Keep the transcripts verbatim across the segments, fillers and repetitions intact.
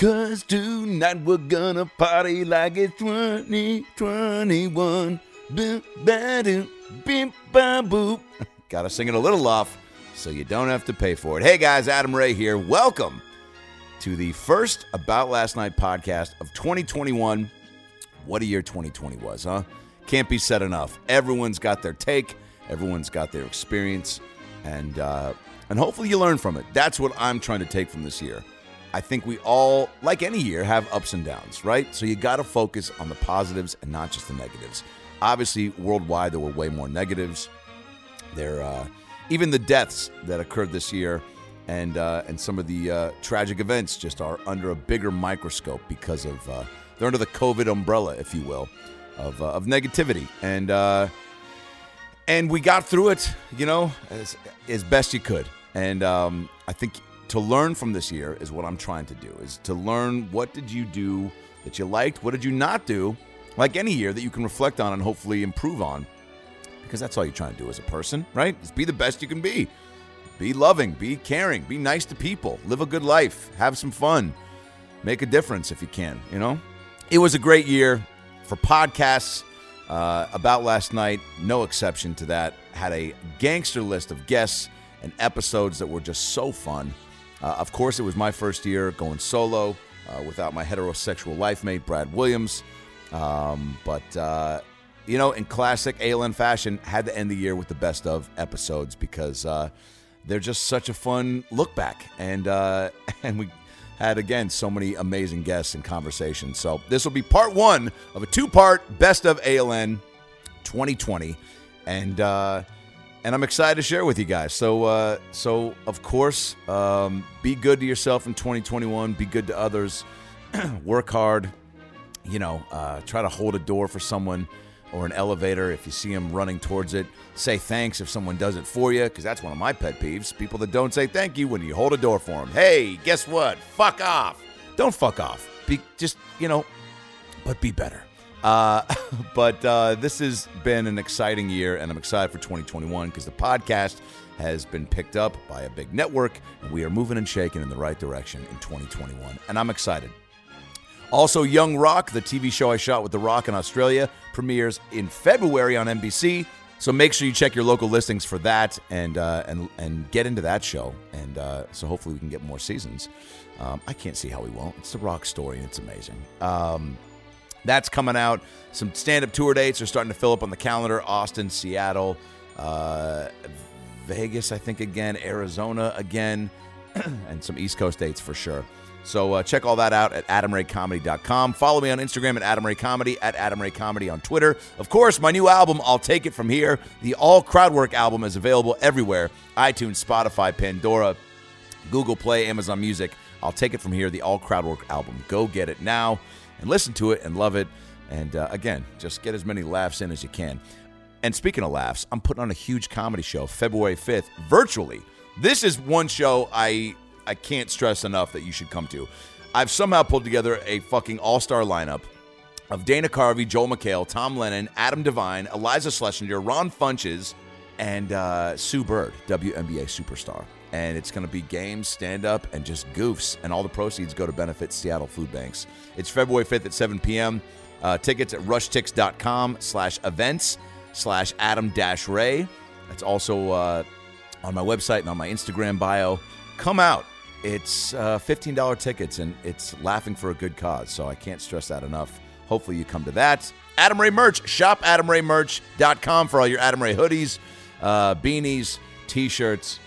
'Cause tonight we're gonna party like it's twenty twenty-one. Boop, ba-doop, beep, ba-boop. Gotta sing it a little off so you don't have to pay for it. Hey guys, Adam Ray here. Welcome to the first About Last Night podcast of twenty twenty-one. What a year twenty twenty was, huh? Can't be said enough. Everyone's got their take. Everyone's got their experience. And, uh, and hopefully you learn from it. That's what I'm trying to take from this year. I think we all, like any year, have ups and downs, right? So you got to focus on the positives and not just the negatives. Obviously, worldwide, there were way more negatives. There, uh, even the deaths that occurred this year and uh, and some of the uh, tragic events just are under a bigger microscope because of, uh, they're under the COVID umbrella, if you will, of, uh, of negativity. And, uh, and we got through it, you know, as, as best you could. And um, I think... To learn from this year is what I'm trying to do, is to learn what did you do that you liked, what did you not do, like any year that you can reflect on and hopefully improve on, because that's all you're trying to do as a person, right? Is be the best you can be. Be loving, be caring, be nice to people, live a good life, have some fun, make a difference if you can, you know? It was a great year for podcasts. Uh, About Last Night, no exception to that, had a gangster list of guests and episodes that were just so fun. Uh, of course, it was my first year going solo uh, without my heterosexual life mate, Brad Williams. Um, but, uh, you know, in classic A L N fashion, had to end the year with the best of episodes because uh, they're just such a fun look back. And, uh, and we had, again, so many amazing guests and conversations. So this will be part one of a two-part best of A L N twenty twenty. And... Uh, And I'm excited to share with you guys. So, uh, so of course, um, be good to yourself in twenty twenty-one. Be good to others. Work hard. You know, uh, try to hold a door for someone or an elevator if you see them running towards it. Say thanks if someone does it for you, because that's one of my pet peeves. People that don't say thank you when you hold a door for them. Hey, guess what? Fuck off. Don't fuck off. Be just, you know, but be better. Uh, but uh, this has been an exciting year, and I'm excited for twenty twenty-one because the podcast has been picked up by a big network, and we are moving and shaking in the right direction in twenty twenty-one, and I'm excited. Also, Young Rock, the T V show I shot with The Rock in Australia, premieres in February on N B C, so make sure you check your local listings for that and uh, and and get into that show, and uh, so hopefully we can get more seasons. Um, I can't see how we won't. It's The Rock story, and it's amazing. Um That's coming out. Some stand-up tour dates are starting to fill up on the calendar. Austin, Seattle, uh, Vegas, I think, again, Arizona, again, and some East Coast dates for sure. So uh, check all that out at adam ray comedy dot com. Follow me on Instagram at adam ray comedy, at adam ray comedy on Twitter. Of course, my new album, I'll Take It From Here, the All Crowdwork album, is available everywhere. iTunes, Spotify, Pandora, Google Play, Amazon Music. I'll Take It From Here, the All Crowdwork album. Go get it now. And listen to it and love it. And, uh, again, just get as many laughs in as you can. And speaking of laughs, I'm putting on a huge comedy show February fifth virtually. This is one show I I can't stress enough that you should come to. I've somehow pulled together a fucking all-star lineup of Dana Carvey, Joel McHale, Tom Lennon, Adam Devine, Eliza Schlesinger, Ron Funches, and uh, Sue Bird, W N B A superstar. And it's going to be games, stand-up, and just goofs. And all the proceeds go to benefit Seattle food banks. It's February fifth at seven p.m. Uh, tickets at rushtix.com slash events slash adam-ray. That's also uh, on my website and on my Instagram bio. Come out. It's uh, fifteen dollars tickets, and it's laughing for a good cause. So I can't stress that enough. Hopefully you come to that. Adam Ray merch. Shop adam ray merch dot com for all your Adam Ray hoodies, uh, beanies, T-shirts,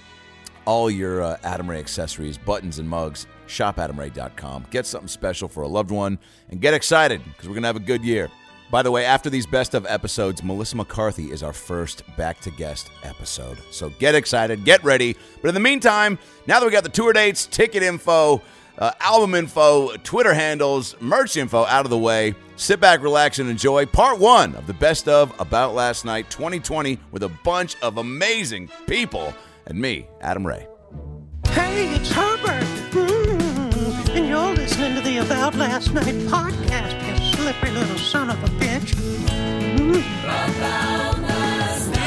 all your uh, Adam Ray accessories, buttons and mugs. Shop adam ray dot com. Get something special for a loved one and get excited because we're going to have a good year. By the way, after these best of episodes, Melissa McCarthy is our first back to guest episode. So get excited, get ready. But in the meantime, now that we got the tour dates, ticket info, uh, album info, Twitter handles, merch info out of the way, Sit back, relax, and enjoy part one of the best of About Last Night twenty twenty with a bunch of amazing people and me, Adam Ray. Hey, it's Herbert, mm-hmm. and you're listening to the About Last Night podcast, you slippery little son of a bitch. Mm-hmm. About Last Night.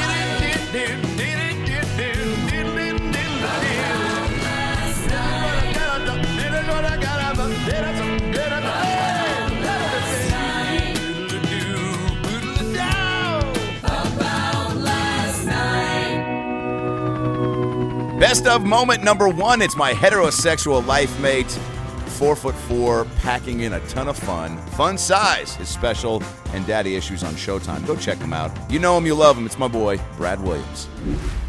Best of moment number one. It's my heterosexual life mate, four foot four, packing in a ton of fun. Fun Size, his special, and Daddy Issues on Showtime. Go check him out. You know him, you love him. It's my boy, Brad Williams.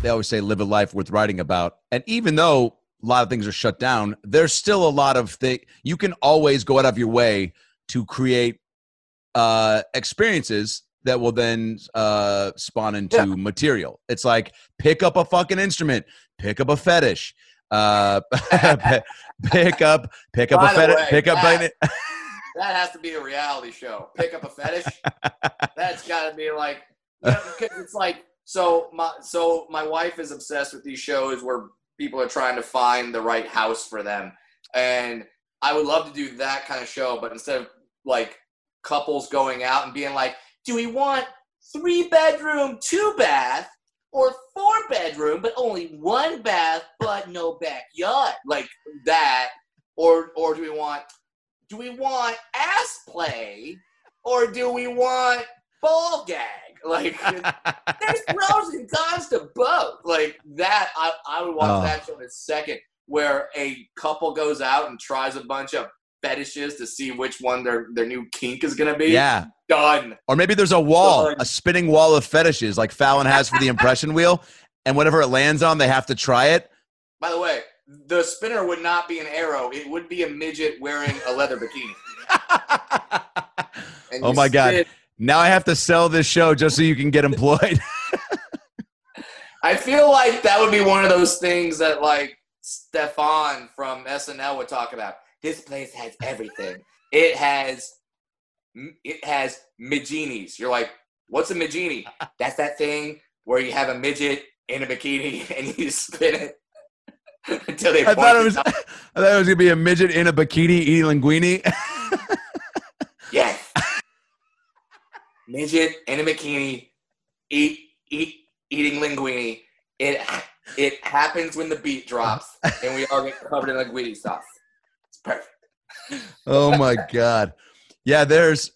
They always say live a life worth writing about. And even though a lot of things are shut down, there's still a lot of things. You can always go out of your way to create uh, experiences that will then uh, spawn into yeah. material. It's like pick up a fucking instrument, pick up a fetish, uh, pick up, pick up By a fetish, way, pick up. That, a... that has to be a reality show. Pick up a fetish. That's got to be like, you know, it's like so. My so my wife is obsessed with these shows where people are trying to find the right house for them, and I would love to do that kind of show, but instead of like couples going out and being like, do we want three bedroom, two bath, or four bedroom, but only one bath, but no backyard, like that? Or or do we want, do we want ass play, or do we want ball gag? Like, there's pros and cons to both. Like that, I, I would watch oh. that show in a second, where a couple goes out and tries a bunch of fetishes to see which one their their new kink is gonna be. Yeah. Done. Or maybe there's a wall, Done. a spinning wall of fetishes like Fallon has for the impression wheel, and whatever it lands on, they have to try it. By the way, the spinner would not be an arrow. It would be a midget wearing a leather bikini. Oh my spin- God. Now I have to sell this show just so you can get employed. I feel like that would be one of those things that like Stefan from S N L would talk about. This place has everything. It has... It has midginis. You're like, what's a midgini? That's that thing where you have a midget in a bikini and you spin it until they. I thought it was. I thought it was gonna be a midget in a bikini eating linguine. Yes. Midget in a bikini, eat eat eating linguine. It it happens when the beat drops and we all get covered in linguine sauce. It's perfect. Oh my God. Yeah, there's,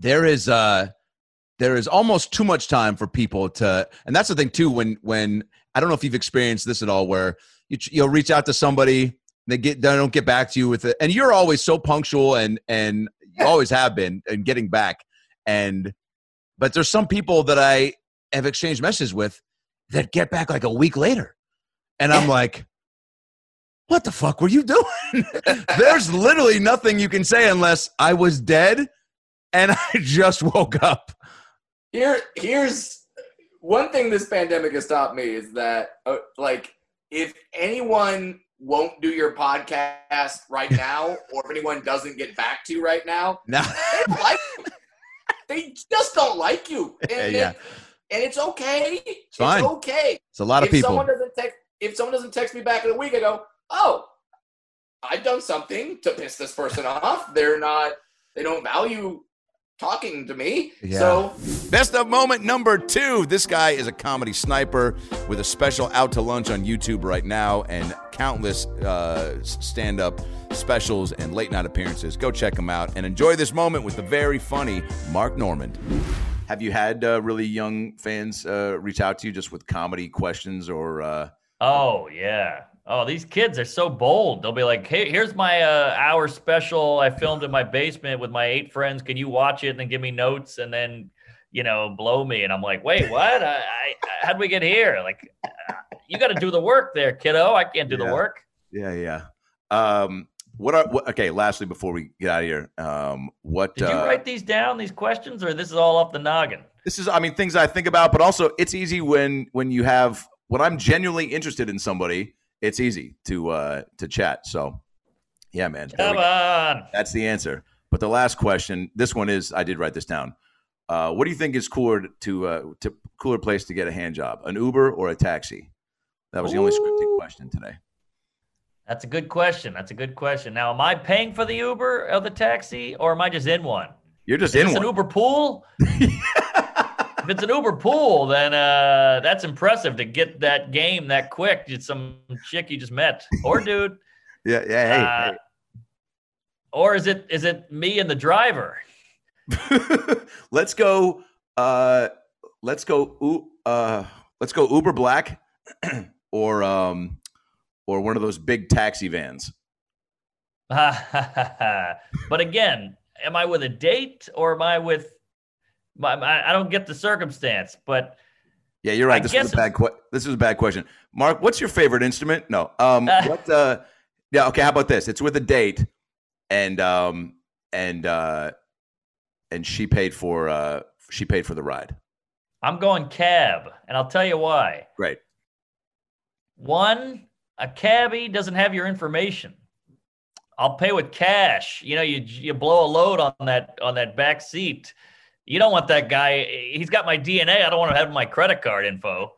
there is, uh, there is almost too much time for people to, and that's the thing too. When, when I don't know if you've experienced this at all, where you, you'll reach out to somebody, they get, they don't get back to you with it, and you're always so punctual, and and you always have been, and getting back, and but there's some people that I have exchanged messages with that get back like a week later, and I'm like, what the fuck were you doing? There's literally nothing you can say unless I was dead and I just woke up. Here, here's one thing this pandemic has taught me is that, uh, like, if anyone won't do your podcast right now, or if anyone doesn't get back to you right now, no. they don't like you. They just don't like you. And, yeah. it, and it's okay. It's Fine. okay. It's a lot of if people. Someone doesn't text, if someone doesn't text me back in a week, I go, oh, I've done something to piss this person off. They're not, they don't value talking to me. Yeah. So, best of moment number two. This guy is a comedy sniper with a special Out to Lunch on YouTube right now and countless uh, stand-up specials and late-night appearances. Go check him out and enjoy this moment with the very funny Mark Normand. Have you had uh, really young fans uh, reach out to you just with comedy questions or? Uh, oh, yeah. Oh, these kids are so bold. They'll be like, hey, here's my uh, hour special I filmed in my basement with my eight friends. Can you watch it and then give me notes and then, you know, blow me? And I'm like, wait, what? I, I, how'd we get here? Like, you got to do the work there, kiddo. I can't do yeah. the work. Yeah, yeah. Um, what are what, okay, lastly, before we get out of here, um, what – Did you uh, write these down, these questions, or this is all off the noggin? This is, I mean, things I think about, but also it's easy when when you have – when I'm genuinely interested in somebody – it's easy to uh, to chat. So, yeah, man. Come on. That's the answer. But the last question, this one is, I did write this down. Uh, what do you think is cooler to, uh, to cooler place to get a hand job, an Uber or a taxi? That was the Ooh. only scripted question today. That's a good question. That's a good question. Now, am I paying for the Uber or the taxi, or am I just in one? You're just is in this one. An Uber pool? If it's an Uber pool, then uh, that's impressive to get that game that quick. It's some chick you just met, or dude. yeah, yeah. Hey, uh, hey. Or is it is it me and the driver? let's go. Uh, let's go. Uh, let's go Uber Black, or um, or one of those big taxi vans. But again, am I with a date or am I with? I don't get the circumstance, but yeah, you're right. This was a bad. Que- this was a bad question, Mark. What's your favorite instrument? No. Um. what? Uh, yeah. Okay. How about this? It's with a date, and um, and uh, and she paid for uh, she paid for the ride. I'm going cab, and I'll tell you why. Great. One, a cabbie doesn't have your information. I'll pay with cash. You know, you you blow a load on that on that back seat. You don't want that guy. He's got my D N A. I don't want to have my credit card info.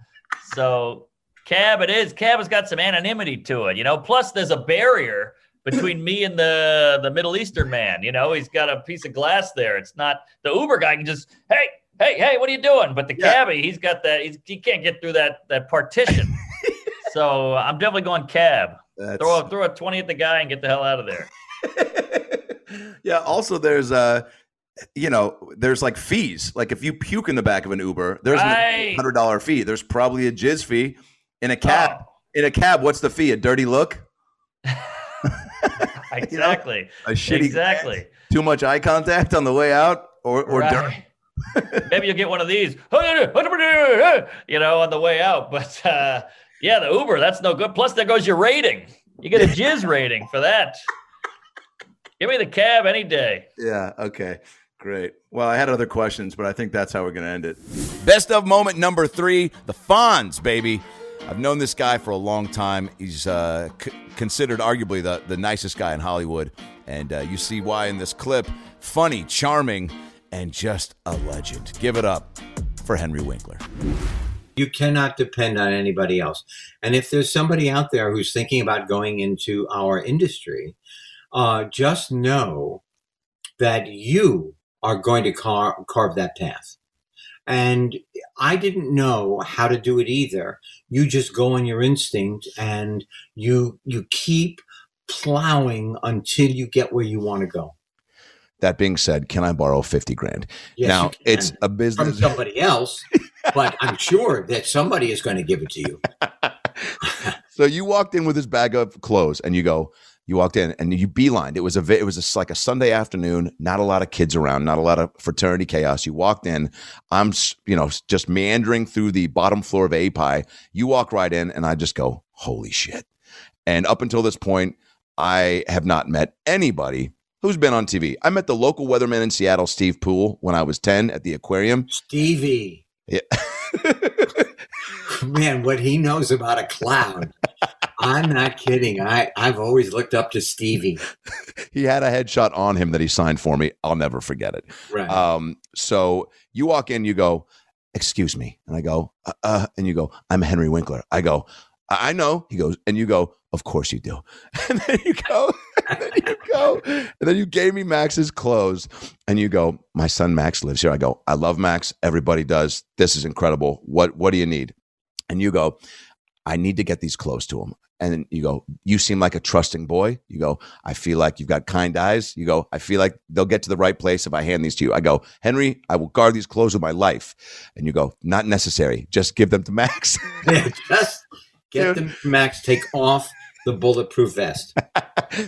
So cab it is. Cab has got some anonymity to it, you know. Plus, there's a barrier between me and the, the Middle Eastern man. You know, he's got a piece of glass there. It's not the Uber guy can just, hey, hey, hey, what are you doing? But the yeah. cabbie, he's got that. He's, he can't get through that that partition. So I'm definitely going cab. That's... Throw a, throw a twenty at the guy and get the hell out of there. yeah. Also, there's a. Uh... You know, there's like fees. Like if you puke in the back of an Uber, there's right. a one hundred dollars fee. There's probably a jizz fee in a cab. Oh. In a cab, what's the fee? A dirty look? Exactly. You know? A shitty exactly. Glass, too much eye contact on the way out, or or right. dirt. Maybe you'll get one of these. You know, on the way out. But uh, yeah, the Uber, that's no good. Plus, there goes your rating. You get a jizz rating for that. Give me the cab any day. Yeah. Okay. Great. Well, I had other questions, but I think that's how we're going to end it. Best of moment number three, the Fonz, baby. I've known this guy for a long time. He's uh, c- considered arguably the, the nicest guy in Hollywood. And uh, you see why in this clip. Funny, charming, and just a legend. Give it up for Henry Winkler. You cannot depend on anybody else. And if there's somebody out there who's thinking about going into our industry, uh, just know that you are going to car- carve that path. And I didn't know how to do it either. You just go on your instinct and you you keep plowing until you get where you want to go. That being said, can I borrow fifty grand? Yes, now, it's a business. From somebody else, but I'm sure that somebody is going to give it to you. So you walked in with this bag of clothes and you go, You walked in and you beelined. It was a it was a, like a Sunday afternoon. Not a lot of kids around. Not a lot of fraternity chaos. You walked in. I'm you know just meandering through the bottom floor of A P I. You walk right in, and I just go, holy shit! And up until this point, I have not met anybody who's been on T V. I met the local weatherman in Seattle, Steve Poole, when I was ten at the aquarium. Stevie, yeah. Man, what he knows about a clown. I'm not kidding. I, I've always looked up to Stevie. He had a headshot on him that he signed for me. I'll never forget it. Right. Um, so you walk in, you go, excuse me. And I go, uh, uh, and you go, I'm Henry Winkler. I go, I, I know. He goes, and you go, of course you do. And then you go, and then you go, and then you gave me Max's clothes and you go, my son Max lives here. I go, I love Max. Everybody does. This is incredible. What, what do you need? And you go, I need to get these clothes to him. And then you go, you seem like a trusting boy. You go, I feel like you've got kind eyes. You go, I feel like they'll get to the right place if I hand these to you. I go, Henry, I will guard these clothes with my life. And you go, not necessary. Just give them to Max. Yeah, just get them to Max. Take off the bulletproof vest.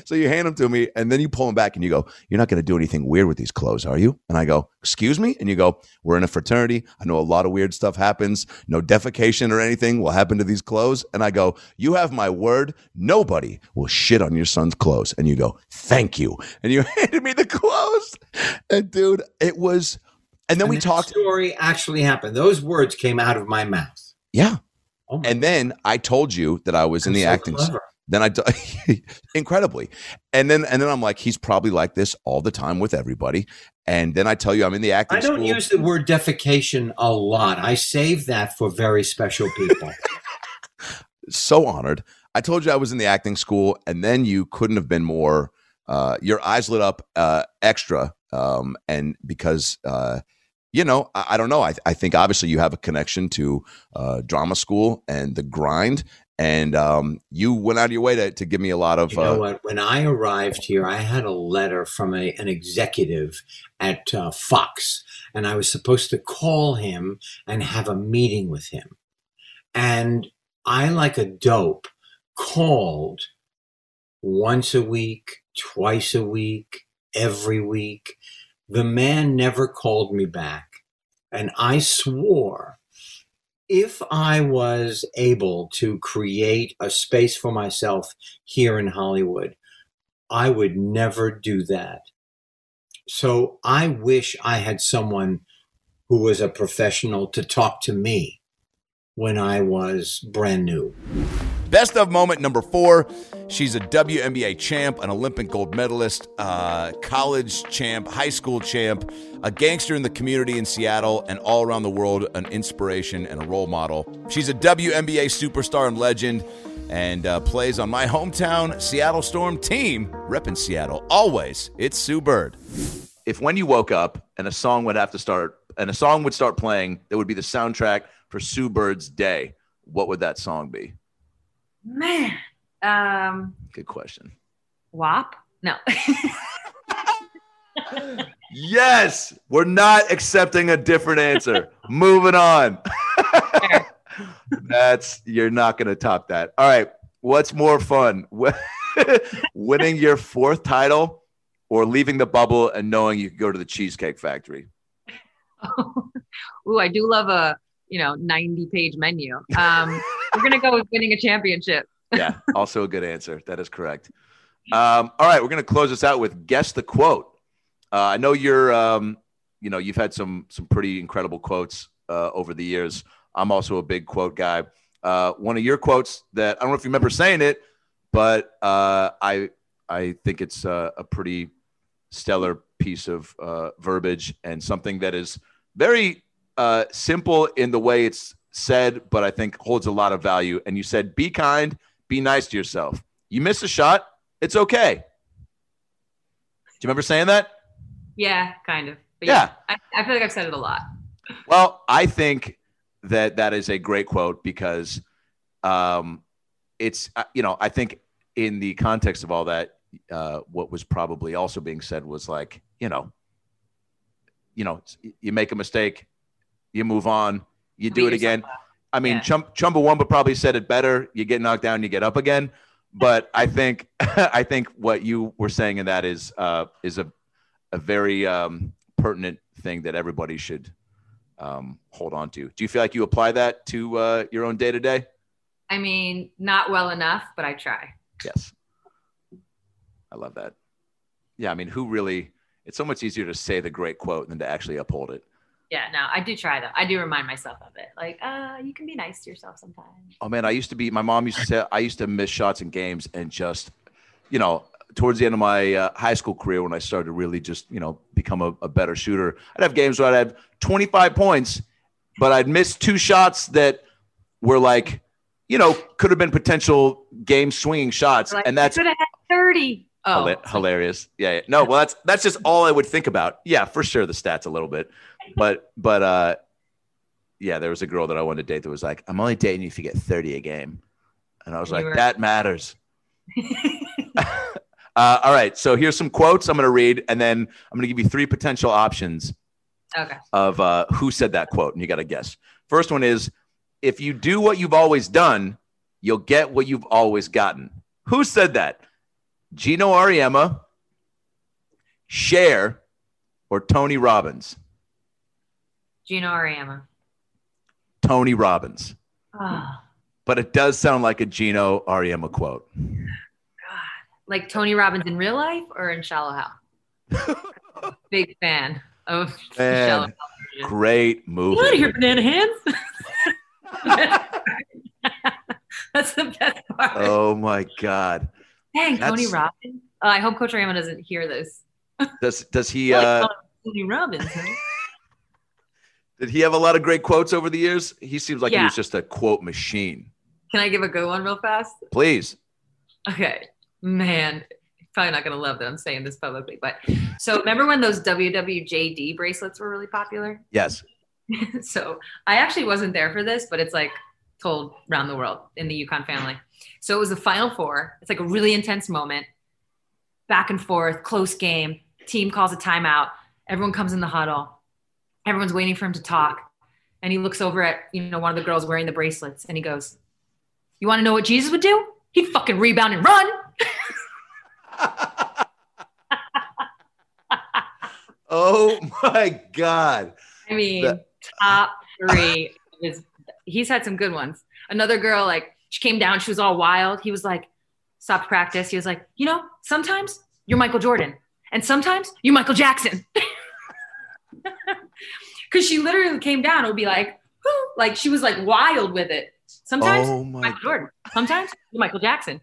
So you hand them to me and then you pull them back and you go, you're not going to do anything weird with these clothes, are you? And I go, excuse me? And you go, we're in a fraternity. I know a lot of weird stuff happens. No defecation or anything will happen to these clothes. And I go, you have my word. Nobody will shit on your son's clothes. And you go, thank you. And you handed me the clothes. And dude, it was, and then and we talked. The story actually happened. Those words came out of my mouth. Yeah. Oh my and God. Then I told you that I was I'm in the so acting. Clever. Then I incredibly, and then and then I'm like, he's probably like this all the time with everybody. And then I tell you, I'm in the acting. I don't school. use the word defecation a lot. I save that for very special people. So honored. I told you I was in the acting school, and then you couldn't have been more. Uh, your eyes lit up uh, extra, um, and because. Uh, You know, I, I don't know. I, I think obviously you have a connection to uh, drama school and the grind, and um, you went out of your way to, to give me a lot of. You know uh, what? When I arrived here, I had a letter from a, an executive at uh, Fox, and I was supposed to call him and have a meeting with him. And I, like a dope, called once a week, twice a week, every week. The man never called me back, and I swore if I was able to create a space for myself here in Hollywood, I would never do that. So I wish I had someone who was a professional to talk to me when I was brand new. Best of moment number four. She's a W N B A champ, an Olympic gold medalist, uh, college champ, high school champ, a gangster in the community in Seattle, and all around the world, an inspiration and a role model. She's a W N B A superstar and legend, and uh, plays on my hometown Seattle Storm team, repping Seattle always. It's Sue Bird. If when you woke up and a song would have to start, and a song would start playing, that would be the soundtrack for Sue Bird's day. What would that song be? Man, um, good question. W A P? No. Yes, we're not accepting a different answer. Moving on. That's you're not going to top that. All right, what's more fun, winning your fourth title or leaving the bubble and knowing you can go to the Cheesecake Factory? Oh, ooh, I do love a you know ninety-page menu. Um, We're going to go with winning a championship. Yeah, also a good answer. That is correct. Um, all right, we're going to close this out with Guess the Quote. Uh, I know you're, um, you know, you've had some some pretty incredible quotes uh, over the years. I'm also a big quote guy. Uh, one of your quotes that I don't know if you remember saying it, but uh, I I think it's uh, a pretty stellar piece of uh, verbiage and something that is very uh, simple in the way it's said, but I think holds a lot of value. And you said, be kind, be nice to yourself. You miss a shot, it's okay. Do you remember saying that? Yeah, kind of. But yeah. yeah I, I feel like I've said it a lot. Well, I think that that is a great quote because um, it's, you know, I think in the context of all that, uh, what was probably also being said was like, you know, you know, you make a mistake, you move on. You do it again. I mean, yeah. Chum- Chumbawamba probably said it better. You get knocked down, you get up again. But I think I think what you were saying in that is uh, is a a very um, pertinent thing that everybody should um, hold on to. Do you feel like you apply that to uh, your own day to day? I mean, not well enough, but I try. Yes. I love that. Yeah, I mean, who really – it's so much easier to say the great quote than to actually uphold it. Yeah, no, I do try though. I do remind myself of it. Like, uh, you can be nice to yourself sometimes. Oh man, I used to be, my mom used to say, I used to miss shots in games and just, you know, towards the end of my uh, high school career when I started to really just, you know, become a, a better shooter. I'd have games where I'd have twenty-five points, but I'd miss two shots that were like, you know, could have been potential game swinging shots. Like, and that's I could have had thirty. Oh, hilarious. Yeah, yeah. No, well, that's, that's just all I would think about. Yeah, for sure. The stats a little bit, but, but, uh, yeah, there was a girl that I wanted to date that was like, I'm only dating you if you get thirty a game. And I was you like, were- that matters. uh, all right. So here's some quotes I'm going to read. And then I'm going to give you three potential options okay. of, uh, who said that quote. And you got to guess. First one is, if you do what you've always done, you'll get what you've always gotten. Who said that? Gino Auriemma, Cher, or Tony Robbins? Gino Auriemma. Tony Robbins. Oh. But it does sound like a Gino Auriemma quote. God. Like Tony Robbins in real life or in Shallow Hal? Big fan of Man, Shallow Hal. Great movie. Get out of here, banana hands. That's the best part. hard. Oh my God. Dang, that's... Tony Robbins. Uh, I hope Coach Raymond doesn't hear this. Does does he? Uh... Tony Robbins. Huh? Did he have a lot of great quotes over the years? He seems like yeah. he was just a quote machine. Can I give a good one real fast? Please. Okay, man. Probably not going to love that I'm saying this publicly, but so remember when those W W J D bracelets were really popular? Yes. So I actually wasn't there for this, but it's like told around the world in the UConn family. So it was the Final Four. It's like a really intense moment. Back and forth, close game. Team calls a timeout. Everyone comes in the huddle. Everyone's waiting for him to talk. And he looks over at, you know, one of the girls wearing the bracelets and he goes, "You want to know what Jesus would do? He'd fucking rebound and run." Oh my God. I mean, the- top three. Is, he's had some good ones. Another girl, like, she came down, she was all wild. He was like, stopped practice. He was like, "You know, sometimes you're Michael Jordan and sometimes you're Michael Jackson." Because she literally came down, it would be like, whoo, like she was like wild with it. Sometimes oh Michael Jordan, sometimes you're Michael Jackson.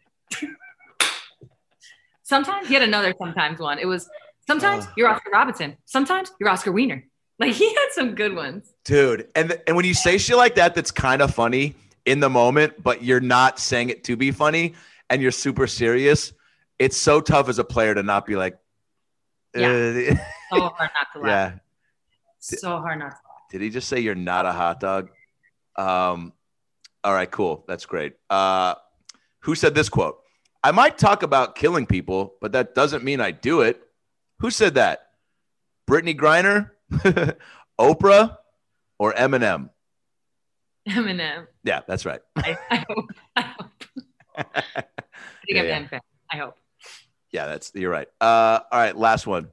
Sometimes, yet another sometimes one. It was sometimes uh, you're Oscar Robertson. Sometimes you're Oscar Wiener. Like he had some good ones. Dude. And th- and when you say shit like that, that's kind of funny in the moment, but you're not saying it to be funny and you're super serious. It's so tough as a player to not be like. Yeah. Uh, so hard not to laugh. Yeah. So hard not to laugh. Did he just say you're not a hot dog? Um, all right, cool. That's great. Uh, who said this quote? "I might talk about killing people, but that doesn't mean I do it." Who said that? Brittany Griner, Oprah, or Eminem? Eminem. Yeah, that's right. I, I hope. I hope. I think yeah, I'm yeah. fan. I hope. Yeah, that's you're right. Uh, all right, last one.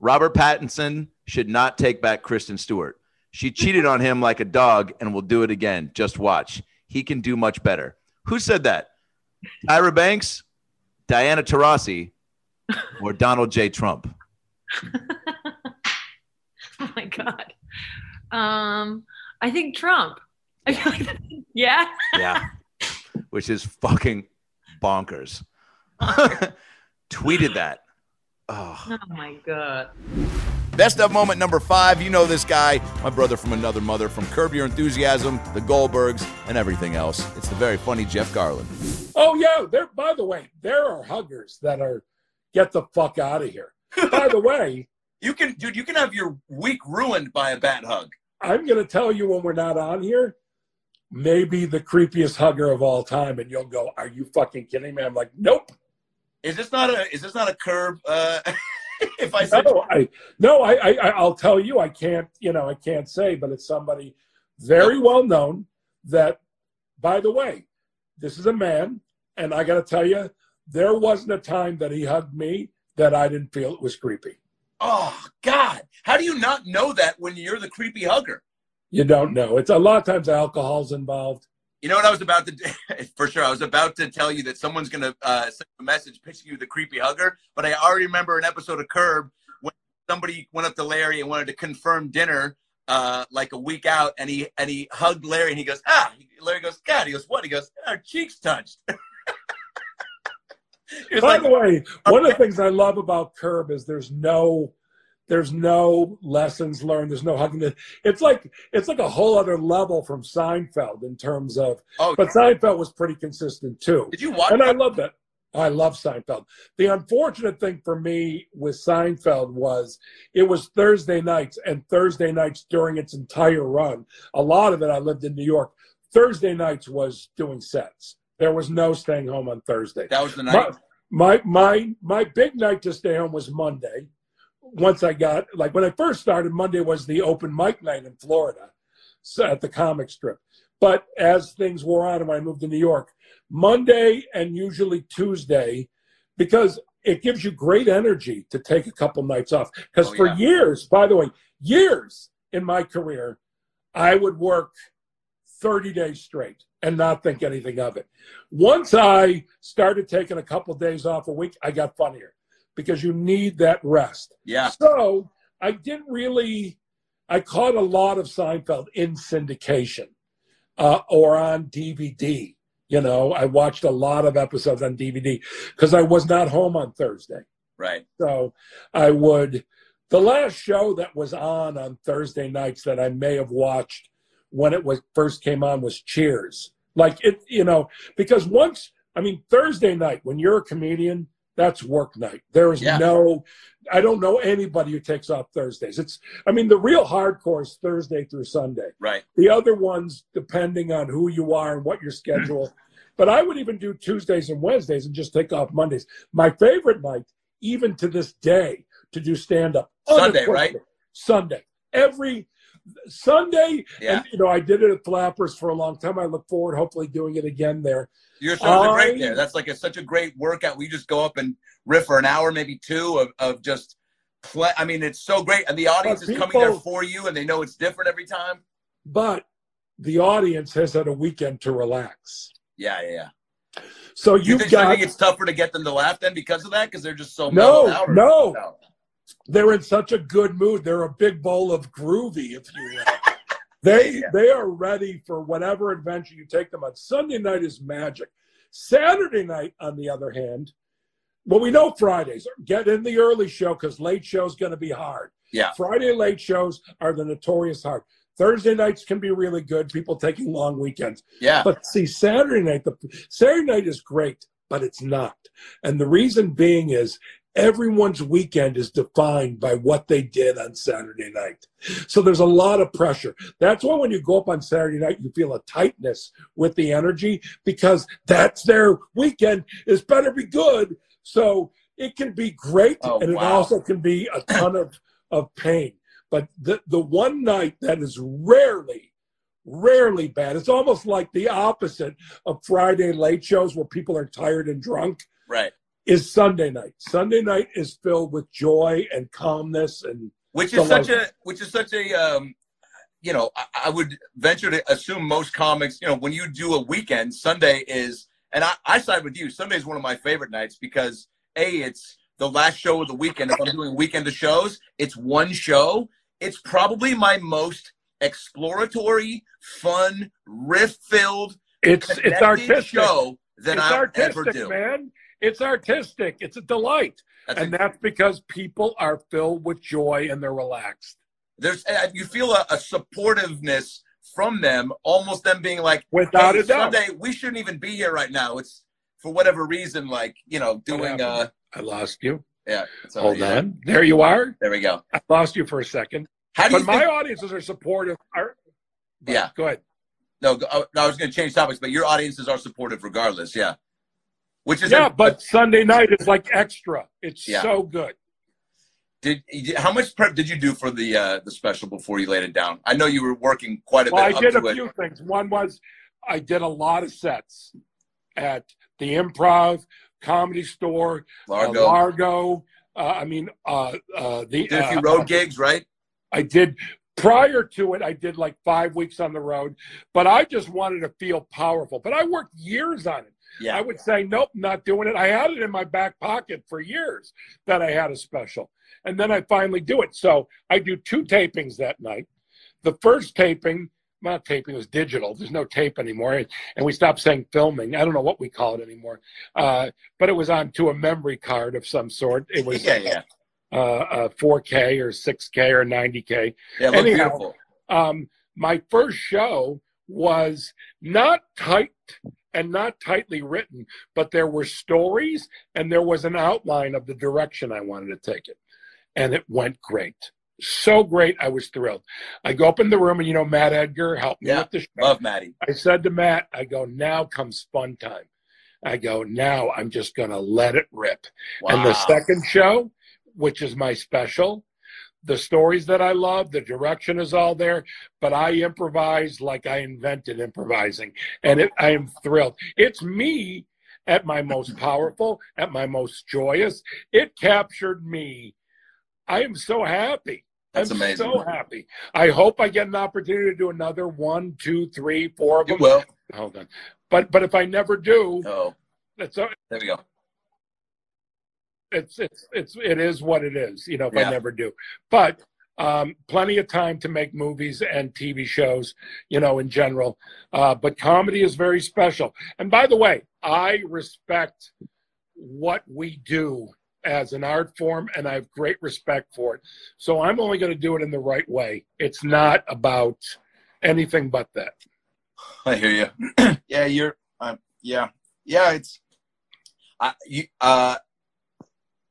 Robert Pattinson should not take back Kristen Stewart. She cheated on him like a dog and will do it again. Just watch. He can do much better. Who said that? Tyra Banks, Diana Taurasi, or Donald J. Trump? Oh my God. Um, I think Trump. I feel like that's, yeah. Yeah. Which is fucking bonkers. bonkers. Tweeted that. Oh. Oh my God. Best of moment number five. You know this guy, my brother from another mother, from Curb Your Enthusiasm, The Goldbergs, and everything else. It's the very funny Jeff Garland. Oh, yo, there. By the way, there are huggers that are get the fuck out of here. By the way. You can, dude, you can have your week ruined by a bad hug. I'm going to tell you when we're not on here, maybe the creepiest hugger of all time, and you'll go, "Are you fucking kidding me?" I'm like, nope. Is this not a, is this not a curb? Uh, if I said no, I, no, I, I, I'll tell you, I can't, you know, I can't say, but it's somebody very well known that, by the way, this is a man. And I got to tell you, there wasn't a time that he hugged me that I didn't feel it was creepy. Oh God. How do you not know that when you're the creepy hugger? You don't know. It's a lot of times alcohol's involved. You know what I was about to do? For sure. I was about to tell you that someone's going to uh, send a message pitching you the creepy hugger, but I already remember an episode of Curb when somebody went up to Larry and wanted to confirm dinner uh, like a week out, and he and he hugged Larry and he goes, ah, Larry goes, God, he goes, what? He goes, our cheeks touched. By like, the way, one okay. of the things I love about Curb is there's no, there's no lessons learned. There's no hugging. It's like it's like a whole other level from Seinfeld in terms of. Oh, but yeah. Seinfeld was pretty consistent too. Did you watch? And that? I love that. I love Seinfeld. The unfortunate thing for me with Seinfeld was it was Thursday nights, and Thursday nights during its entire run. A lot of it, I lived in New York. Thursday nights was doing sets. There was no staying home on Thursday. That was the night. My, my my my big night to stay home was Monday. Once I got, like when I first started, Monday was the open mic night in Florida, so at the comic strip. But as things wore on and when I moved to New York, Monday and usually Tuesday, because it gives you great energy to take a couple nights off. Because oh, for yeah. years, by the way, years in my career, I would work thirty days straight and not think anything of it. Once I started taking a couple days off a week, I got funnier because you need that rest. Yeah. So I didn't really, I caught a lot of Seinfeld in syndication uh, or on D V D. You know, I watched a lot of episodes on D V D because I was not home on Thursday. Right. So I would, the last show that was on on Thursday nights that I may have watched when it was first came on was Cheers. Like it, you know, because once, I mean, Thursday night, when you're a comedian, that's work night. There is yeah. no, I don't know anybody who takes off Thursdays. It's, I mean, the real hardcore is Thursday through Sunday. Right. The other ones, depending on who you are and what your schedule. But I would even do Tuesdays and Wednesdays and just take off Mondays. My favorite night, even to this day, to do stand-up. Sunday, right? Sunday. Every Sunday, yeah. and, you know, I did it at Flappers for a long time. I look forward, hopefully, doing it again there. Your shows I, are great there. That's like a, such a great workout. We just go up and riff for an hour, maybe two, of, of just play. I mean, it's so great. And the audience people, is coming there for you, and they know it's different every time. But the audience has had a weekend to relax. Yeah, yeah, yeah. So you've you think, got, so you think it's tougher to get them to laugh then because of that? Because they're just so no, out no. Out. They're in such a good mood. They're a big bowl of groovy, if you will. They yeah. they are ready for whatever adventure you take them on. Sunday night is magic. Saturday night, on the other hand, well, we know Fridays. Get in the early show because late show is going to be hard. Yeah. Friday late shows are the notorious hard. Thursday nights can be really good, people taking long weekends. Yeah. But see, Saturday night, the Saturday night is great, but it's not. And the reason being is everyone's weekend is defined by what they did on Saturday night. So there's a lot of pressure. That's why when you go up on Saturday night, you feel a tightness with the energy because that's their weekend. It's better be good. So it can be great, oh, and wow. it also can be a ton of, of pain. But the, the one night that is rarely, rarely bad, it's almost like the opposite of Friday late shows where people are tired and drunk. Right. Is Sunday night. Sunday night is filled with joy and calmness, and which is such a which is such a um, you know, I, I would venture to assume most comics, you know, when you do a weekend, Sunday is, and I, I side with you. Sunday is one of my favorite nights because a it's the last show of the weekend. If I'm doing weekend of shows, it's one show. It's probably my most exploratory, fun, riff-filled. It's it's artistic show that I ever do, man. It's artistic. It's a delight. That's and that's because people are filled with joy and they're relaxed. There's, you feel a, a supportiveness from them, almost them being like, without hey, a doubt. Sunday, we shouldn't even be here right now. It's for whatever reason, like, you know, doing. Uh, I lost you. Yeah. So, Hold yeah. on. There you are. There we go. I lost you for a second. How do but you my audiences are supportive. Are, yeah. Go ahead. No, I, I was going to change topics, but your audiences are supportive regardless. Yeah. Which is yeah, a, but a, Sunday night is like extra. It's yeah. so good. Did how much prep did you do for the uh, the special before you laid it down? I know you were working quite a well, bit. I did up to a few it. things. One was I did a lot of sets at the Improv, Comedy Store, Largo. Uh, Largo. Uh, I mean, uh, uh, the you did a few uh, road uh, gigs, right? I did. Prior to it, I did like five weeks on the road, but I just wanted to feel powerful. But I worked years on it. Yeah, I would yeah. say, nope, not doing it. I had it in my back pocket for years that I had a special. And then I finally do it. So I do two tapings that night. The first taping, not taping, it was digital. There's no tape anymore. And we stopped saying filming. I don't know what we call it anymore. Uh, but it was onto a memory card of some sort. It was yeah, yeah. Uh, uh, four K or six K or ninety K. Yeah, it looked Anyhow, beautiful. Um, my first show was not tight and not tightly written, but there were stories and there was an outline of the direction I wanted to take it. And it went great. So great, I was thrilled. I go up in the room and, you know, Matt Edgar helped me yeah, with the show. Love Matty. I said to Matt, I go, now comes fun time. I go, now I'm just going to let it rip. Wow. And the second show, which is my special, the stories that I love, the direction is all there, but I improvise like I invented improvising, and it, I am thrilled. It's me at my most powerful, at my most joyous. It captured me. I am so happy. That's I'm amazing. so happy. I hope I get an opportunity to do another one, two, three, four of them. You will. Hold on. But, but if I never do, oh. that's all. There we go. It's, it's, it's, it is what it is, you know, if yeah. I never do. But Um, plenty of time to make movies and T V shows, you know, in general. Uh, but comedy is very special. And by the way, I respect what we do as an art form, and I have great respect for it. So I'm only going to do it in the right way. It's not about anything but that. I hear you. yeah, you're. Uh, yeah, yeah. It's. Uh, you, uh,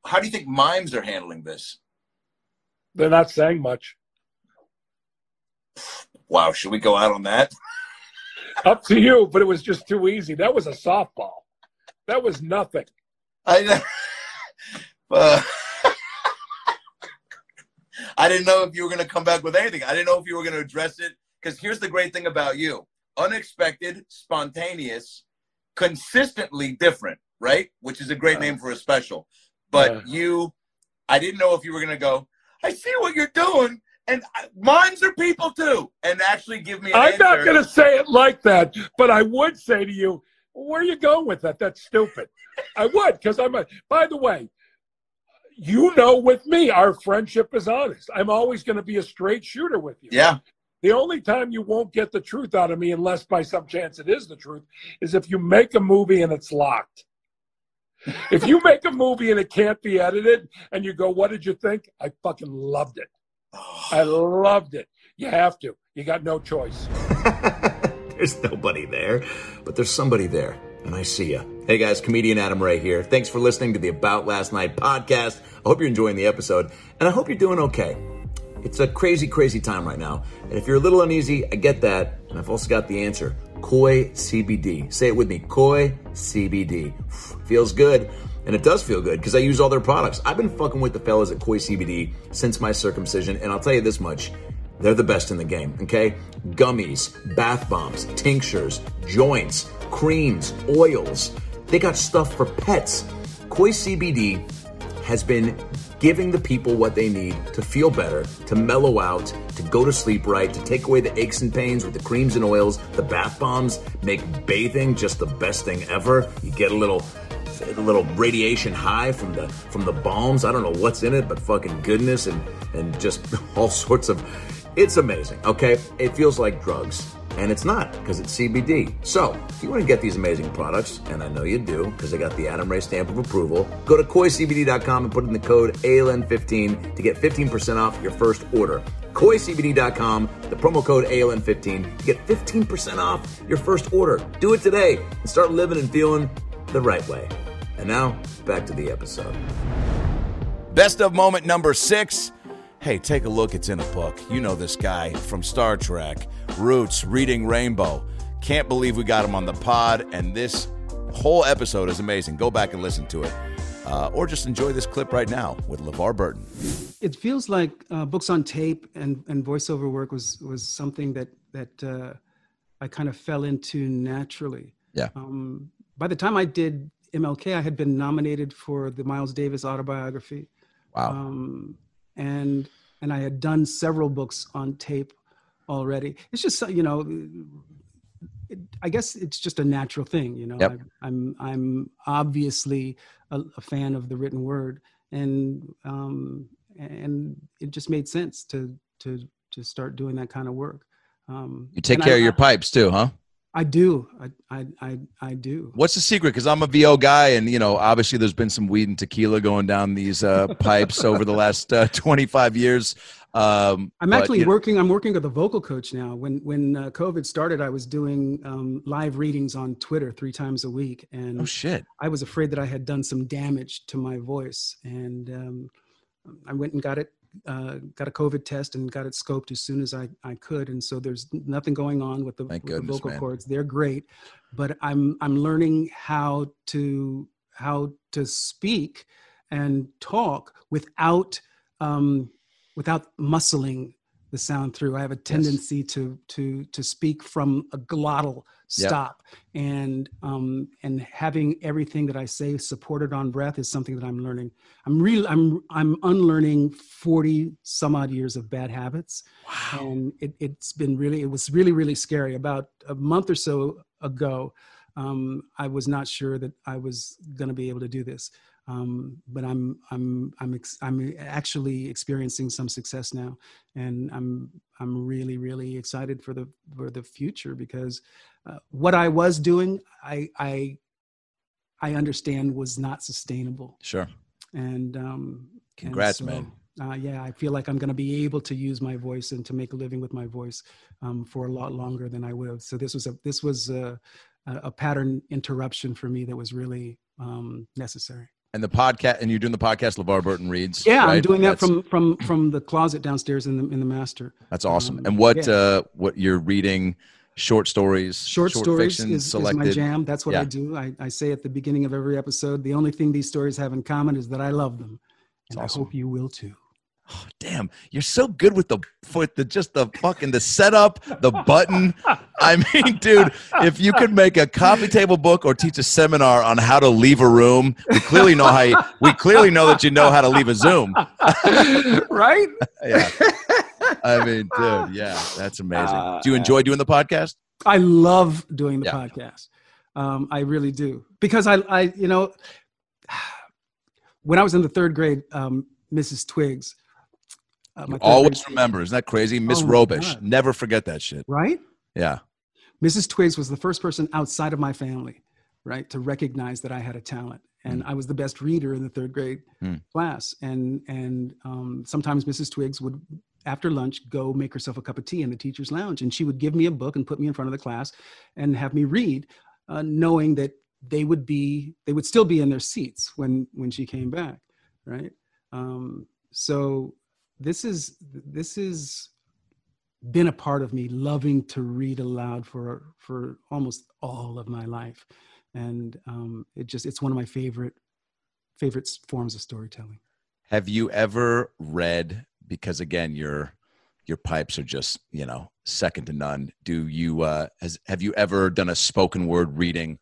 how do you think mimes are handling this? They're not saying much. Wow, should we go out on that? Up to you, but it was just too easy. That was a softball. That was nothing. I know. Uh, I didn't know if you were going to come back with anything. I didn't know if you were going to address it. Because here's the great thing about you. Unexpected, spontaneous, consistently different, right? Which is a great uh, name for a special. But uh, you, I didn't know if you were going to go, I see what you're doing, and mimes are people too, and actually give me an I'm answer. Not going to say it like that, but I would say to you, where are you going with that? That's stupid. I would, because I'm a, by the way, you know with me, our friendship is honest. I'm always going to be a straight shooter with you. Yeah. The only time you won't get the truth out of me, unless by some chance it is the truth, is if you make a movie and it's locked. If you make a movie and it can't be edited and you go, what did you think? I fucking loved it. I loved it. You have to. You got no choice. There's nobody there, but there's somebody there. And I see ya. Hey guys, comedian Adam Ray here. Thanks for listening to the About Last Night podcast. I hope you're enjoying the episode and I hope you're doing okay. It's a crazy, crazy time right now. And if you're a little uneasy, I get that. And I've also got the answer. Koi C B D. Say it with me. Koi C B D. Feels good. And it does feel good because I use all their products. I've been fucking with the fellas at Koi C B D since my circumcision. And I'll tell you this much. They're the best in the game, okay? Gummies, bath bombs, tinctures, joints, creams, oils. They got stuff for pets. Koi C B D has been giving the people what they need to feel better, to mellow out, to go to sleep right, to take away the aches and pains with the creams and oils, the bath bombs, make bathing just the best thing ever. You get a little a little radiation high from the from the balms. I don't know what's in it, but fucking goodness and, and just all sorts of, it's amazing, okay? It feels like drugs. And it's not, because it's C B D. So, if you want to get these amazing products, and I know you do, because I got the Adam Ray stamp of approval, go to koi c b d dot com and put in the code A L N fifteen to get fifteen percent off your first order. koi c b d dot com, the promo code A L N fifteen to get fifteen percent off your first order. Do it today and start living and feeling the right way. And now, back to the episode. Best of moment number six. Hey, take a look. It's in a book. You know this guy from Star Trek, Roots, Reading Rainbow. Can't believe we got him on the pod, and this whole episode is amazing. Go back and listen to it, uh, or just enjoy this clip right now with LeVar Burton. It feels like uh, books on tape and, and voiceover work was was something that that uh, I kind of fell into naturally. Yeah. Um, by the time I did M L K, I had been nominated for the Miles Davis autobiography. Wow. Um, And and I had done several books on tape already. It's just, you know, it, I guess it's just a natural thing, you know. Yep. I, I'm I'm obviously a, a fan of the written word, and um, and it just made sense to to to start doing that kind of work. Um, you take care I, of your I, pipes too, huh? I do. I, I I I do. What's the secret? Because I'm a V O guy, and you know, obviously, there's been some weed and tequila going down these uh, pipes over the last uh, twenty-five years. Um, I'm actually but, working. Know. I'm working with a vocal coach now. When when uh, COVID started, I was doing um, live readings on Twitter three times a week, and oh shit, I was afraid that I had done some damage to my voice, and um, I went and got it. Uh, got a COVID test and got it scoped as soon as I, I could. And so there's nothing going on with the, with goodness, the vocal man. cords. They're great, but I'm, I'm learning how to, how to speak and talk without, um, without muscling the sound through. I have a tendency yes. to, to, to speak from a glottal stop yep. and, um, and having everything that I say supported on breath is something that I'm learning. I'm really, I'm, I'm unlearning forty some odd years of bad habits. Wow. And it, it's been really, it was really, really scary. About a month or so ago, um, I was not sure that I was going to be able to do this. Um, but I'm I'm I'm ex- I'm actually experiencing some success now, and I'm I'm really really excited for the for the future, because uh, what I was doing I I I understand was not sustainable. Sure. And um, congrats, and so, man. Uh, yeah, I feel like I'm going to be able to use my voice and to make a living with my voice um, for a lot longer than I would have. So this was a this was a, a pattern interruption for me that was really um, necessary. And the podcast, and you're doing the podcast, LeVar Burton Reads. Yeah, right? I'm doing that That's, from from from the closet downstairs in the in the master. That's awesome. Um, and what yeah. uh, what you're reading? Short stories. Short, short stories fiction, is, is my jam. That's what yeah. I do. I, I say at the beginning of every episode, the only thing these stories have in common is that I love them, and awesome. I hope you will too. Oh, damn, you're so good with the foot, the just the fucking the setup, the button. I mean, dude, if you could make a coffee table book or teach a seminar on how to leave a room, we clearly know how. You, we clearly know that you know how to leave a Zoom, right? Yeah. I mean, dude, yeah, that's amazing. Uh, do you enjoy doing the podcast? I love doing the yeah. podcast. Um, I really do, because I, I, you know, when I was in the third grade, um, Missus Twiggs. Uh, my always remember, isn't that crazy? Miss oh Robish, never forget that shit. Right? Yeah. Missus Twiggs was the first person outside of my family, right, to recognize that I had a talent. And I was the best reader in the third grade mm. class. And and um, sometimes Missus Twiggs would, after lunch, go make herself a cup of tea in the teacher's lounge. And she would give me a book and put me in front of the class and have me read, uh, knowing that they would be, they would still be in their seats when, when she came back, right? Um, so this is, this is been a part of me loving to read aloud for, for almost all of my life. And, um, it just, it's one of my favorite, favorite forms of storytelling. Have you ever read, because again, your, your pipes are just, you know, second to none. Do you, uh, has, have you ever done a spoken word reading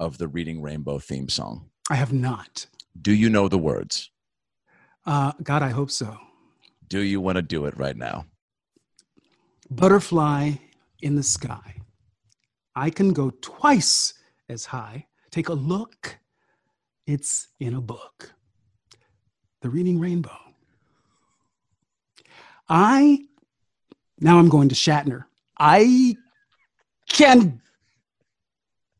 of the Reading Rainbow theme song? I have not. Do you know the words? Uh, God, I hope so. Do you want to do it right now? Butterfly in the sky. I can go twice as high. Take a look. It's in a book. The Reading Rainbow. I, now I'm going to Shatner. I can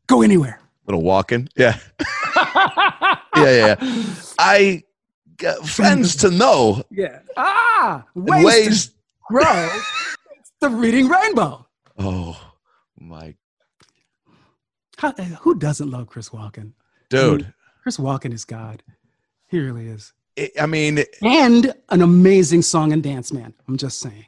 go anywhere. A little walking. Yeah. yeah, yeah, yeah. I... friends to know. Yeah. Ah, ways, ways. to grow. It's the Reading Rainbow. Oh, my. How, who doesn't love Chris Walken? Dude. I mean, Chris Walken is God. He really is. It, I mean. And an amazing song and dance man. I'm just saying.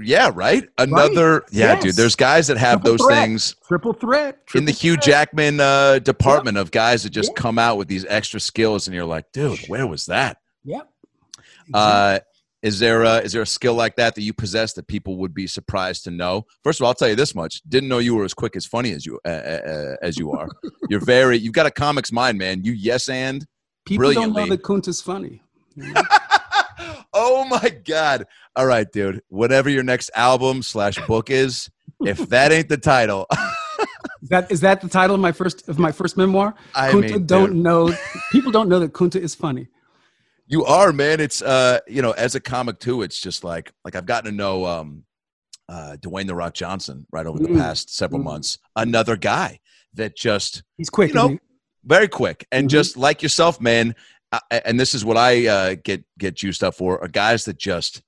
Yeah, right? Another. Right? Yeah, yes. Dude. There's guys that have Triple those threat. things. Triple threat. Triple in the Hugh threat. Jackman uh, department yep. of guys that just yep. come out with these extra skills, and you're like, dude, where was that? Yep. Exactly. Uh, is there a, is there a skill like that that you possess that people would be surprised to know? First of all, I'll tell you this much: didn't know you were as quick as funny as you uh, uh, as you are. You're very. You've got a comics mind, man. You yes and people brilliantly. Don't know that Kunt is funny. You know? Oh my God. All right, dude. Whatever your next album slash book is, if that ain't the title. is that is that the title of my first of my first memoir? I Kunta mean, don't dude. know people don't know that Kunta is funny. You are, man. It's uh, you know, as a comic too, it's just like like I've gotten to know um uh Dwayne The Rock Johnson right over the mm. past several mm. months. Another guy that just he's quick, you know, he? very quick. And mm-hmm. just like yourself, man. I, and this is what I uh, get get juiced up for, are guys that just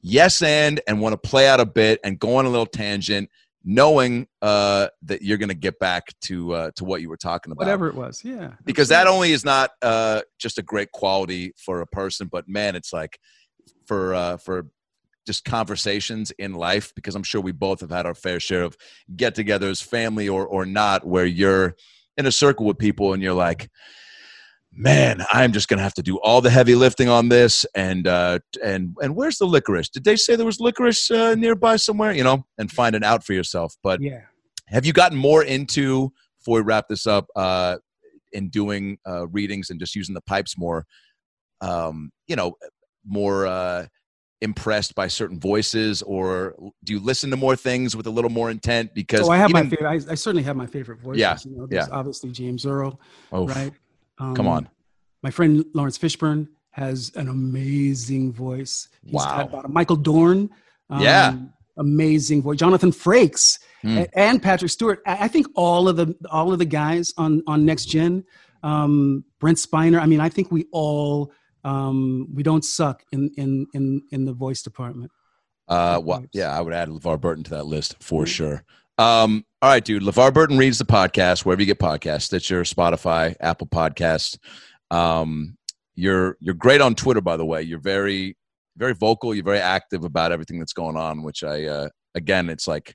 yes and and want to play out a bit and go on a little tangent, knowing uh, that you're going to get back to uh, to what you were talking about. Whatever it was, yeah. Because that only is not uh, just a great quality for a person, but, man, it's like for uh, for just conversations in life, because I'm sure we both have had our fair share of get-togethers, family or or not, where you're in a circle with people and you're like, man, I'm just going to have to do all the heavy lifting on this. And, uh, and, and where's the licorice? Did they say there was licorice uh, nearby somewhere, you know, and find it out for yourself. But yeah. Have you gotten more into, before we wrap this up, uh, in doing uh, readings and just using the pipes more, um, you know, more uh, impressed by certain voices, or do you listen to more things with a little more intent? Because oh, I have even, my favorite. I, I certainly have my favorite voices. Yeah, you know, there's yeah. obviously James Earl, oh, right? Um, Come on. My friend Lawrence Fishburne has an amazing voice. He's wow. Had about a Michael Dorn. Um, yeah. Amazing voice. Jonathan Frakes mm. and Patrick Stewart. I think all of the all of the guys on on Next Gen, um, Brent Spiner. I mean, I think we all um, we don't suck in in in in the voice department. Uh, well, yeah, I would add LeVar Burton to that list for mm-hmm. sure. Um, all right, dude. LeVar Burton reads the podcast wherever you get podcasts: Stitcher, Spotify, Apple Podcasts. Um, you're you're great on Twitter, by the way. You're very very vocal. You're very active about everything that's going on, which I, uh, again, it's like,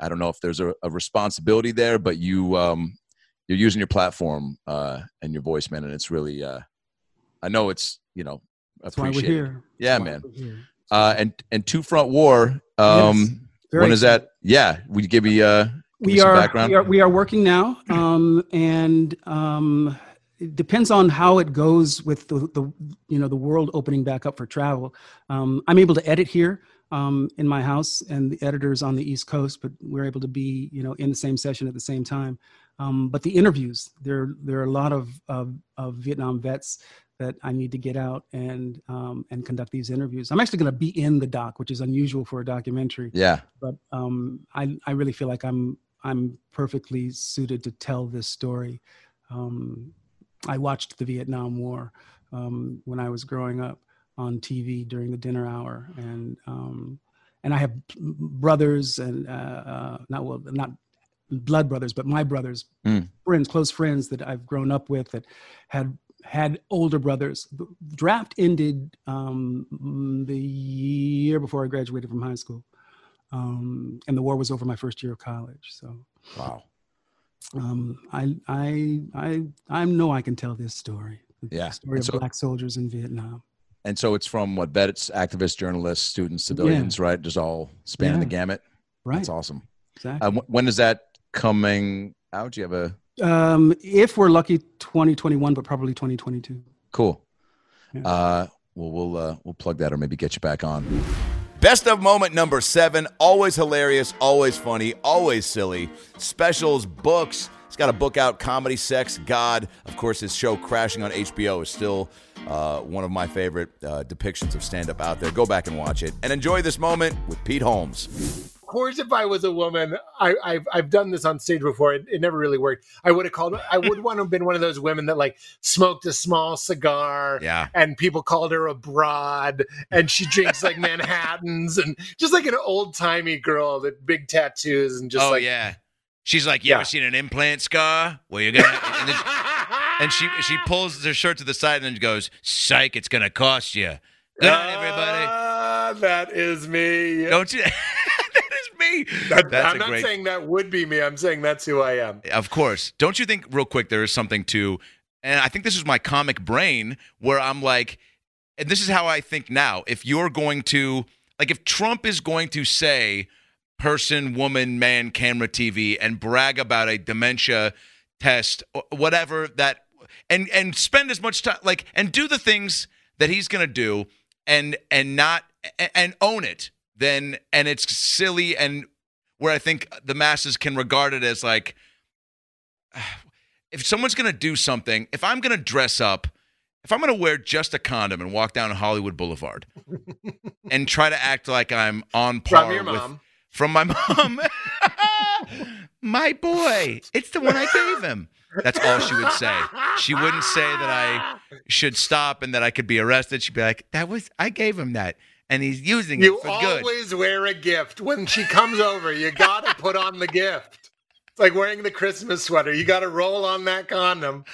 I don't know if there's a, a responsibility there, but you, um, you're using your platform, uh, and your voice, man. And it's really, uh, I know it's, you know, appreciated. Yeah, man. Uh, and, and Two Front War, um, yes, when is exciting. That? Yeah. Would you give me, uh, give we, me some are, background? we are, we are working now. Um, and, um, it depends on how it goes with the, the, you know, the world opening back up for travel. Um, I'm able to edit here um, in my house, and the editor's on the East Coast, but we're able to be, you know, in the same session at the same time. Um, but the interviews, there, there are a lot of, of, of Vietnam vets that I need to get out and, um, and conduct these interviews. I'm actually going to be in the doc, which is unusual for a documentary. Yeah. But um, I, I really feel like I'm, I'm perfectly suited to tell this story. Um, I watched the Vietnam War um, when I was growing up on T V during the dinner hour, and um, and I have brothers and uh, uh, not well not blood brothers, but my brothers, mm. friends, close friends that I've grown up with that had had older brothers. Draft ended um, the year before I graduated from high school, um, and the war was over my first year of college. So wow. Um, I, I, I, I know I can tell this story. The yeah. story so, of black soldiers in Vietnam. And so it's from what vets, activists, journalists, students, civilians, yeah. right? Just all spanning yeah. the gamut. Right. That's awesome. Exactly. Uh, w- when is that coming out? Do you have a, um, if we're lucky, twenty twenty-one, but probably twenty twenty-two. Cool. Yeah. Uh, well, we'll, uh, we'll plug that or maybe get you back on. Best of moment number seven, always hilarious, always funny, always silly. Specials, books. He's got a book out, Comedy, Sex, God. Of course, his show Crashing on H B O is still uh, one of my favorite uh, depictions of stand-up out there. Go back and watch it. And enjoy this moment with Pete Holmes. Of course, if I was a woman, I, I've, I've done this on stage before. It, it never really worked. I would have called, I would want to have been one of those women that like smoked a small cigar yeah. and people called her a broad and she drinks like Manhattans and just like an old timey girl with big tattoos and just oh, like, yeah. She's like, you yeah. ever seen an implant scar? Well, you're gonna, and, then, and she, she pulls her shirt to the side and then goes, psych, it's going to cost you. Good night, everybody. Uh, that is me. Don't you? That, that's I'm not great... saying that would be me. I'm saying that's who I am. Of course. Don't you think, real quick, there is something to, and I think this is my comic brain, where I'm like, and this is how I think now. If you're going to, like if Trump is going to say person, woman, man, camera, T V, and brag about a dementia test, or whatever that, and, and spend as much time, like, and do the things that he's going to do and, and not, and own it. Then and it's silly, and where I think the masses can regard it as like, if someone's going to do something, if I'm going to dress up, if I'm going to wear just a condom and walk down Hollywood Boulevard and try to act like I'm on par from your mom. With, from my mom, my boy, it's the one I gave him. That's all she would say. She wouldn't say that I should stop and that I could be arrested. She'd be like, that was, I gave him that. And he's using you it for good. You always wear a gift. When she comes over, you got to put on the gift. It's like wearing the Christmas sweater. You got to roll on that condom.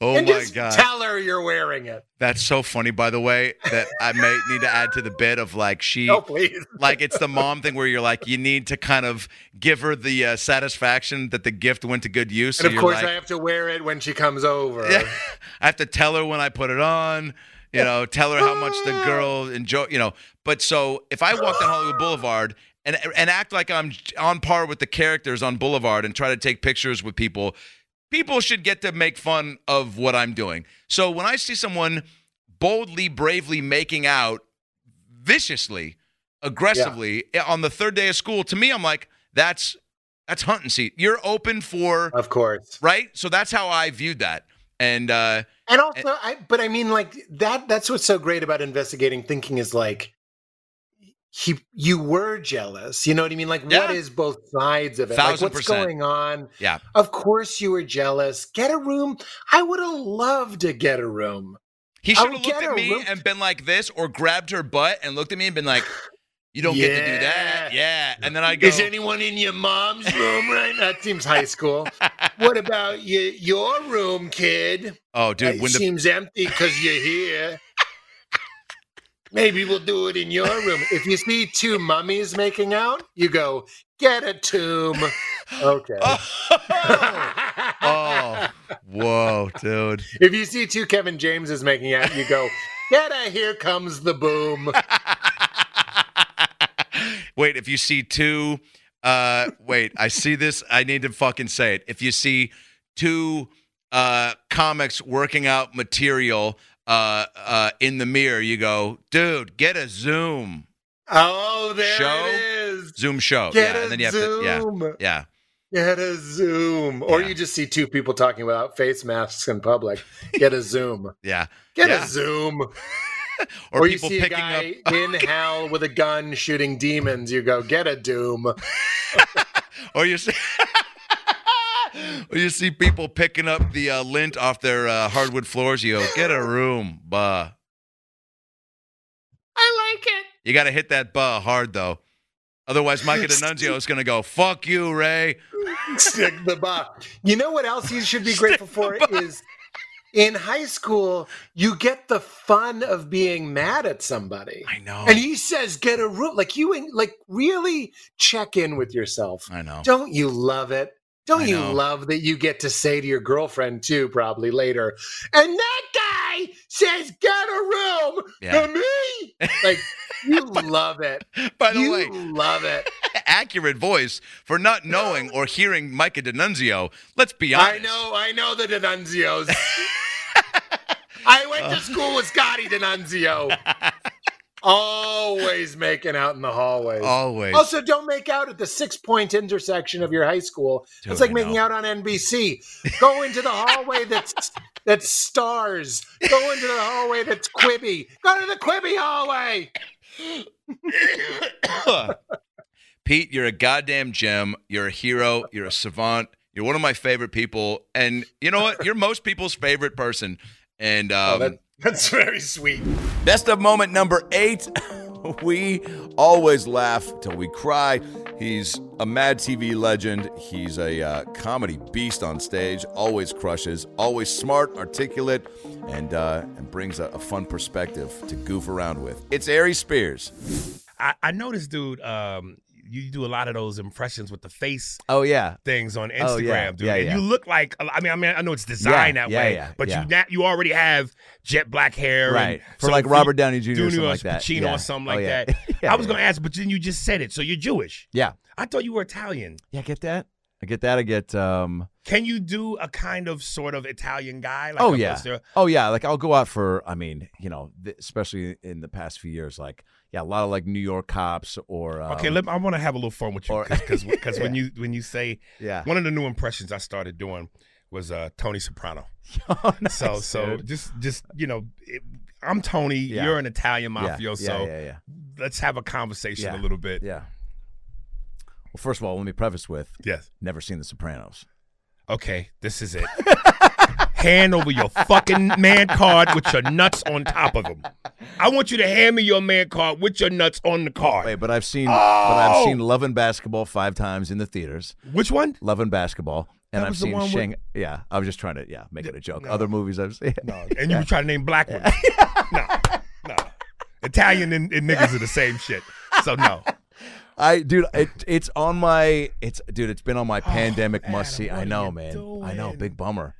Oh, and my just God. Tell her you're wearing it. That's so funny, by the way, that I may need to add to the bit of like she. Oh, please. Like it's the mom thing where you're like, you need to kind of give her the uh, satisfaction that the gift went to good use. And so of course, like, I have to wear it when she comes over. Yeah, I have to tell her when I put it on. You know, tell her how much the girl enjoy. You know, but so if I walk down Hollywood Boulevard and and act like I'm on par with the characters on Boulevard and try to take pictures with people, people should get to make fun of what I'm doing. So when I see someone boldly, bravely making out, viciously, aggressively yeah. on the third day of school, to me, I'm like, that's that's hunting seat. You're open for, of course, right? So that's how I viewed that. And uh, and also, and, I, but I mean, like that. That's what's so great about investigating thinking is like he, you were jealous. You know what I mean? Like, yeah. What is both sides of it? Thousand like, what's percent. going on? Yeah. Of course, you were jealous. Get a room. I would have loved to get a room. He should have looked at me room. and been like this, or grabbed her butt and looked at me and been like, you don't yeah. get to do that. Yeah. And then I go, is anyone in your mom's room right now? That seems high school. What about your, your room, kid? Oh, dude. It when seems the... empty because you're here. Maybe we'll do it in your room. If you see two mummies making out, you go, get a tomb. Okay. Oh. Oh. Whoa, dude. If you see two Kevin Jameses making out, you go, get a here comes the boom. Wait, if you see two, uh, wait, I see this. I need to fucking say it. If you see two uh, comics working out material uh, uh, in the mirror, you go, dude, get a Zoom. Oh, there show? it is. Zoom show. Get yeah, a and then you have Zoom. To, yeah, yeah. Get a Zoom. Or yeah. you just see two people talking about face masks in public. Get a Zoom. yeah. Get yeah. a Zoom. Or, or you see a guy up... in hell with a gun shooting demons. You go, get a doom. Or you see, or you see people picking up the uh, lint off their uh, hardwood floors. You go, get a room, bah. I like it. You got to hit that bah hard though, otherwise Micah D'Annunzio is going to go, fuck you, Ray. Stick the bah. You know what else you should be Stick grateful for is. In high school, you get the fun of being mad at somebody. I know. And he says, get a room. Like, you, like, really check in with yourself. I know. Don't you love it? Don't you love that you get to say to your girlfriend, too, probably later, and that guy says, get a room yeah. to me? Like, you but, love it. By the you way. You love it. Accurate voice for not knowing or hearing Micah D'Annunzio. Let's be honest. I know. I know the D'Annunzios. I went oh. to school with Scotty D'Annunzio. Always making out in the hallways. Always. Also, don't make out at the six-point intersection of your high school. Dude, it's like I making know. out on N B C. Go into the hallway that's that's Stars. Go into the hallway that's Quibi. Go to the Quibi hallway. Pete, you're a goddamn gem. You're a hero. You're a savant. You're one of my favorite people. And you know what? You're most people's favorite person. And um, oh, that, that's very sweet. Best of moment number eight. We always laugh till we cry. He's a Mad T V legend. He's a uh, comedy beast on stage. Always crushes. Always smart, articulate, and uh, and brings a, a fun perspective to goof around with. It's Aries Spears. I, I know this dude. Um, you do a lot of those impressions with the face. Oh yeah, things on Instagram, oh, yeah. dude. Yeah, yeah. You look like I mean, I mean, I know it's designed yeah, that yeah, way, yeah, but yeah. you na- you already have jet black hair, right? And For like Robert Downey Junior or something like that, Pacino yeah. or something like oh, yeah. that. yeah, I was yeah, gonna yeah. ask, but then you just said it, so you're Jewish. Yeah, I thought you were Italian. Yeah, get that. I get that. I get. Um... Can you do a kind of sort of Italian guy? Like oh yeah. Poster? Oh yeah. Like I'll go out for. I mean, you know, th- especially in the past few years, like. Yeah, a lot of like New York cops or um, okay. Let me, I want to have a little fun with you because because yeah. when you when you say yeah, one of the new impressions I started doing was uh, Tony Soprano. Oh, nice, so dude. so just just you know, it, I'm Tony. Yeah. You're an Italian mafioso. Yeah, yeah, yeah, yeah. Let's have a conversation yeah. a little bit. Yeah. Well, first of all, let me preface with yes, never seen The Sopranos. Okay, this is it. Hand over your fucking man card with your nuts on top of them. I want you to hand me your man card with your nuts on the card. Wait, but I've seen, oh! but I've seen Love and Basketball five times in the theaters. Which one? Love and Basketball, and that I've seen Shang. With... Yeah, I was just trying to yeah make it a joke. No. Other movies I've seen. No, and you were trying to name black ones. No, no, Italian and, and niggas are the same shit. So no. I dude, it, it's on my it's dude, it's been on my oh, pandemic man, must see. I know, man. Doing? I know, big bummer.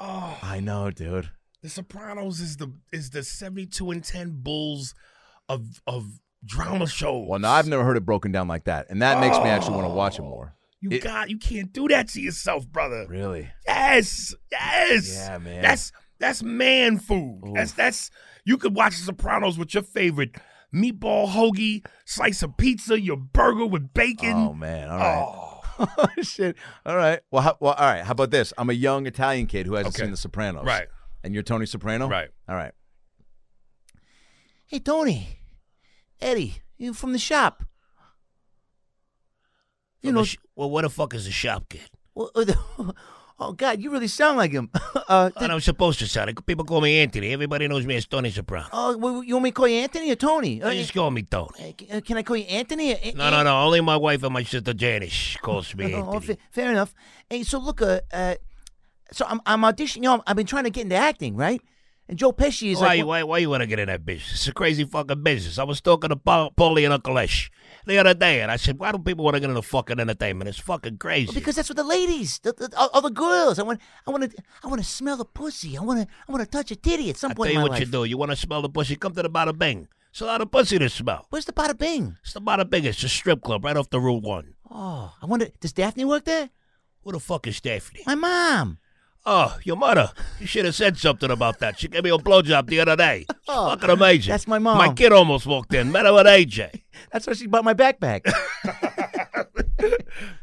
Oh, I know, dude. The Sopranos is the is the seventy-two and ten bulls of of drama shows. Well, no, I've never heard it broken down like that, and that oh, makes me actually want to watch it more. You it, got you can't do that to yourself, brother. Really? Yes, yes. Yeah, man. That's that's man food. Oof. That's that's you could watch The Sopranos with your favorite meatball hoagie, slice of pizza, your burger with bacon. Oh man, all right. Oh. Oh, shit. All right. Well, how, well, all right. How about this? I'm a young Italian kid who hasn't okay. seen The Sopranos. Right. And you're Tony Soprano? Right. All right. Hey, Tony. Eddie, you from the shop. From you know. Sh well, what the fuck is a shop kid? Well, oh, God, you really sound like him. uh, and I'm supposed to sound. People call me Anthony. Everybody knows me as Tony Soprano. Oh, well, you want me to call you Anthony or Tony? Uh, just call me Tony. Uh, can I call you Anthony? Or An no, no, no. Only my wife and my sister Janice calls me Anthony. Oh, fa fair enough. Hey, so look, uh, uh, so I'm, I'm auditioning. You know, I've been trying to get into acting, right? And Joe Pesci is why, like... Why, why you want to get in that business? It's a crazy fucking business. I was talking to Paul, Paulie and Uncle Esh the other day, and I said, why do people want to get into fucking entertainment? It's fucking crazy. Well, because that's what the ladies, the, the, all, all the girls. I want I want to I want to smell the pussy. I want to I want to touch a titty at some I point in my life. I tell you what you do. You want to smell the pussy, come to the Bada Bing. It's a lot of pussy to smell. Where's the Bada Bing? It's the Bada Bing. It's a strip club right off the Route one. Oh, I wonder, does Daphne work there? Who the fuck is Daphne? My mom. Oh, your mother. You should have said something about that. She gave me a blowjob the other day. It's oh, fucking amazing. That's my mom. My kid almost walked in. Met her with A J. That's why she bought my backpack.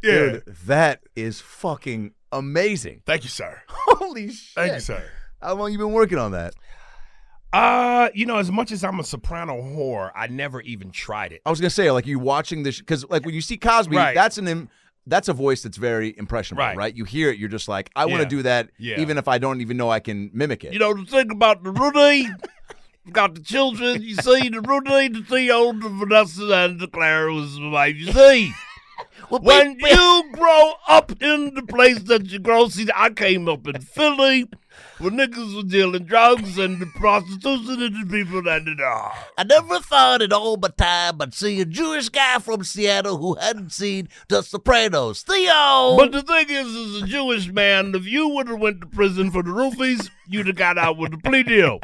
Dude, that is fucking amazing. Thank you, sir. Holy shit. Thank you, sir. How long you been working on that? Uh, you know, as much as I'm a soprano whore, I never even tried it. I was going to say, like, you watching this, because, like, when you see Cosby, right. that's an... Im That's a voice that's very impressionable, right? right? You hear it, you're just like, I yeah. want to do that, yeah. even if I don't even know I can mimic it. You know, the thing about the routine, you got the children, you see, the routine, to see old Vanessa and Claire was the way you see. Well, when but, you grow up in the place that you grow, see, I came up in Philly where niggas were dealing drugs and the prostitution and the people that did all. I never thought at all my time I'd see a Jewish guy from Seattle who hadn't seen The Sopranos. Theo! But the thing is, as a Jewish man, if you would have went to prison for the roofies, you'd have got out with a plea deal.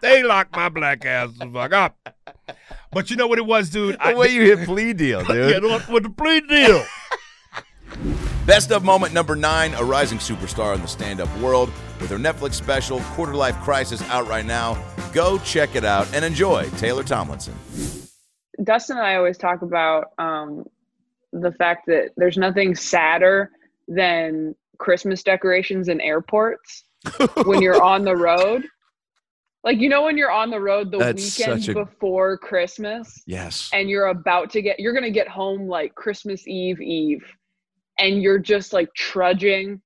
They locked my black ass the fuck up. But you know what it was, dude? The I, way you hit plea deal, dude. Yeah, with the plea deal. Best of moment number nine, a rising superstar in the stand-up world with her Netflix special, Quarter Life Crisis, out right now. Go check it out and enjoy Taylor Tomlinson. Dustin and I always talk about um, the fact that there's nothing sadder than Christmas decorations in airports when you're on the road. Like, you know, when you're on the road the That's weekend a... before Christmas, yes, and you're about to get, you're going to get home like Christmas Eve Eve, and you're just like trudging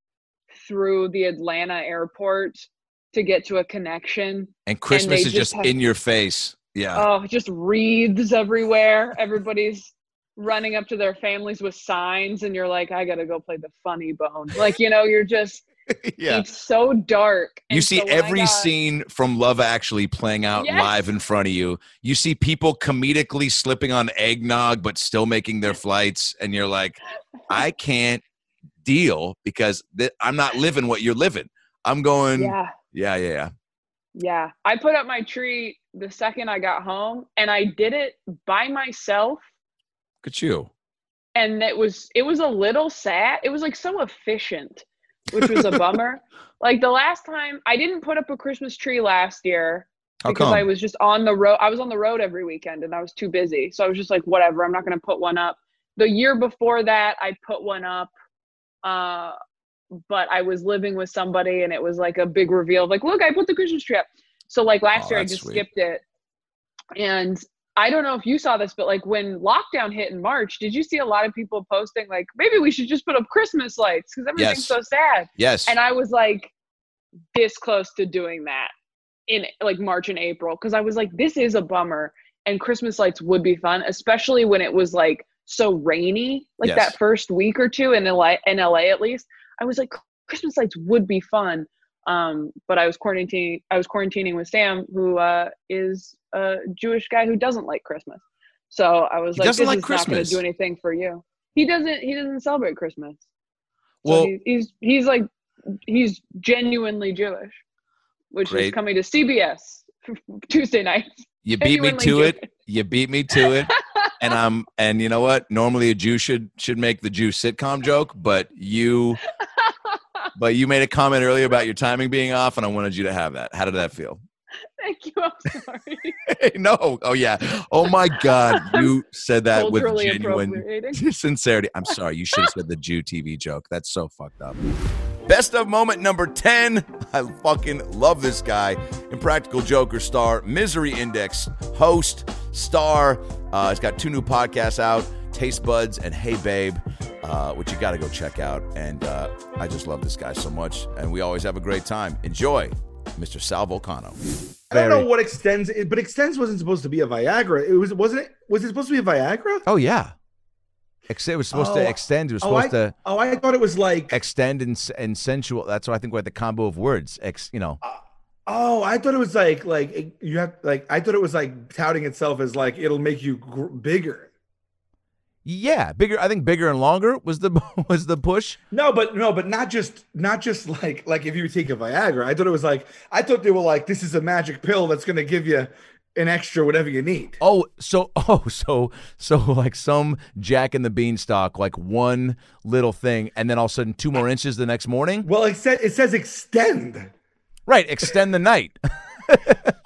through the Atlanta airport to get to a connection. And Christmas and is just, just have, in your face. Yeah. Oh, just wreaths everywhere. Everybody's running up to their families with signs, and you're like, I got to go play the funny bone. Like, you know, you're just. Yeah. It's so dark. And you see so every got... scene from Love Actually playing out yes. live in front of you. You see people comedically slipping on eggnog, but still making their flights. And you're like, I can't deal because I'm not living what you're living. I'm going, yeah. yeah, yeah, yeah. Yeah. I put up my tree the second I got home, and I did it by myself. Look at you. And it was, it was a little sad. It was like so efficient. Which was a bummer. Like the last time I didn't put up a Christmas tree last year because I was just on the road. I was on the road every weekend and I was too busy. So I was just like, whatever, I'm not going to put one up. The year before that I put one up, uh, but I was living with somebody and it was like a big reveal. Like, look, I put the Christmas tree up. So like last oh, year I just sweet. skipped it. And I don't know if you saw this, but like when lockdown hit in March, did you see a lot of people posting like, maybe we should just put up Christmas lights because everything's yes. so sad. Yes. And I was like this close to doing that in like March and April because I was like, this is a bummer and Christmas lights would be fun, especially when it was like so rainy, like yes. that first week or two in L A, in L A at least. I was like, Christmas lights would be fun. Um, but I was quarantining, I was quarantining with Sam, who uh, is a Jewish guy who doesn't like Christmas. So I was he like, doesn't this like is Christmas. Not going to do anything for you. He doesn't, he doesn't celebrate Christmas. Well, so he, he's, he's like, he's genuinely Jewish, which great. Is coming to C B S Tuesday night. You beat me to Jewish. It. You beat me to it. And I'm, and you know what? Normally a Jew should, should make the Jew sitcom joke, but you... But you made a comment earlier about your timing being off, and I wanted you to have that. How did that feel? Thank you. I'm sorry. No. Oh, yeah. Oh, my God. You said that with genuine sincerity. I'm sorry. You should have said the Jew T V joke. That's so fucked up. Best of moment number ten. I fucking love this guy. Impractical Joker star, Misery Index host, star. Uh, he's got two new podcasts out, Taste Buds and Hey Babe, uh, which you got to go check out. And uh, I just love this guy so much. And we always have a great time. Enjoy. Mister Sal Vulcano. I don't know what Extends, but Extends wasn't supposed to be a Viagra. It was, wasn't it? Was it supposed to be a Viagra? Oh yeah, it was supposed oh. to extend. It was supposed oh, I, to. Oh, I thought it was like extend and, and sensual. That's what I think. What the combo of words, ex, you know. Uh, oh, I thought it was like like you have like I thought it was like touting itself as like it'll make you gr- bigger. Yeah, bigger. I think bigger and longer was the was the push. No, but no, but not just not just like like if you take a Viagra. I thought it was like I thought they were like this is a magic pill that's going to give you an extra whatever you need. Oh, so oh so so like some Jack and the Beanstalk, like one little thing, and then all of a sudden two more inches the next morning. Well, it says it says extend. Right, extend the night.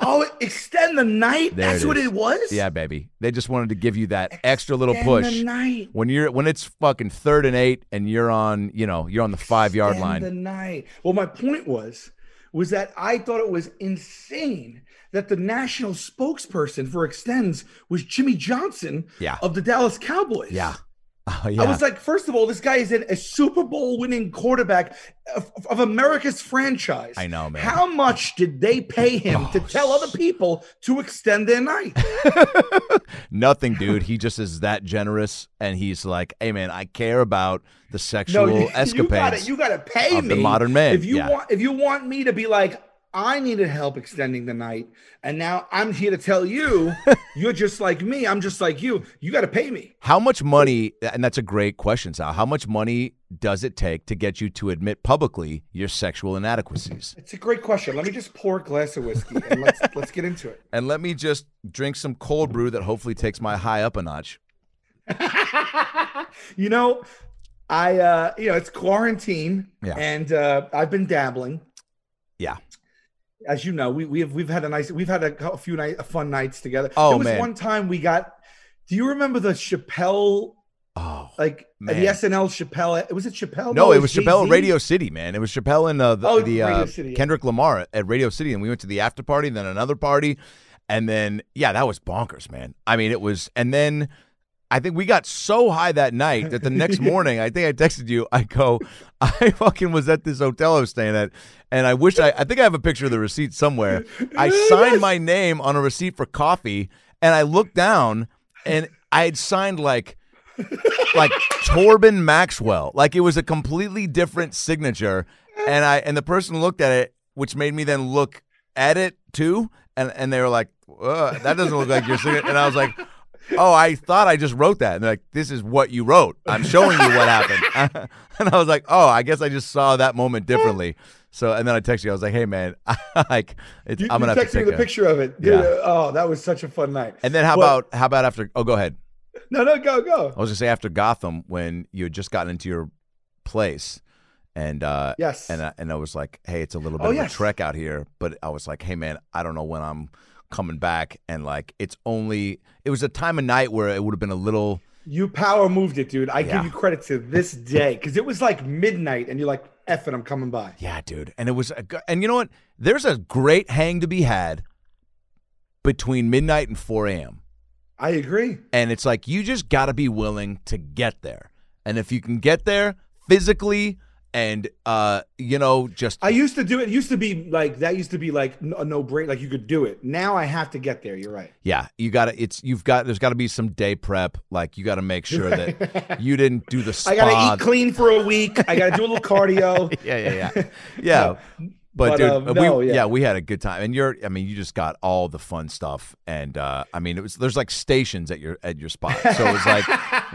Oh, extend the night? There That's it what it was? Yeah, baby. They just wanted to give you that extend extra little push. The night. When you're when it's fucking third and eight and you're on, you know, you're on the five yard line. The night. Well, my point was was that I thought it was insane that the national spokesperson for Extends was Jimmy Johnson yeah. of the Dallas Cowboys. Yeah. Oh, yeah. I was like, first of all, this guy is in a Super Bowl winning quarterback of, of America's franchise. I know, man. How much did they pay him oh, to tell other people to extend their night? Nothing, dude. He just is that generous. And he's like, hey, man, I care about the sexual no, you, escapades. You got to pay me. The modern man. If you, yeah. want, if you want me to be like, I needed help extending the night. And now I'm here to tell you, you're just like me. I'm just like you. You got to pay me. How much money, and that's a great question, Sal. How much money does it take to get you to admit publicly your sexual inadequacies? It's a great question. Let me just pour a glass of whiskey and let's let's get into it. And let me just drink some cold brew that hopefully takes my high up a notch. You know, I, uh, you know, it's quarantine yeah. and uh, I've been dabbling. Yeah. As you know, we we've we've had a nice we've had a, a few night, a fun nights together. Oh, there was man. one time we got. Do you remember the Chappelle? Oh, like man. the S N L Chappelle. Was it Chappelle? No, no it was, was Chappelle at Radio City, man. It was Chappelle and uh, the, oh, the uh, City, Kendrick yeah. Lamar at Radio City, and we went to the after party, and then another party, and then yeah, that was bonkers, man. I mean, it was, and then. I think we got so high that night that the next morning, I think I texted you, I go, I fucking was at this hotel I was staying at, and I wish I, I think I have a picture of the receipt somewhere. I signed my name on a receipt for coffee, and I looked down, and I had signed like, like Torben Maxwell. Like it was a completely different signature, and I and the person looked at it, which made me then look at it too, and, and they were like, that doesn't look like your signature. And I was like, oh, I thought I just wrote that. And they're like, this is what you wrote. I'm showing you what happened. And I was like, oh, I guess I just saw that moment differently. So, and then I texted you. I was like, hey, man, I, like, it's, you, I'm going to have to take me the a, picture of it. Dude, yeah. Oh, that was such a fun night. And then how well, about how about after? Oh, go ahead. No, no, go, go. I was going to say after Gotham, when you had just gotten into your place. And uh, yes. and, I, and I was like, hey, it's a little bit oh, of yes. a trek out here. But I was like, hey, man, I don't know when I'm coming back, and like it's only it was a time of night where it would have been a little you power moved it, dude. I yeah. give you credit to this day, because it was like midnight and you're like, F it, I'm coming by. Yeah, dude. And it was a, and you know what, there's a great hang to be had between midnight and four a.m. I agree. And it's like you just gotta be willing to get there, and if you can get there physically. And, uh, you know, just. I used to do it. It used to be like that used to be like a no brainer. Like you could do it. Now I have to get there. You're right. Yeah. You got to. It's you've got there's got to be some day prep. Like you got to make sure that you didn't do the spa. I got to eat clean for a week. I got to do a little cardio. Yeah. Yeah. Yeah. Yeah. No. But, but dude, um, no, we, yeah. yeah, we had a good time, and you're, I mean, you just got all the fun stuff, and uh, I mean, it was there's like stations at your at your spot, so it was like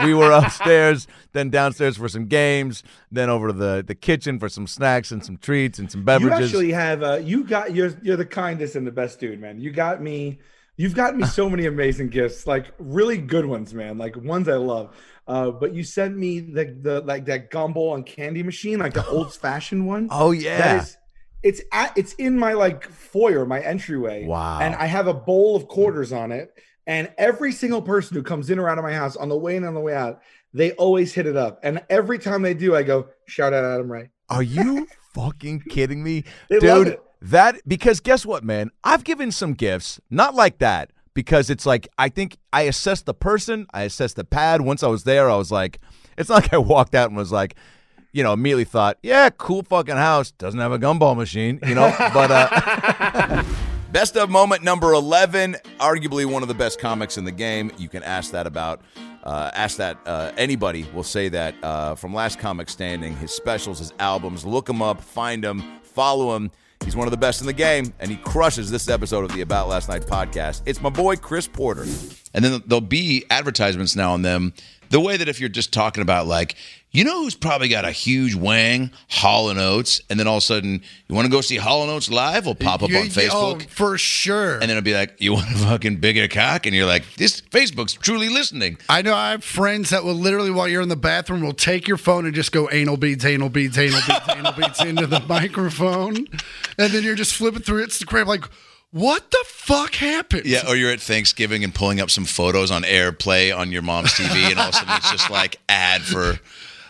we were upstairs, then downstairs for some games, then over to the, the kitchen for some snacks and some treats and some beverages. You actually have, uh, you got, you're you're the kindest and the best dude, man. You got me, you've got me so many amazing gifts, like really good ones, man, like ones I love. Uh, but you sent me the the like that gumball and candy machine, like the old fashioned one. Oh yeah. That is It's at, it's in my like foyer, my entryway. Wow. And I have a bowl of quarters on it. And every single person who comes in or out of my house on the way in and on the way out, they always hit it up. And every time they do, I go, shout out Adam Ray. Are you fucking kidding me? They Dude, love it. That, because guess what, man? I've given some gifts, not like that, because it's like, I think I assessed the person, I assessed the pad. Once I was there, I was like, it's not like I walked out and was like, you know, immediately thought, yeah, cool fucking house, doesn't have a gumball machine, you know, but uh, best of moment number eleven, arguably one of the best comics in the game. You can ask that about, uh, ask that, uh, anybody will say that, uh, from Last Comic Standing, his specials, his albums, look him up, find him, follow him. He's one of the best in the game, and he crushes this episode of the About Last Night podcast. It's my boy, Chris Porter. And then there'll be advertisements now on them, the way that if you're just talking about, like, you know who's probably got a huge wang? Hall and Oates. And then all of a sudden, you want to go see Hall and Oates live? Will pop up you, on Facebook. Oh, for sure. And then it'll be like, you want a fucking bigger cock? And you're like, this Facebook's truly listening. I know I have friends that will literally, while you're in the bathroom, will take your phone and just go anal beads, anal beads, anal beads, anal beads into the microphone. And then you're just flipping through Instagram like, what the fuck happened? Yeah, or you're at Thanksgiving and pulling up some photos on AirPlay on your mom's T V, and all of a sudden it's just like ad for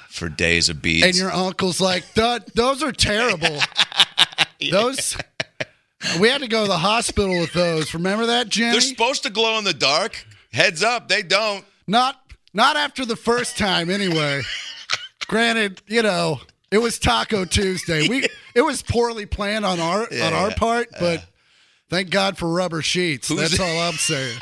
for days of beats. And your uncle's like, that, those are terrible. Yeah. Those, we had to go to the hospital with those. Remember that, Jenny? They're supposed to glow in the dark. Heads up, they don't. Not, not after the first time, anyway. Granted, you know, it was Taco Tuesday. We, yeah. It was poorly planned on our yeah, on our part, but. Uh, Thank God for rubber sheets. Who's That's all I'm saying.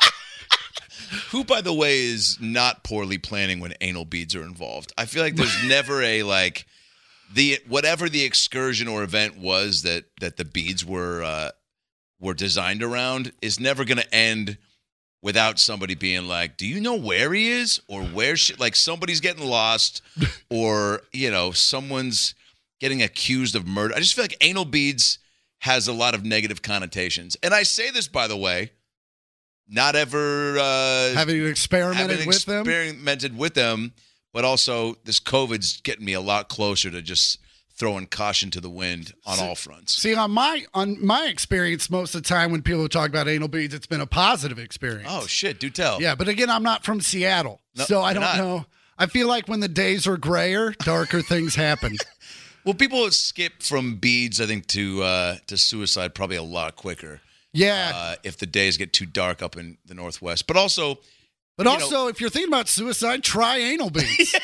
Who, by the way, is not poorly planning when anal beads are involved? I feel like there's never a, like, the whatever the excursion or event was that, that the beads were uh, were designed around is never going to end without somebody being like, do you know where he is or where she, like, somebody's getting lost or, you know, someone's getting accused of murder. I just feel like anal beads has a lot of negative connotations. And I say this, by the way, not ever... Uh, having you experimented with them? experimented with them, but also this COVID's getting me a lot closer to just throwing caution to the wind on see, all fronts. See, on my on my experience, most of the time when people talk about anal beads, it's been a positive experience. Oh, shit, do tell. Yeah, but again, I'm not from Seattle, no, so I don't not. know. I feel like when the days are grayer, darker things happen. Well, people skip from beads, I think, to uh, to suicide probably a lot quicker. Yeah, uh, if the days get too dark up in the Northwest, but also, but also, know, if you're thinking about suicide, try anal beads. Yeah.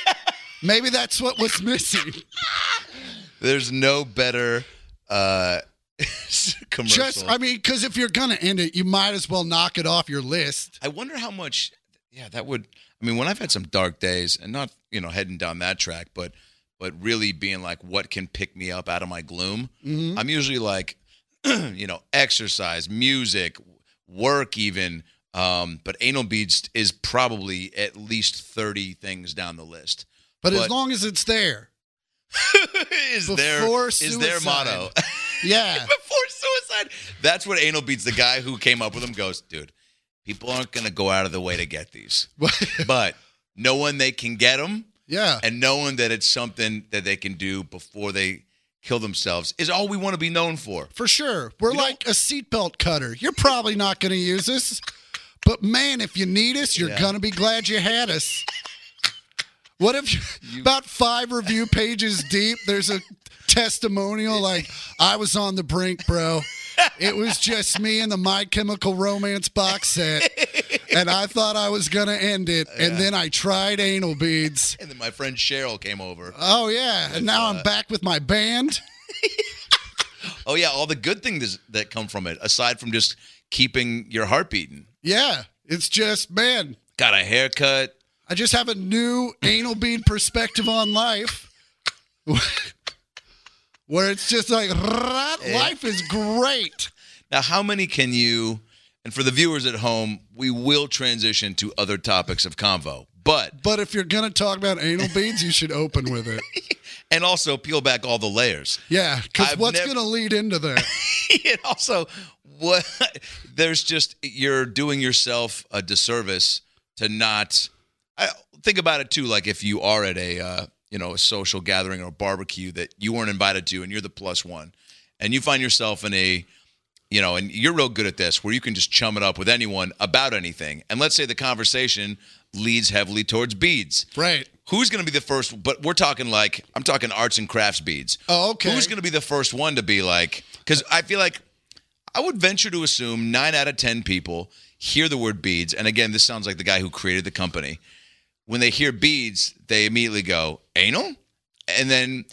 Maybe that's what was missing. There's no better uh, commercial. Just, I mean, because if you're gonna end it, you might as well knock it off your list. I wonder how much. Yeah, that would. I mean, when I've had some dark days, and not you know heading down that track, but. But really being like, what can pick me up out of my gloom? Mm-hmm. I'm usually like, you know, exercise, music, work even. Um, but anal beads is probably at least thirty things down the list. But, but as long as it's there. is, there is their motto. Yeah. Before suicide. That's what anal beads, the guy who came up with them goes, dude, people aren't going to go out of the way to get these. But knowing they can get them. Yeah. And knowing that it's something that they can do before they kill themselves is all we want to be known for. For sure. We're you like know? a seatbelt cutter. You're probably not going to use us, but man, if you need us, you're yeah. going to be glad you had us. What if you... about five review pages deep, there's a testimonial like, I was on the brink, bro. It was just me and the My Chemical Romance box set, and I thought I was going to end it, and yeah. then I tried anal beads. And then my friend Cheryl came over. Oh, yeah, and, and now uh, I'm back with my band. Oh, yeah, all the good things that come from it, aside from just keeping your heart beating. Yeah, it's just, man. Got a haircut. I just have a new anal bead perspective on life. Where it's just like, life is great. Now, how many can you, and for the viewers at home, we will transition to other topics of convo. But but if you're going to talk about anal beads, you should open with it. And also peel back all the layers. Yeah, because what's nev- going to lead into that? And also, what there's just, you're doing yourself a disservice to not, I, think about it too, like if you are at a, uh, you know, a social gathering or a barbecue that you weren't invited to and you're the plus one. and you find yourself in a, you know, and you're real good at this, where you can just chum it up with anyone about anything. And let's say the conversation leads heavily towards beads. Right. Who's going to be the first? But we're talking like, I'm talking arts and crafts beads. Oh, okay. Who's going to be the first one to be like, because I feel like I would venture to assume nine out of ten people hear the word beads. And again, this sounds like the guy who created the company. When they hear beads, they immediately go, anal? And then,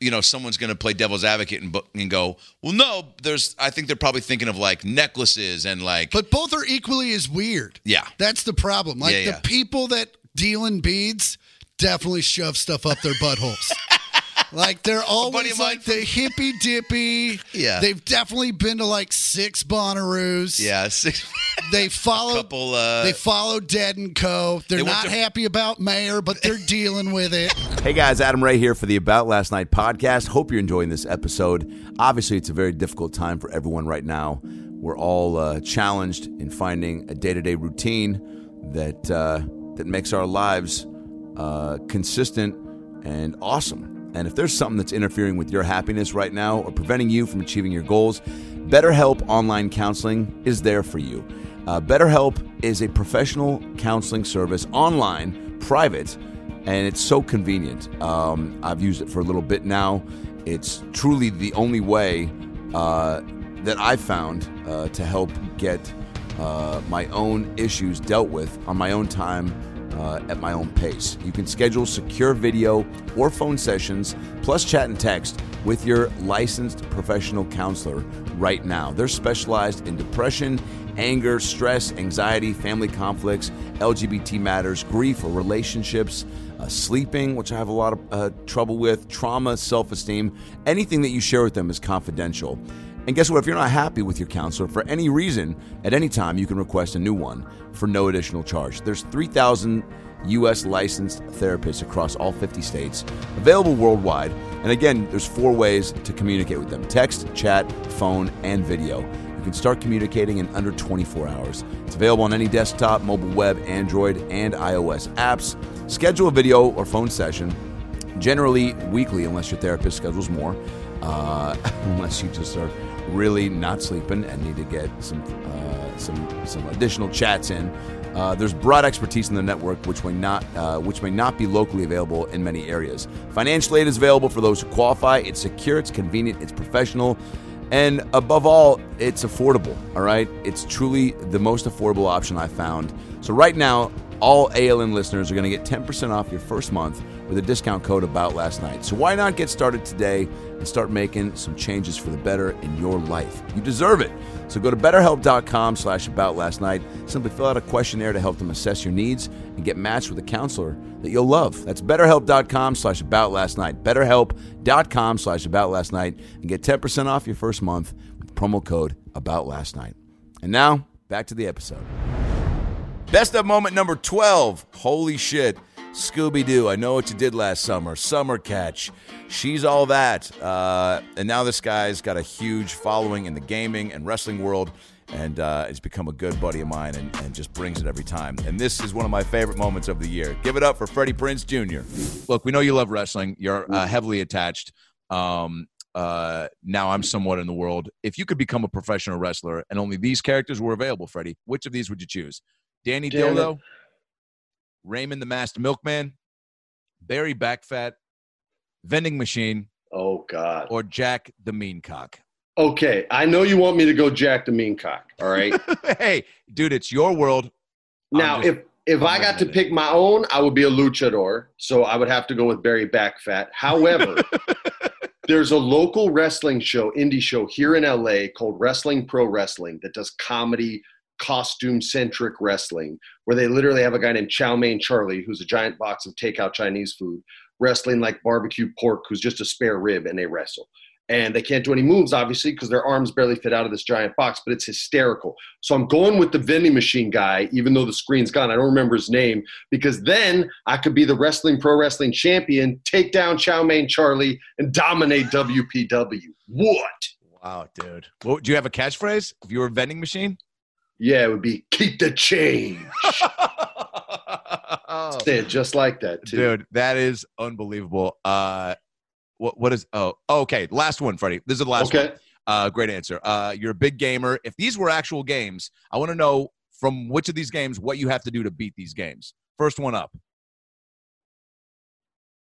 you know, someone's going to play devil's advocate and, and go, well, no, there's, I think they're probably thinking of like necklaces and like. But both are equally as weird. Yeah. That's the problem. Like yeah, yeah. The people that deal in beads definitely shove stuff up their buttholes. Like they're always like the hippy dippy. Yeah. They've definitely been to like six Bonnaroos. Yeah. Six. They followed. Couple, uh, they followed Dead and Co. They're they not to- happy about Mayer, but they're dealing with it. Hey guys, Adam Ray here for the About Last Night podcast. Hope you're enjoying this episode. Obviously, it's a very difficult time for everyone right now. We're all uh, challenged in finding a day-to-day routine that uh, that makes our lives uh, consistent and awesome. And if there's something that's interfering with your happiness right now or preventing you from achieving your goals, BetterHelp Online Counseling is there for you. Uh, BetterHelp is a professional counseling service, online, private, and it's so convenient. Um, I've used it for a little bit now. It's truly the only way uh, that I've found uh, to help get uh, my own issues dealt with on my own time. Uh, at my own pace. You can schedule secure video or phone sessions, plus chat and text with your licensed professional counselor right now. They're specialized in depression, anger, stress, anxiety, family conflicts, L G B T matters, grief or relationships, uh, sleeping, which I have a lot of uh, trouble with, trauma, self-esteem. Anything that you share with them is confidential. And guess what? If you're not happy with your counselor for any reason, at any time, you can request a new one for no additional charge. There's three thousand U S licensed therapists across all fifty states, available worldwide. And again, there's four ways to communicate with them: text, chat, phone, and video. You can start communicating in under twenty-four hours. It's available on any desktop, mobile web, Android, and iOS apps. Schedule a video or phone session, generally weekly, unless your therapist schedules more, uh, unless you just are really not sleeping and need to get some uh, some some additional chats in. Uh, there's broad expertise in the network, which may not uh, which may not be locally available in many areas. Financial aid is available for those who qualify. It's secure, it's convenient, it's professional, and above all, it's affordable. All right, it's truly the most affordable option I've found. So right now, all A L N listeners are going to get ten percent off your first month with a discount code About Last Night. So why not get started today and start making some changes for the better in your life? You deserve it. So go to BetterHelp.com slash About Last Night. Simply fill out a questionnaire to help them assess your needs and get matched with a counselor that you'll love. That's BetterHelp.com slash About Last Night. BetterHelp.com slash About Last Night. And get ten percent off your first month with promo code About Last Night. And now, back to the episode. Best of moment number twelve. Holy shit. Scooby-Doo, I Know What You Did Last Summer. Summer Catch. She's all that. Uh, and now this guy's got a huge following in the gaming and wrestling world, and uh, has become a good buddy of mine, and, and just brings it every time. And this is one of my favorite moments of the year. Give it up for Freddie Prinze Junior Look, we know you love wrestling. You're uh, heavily attached. Um, uh, now I'm somewhat in the world. If you could become a professional wrestler and only these characters were available, Freddie, which of these would you choose? Danny Damn Dildo, it. Raymond the Masked Milkman, Barry Backfat, Vending Machine. Oh, God. Or Jack the Mean Cock. Okay. I know you want me to go Jack the Mean Cock, all right? Hey, dude, it's your world. Now, just, if, if I got to pick my own, I would be a luchador, so I would have to go with Barry Backfat. However, there's a local wrestling show, indie show here in L A called Wrestling Pro Wrestling that does comedy costume-centric wrestling, where they literally have a guy named Chow Mein Charlie, who's a giant box of takeout Chinese food, wrestling like barbecue pork, who's just a spare rib, and they wrestle. And they can't do any moves, obviously, because their arms barely fit out of this giant box, but it's hysterical. So I'm going with the Vending Machine guy, even though the screen's gone. I don't remember his name, because then I could be the Wrestling Pro Wrestling champion, take down Chow Mein Charlie, and dominate W P W. What? Wow, dude. What, do you have a catchphrase if you were a vending machine? Yeah, it would be, keep the change. Oh. Say it just like that, too. Dude, that is unbelievable. Uh, what What is – oh, okay. Last one, Freddie. This is the last okay. one. Uh, great answer. Uh, you're a big gamer. If these were actual games, I want to know from which of these games what you have to do to beat these games. First one up.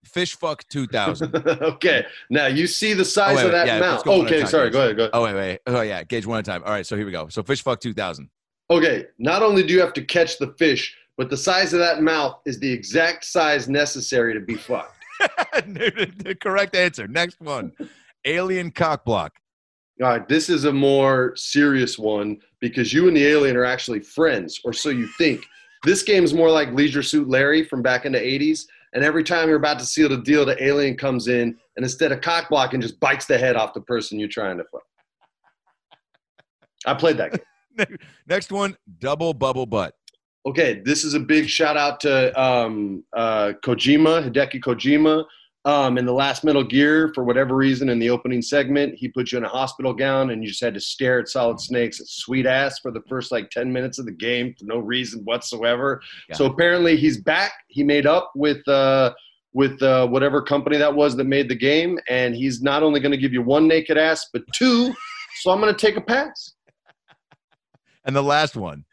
Fish Fuck two thousand. Okay. Now you see the size oh, wait, of that yeah, mount. Okay. Sorry. Guys. Go ahead. Go ahead. Oh, wait, wait. Oh, yeah. Gage, one at a time. All right. So here we go. So Fish Fuck two thousand. Okay. Not only do you have to catch the fish, but the size of that mouth is the exact size necessary to be fucked. The correct answer. Next one. Alien cock block. All right, this is a more serious one because you and the alien are actually friends, or so you think. This game is more like Leisure Suit Larry from back in the eighties, and every time you're about to seal the deal, the alien comes in and instead of cock blocking, just bites the head off the person you're trying to fuck. I played that game. Next one, double bubble butt. Okay, this is a big shout out to um, uh, Kojima, Hideki Kojima. Um, in the last Metal Gear, for whatever reason, in the opening segment, he put you in a hospital gown and you just had to stare at solid snakes, a sweet ass, for the first like ten minutes of the game for no reason whatsoever. Yeah. So apparently he's back. He made up with uh, with uh, whatever company that was that made the game. And he's not only going to give you one naked ass, but two. So I'm going to take a pass. And the last one,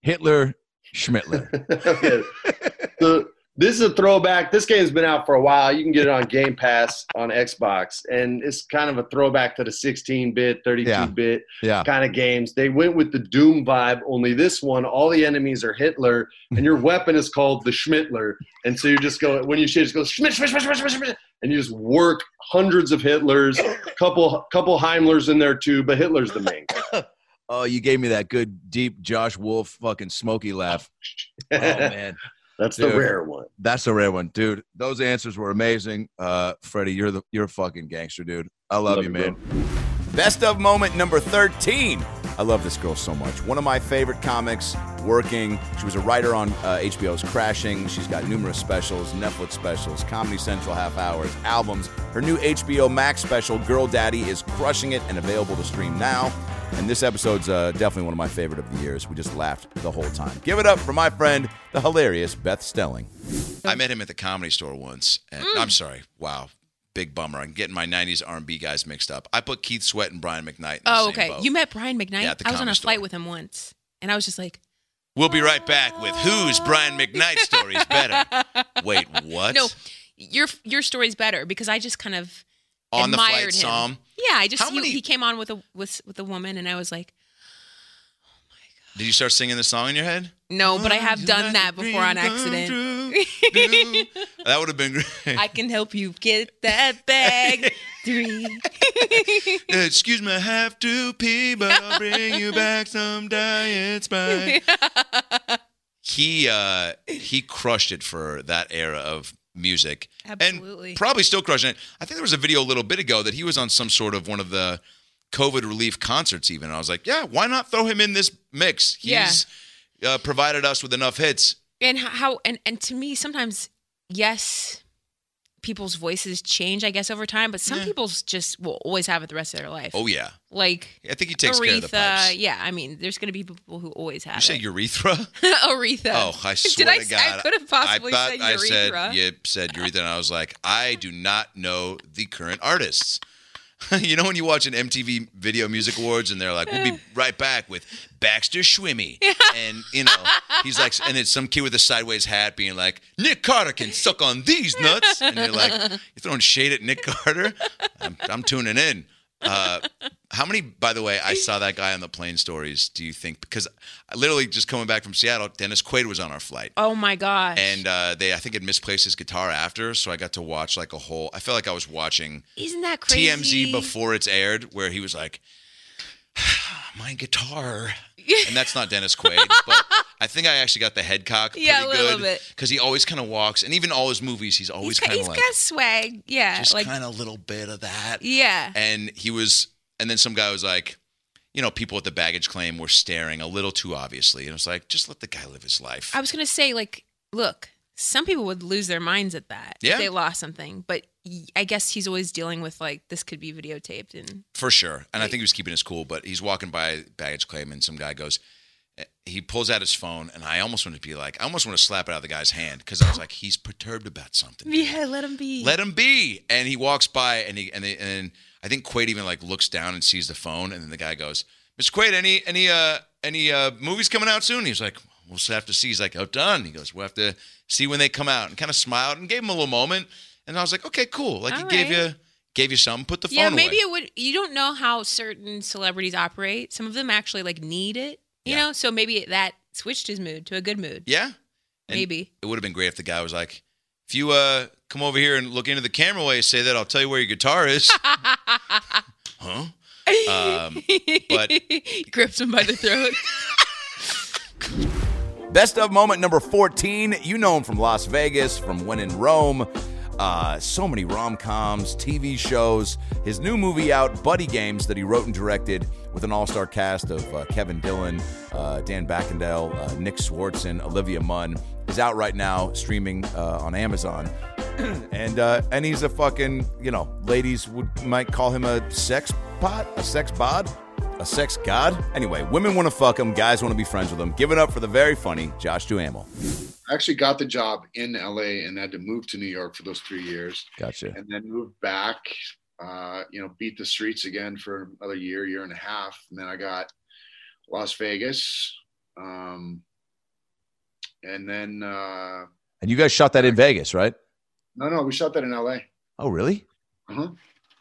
Hitler Schmittler. Okay. The, This is a throwback. This game's been out for a while. You can get it on Game Pass on Xbox. And it's kind of a throwback to the sixteen bit, thirty-two bit yeah. yeah. kind of games. They went with the Doom vibe, only this one, all the enemies are Hitler, and your weapon is called the Schmittler. And so you just go, when you shoot, just go, Schmitt, Schmitt, Schmitt, Schmitt, Schmitt, and you just work hundreds of Hitlers, couple couple Heimlers in there too, but Hitler's the main guy. Oh, you gave me that good, deep Josh Wolf fucking Smokey laugh. Oh, man. That's dude, the rare one. That's the rare one, dude. Those answers were amazing. Uh, Freddie, you're the you're a fucking gangster, dude. I love, love you, man. Bro. Best of moment number thirteen. I love this girl so much. One of my favorite comics working. She was a writer on uh, H B O's Crashing. She's got numerous specials, Netflix specials, Comedy Central half hours, albums. Her new H B O Max special, Girl Daddy, is crushing it and available to stream now. And this episode's uh, definitely one of my favorite of the years. We just laughed the whole time. Give it up for my friend, the hilarious Beth Stelling. I met him at the Comedy Store once. And mm. I'm sorry. Wow. Big bummer. I'm getting my nineties R and B guys mixed up. I put Keith Sweat and Brian McKnight in the oh, same okay. boat. Oh, okay. You met Brian McKnight? Yeah, at the I was Comedy on a Store. Flight with him once. And I was just like... We'll be right back with Who's Brian McKnight's Story is Better. Wait, what? No, your your story's better because I just kind of... On the flight, him. Psalm. Yeah, I just he, he came on with a with with a woman, and I was like, "Oh my god!" Did you start singing the song in your head? No, but I have done that before on accident. That would have been great. I can help you get that bag. Three. Excuse me, I have to pee, but I'll bring you back some diet Sprite. He uh, he crushed it for that era of music. Absolutely. And probably still crushing it. I think there was a video a little bit ago that he was on some sort of one of the COVID relief concerts even. And I was like, yeah, why not throw him in this mix? He's yeah. uh, provided us with enough hits. And how and, and to me, sometimes, yes, people's voices change, I guess, over time. But some yeah. people's just will always have it the rest of their life. Oh, yeah. Like I think he takes Aretha, care of the pipes. Yeah, I mean, there's going to be people who always have you it. You say urethra? Aretha. Oh, I swear Did to I, God. I could have possibly I said I urethra. Said, you said urethra, and I was like, I do not know the current artists. You know when you watch an M T V Video Music Awards, and they're like, we'll be right back with Baxter Schwimmy. And, you know, he's like, and it's some kid with a sideways hat being like, Nick Carter can suck on these nuts. And you're like, you're throwing shade at Nick Carter? I'm, I'm tuning in. Uh, how many, by the way, I saw that guy on the plane stories, do you think? Because I literally just coming back from Seattle, Dennis Quaid was on our flight. Oh, my gosh. And uh, they, I think, had misplaced his guitar after, so I got to watch like a whole, I felt like I was watching Isn't that crazy? T M Z before it's aired, where he was like, my guitar. And that's not Dennis Quaid, but I think I actually got the head cock pretty yeah, a little good because he always kind of walks, and even all his movies, he's always kind of like he's got swag, yeah, just like, kind of a little bit of that, yeah. And he was, and then some guy was like, you know, people at the baggage claim were staring a little too obviously, and I was like, just let the guy live his life. I was gonna say, like, look, some people would lose their minds at that yeah. if they lost something, but I guess he's always dealing with, like, this could be videotaped. And for sure. And like, I think he was keeping his cool, but he's walking by baggage claim, and some guy goes, he pulls out his phone, and I almost want to be like, I almost want to slap it out of the guy's hand because I was like, he's perturbed about something. Yeah, let him be. Let him be. And he walks by, and he and, they, and I think Quaid even like looks down and sees the phone, and then the guy goes, "Mister Quaid, any any uh any uh movies coming out soon?" He's like, "We'll have to see." He's like, "Outdone." He goes, "We'll have to see when they come out." And kind of smiled and gave him a little moment. And I was like, "Okay, cool." Like All he right. gave you gave you something. Put the phone. Yeah, maybe away. It would. You don't know how certain celebrities operate. Some of them actually like need it. You yeah. know, so maybe that switched his mood to a good mood. Yeah, and maybe it would have been great if the guy was like, "If you uh come over here and look into the camera while you say that, I'll tell you where your guitar is." Huh? Um, but grips him by the throat. Best of moment number fourteen. You know him from Las Vegas, from When in Rome, uh, so many rom-coms, T V shows. His new movie out, Buddy Games, that he wrote and directed with an all-star cast of uh, Kevin Dillon, uh, Dan Bacandale, uh, Nick Swartzen, Olivia Munn, is out right now, streaming uh, on Amazon. And uh, and he's a fucking, you know, ladies would might call him a sex pot, a sex bod. A sex god? Anyway, women want to fuck him. Guys want to be friends with him. Give it up for the very funny Josh Duhamel. I actually got the job in L A and had to move to New York for those three years. Gotcha. And then moved back, uh, you know, beat the streets again for another year, year and a half. And then I got Las Vegas. Um, and then. Uh, and you guys shot that in Vegas, right? No, no, we shot that in L A. Oh, really? Uh-huh.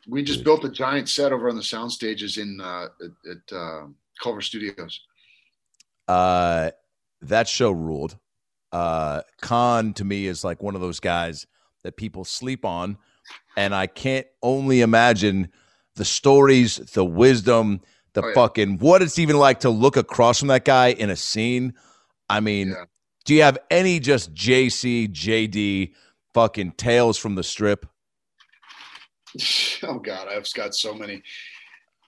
We just built a giant set over on the sound stages in uh, at, at uh, Culver Studios. Uh, that show ruled. Uh, Khan, to me, is like one of those guys that people sleep on, and I can't only imagine the stories, the wisdom, the oh, yeah. fucking what it's even like to look across from that guy in a scene. I mean, yeah. do you have any just J C, J D fucking tales from the strip? Oh God, I've got so many.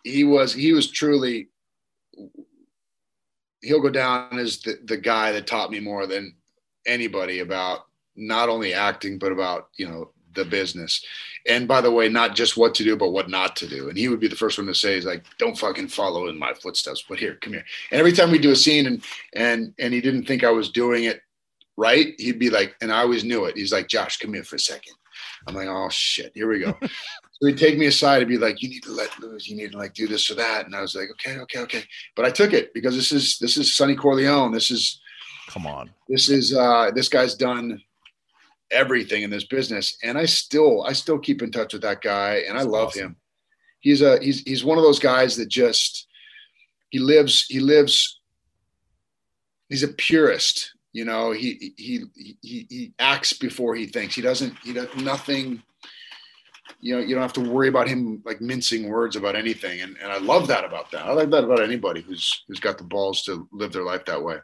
He was, he was truly, he'll go down as the, the guy that taught me more than anybody about not only acting, but about, you know, the business. And by the way, not just what to do, but what not to do. And he would be the first one to say, he's like, "Don't fucking follow in my footsteps, but here, come here." And every time we do a scene and, and, and he didn't think I was doing it right, he'd be like, and I always knew it. He's like, "Josh, come here for a second." I'm like, "Oh shit, here we go." So he'd take me aside and be like, "You need to let loose. You need to like do this or that." And I was like, "Okay, okay, okay." But I took it because this is, this is Sonny Corleone. This is, come on, this is, uh, this guy's done everything in this business. And I still, I still keep in touch with that guy. And That's I love awesome. him. He's a, he's, he's one of those guys that just, he lives, he lives, he's a purist. You know, he, he, he, he acts before he thinks. He doesn't, he does nothing, you know, you don't have to worry about him like mincing words about anything. And and I love that about that. I like that about anybody who's, who's got the balls to live their life that way.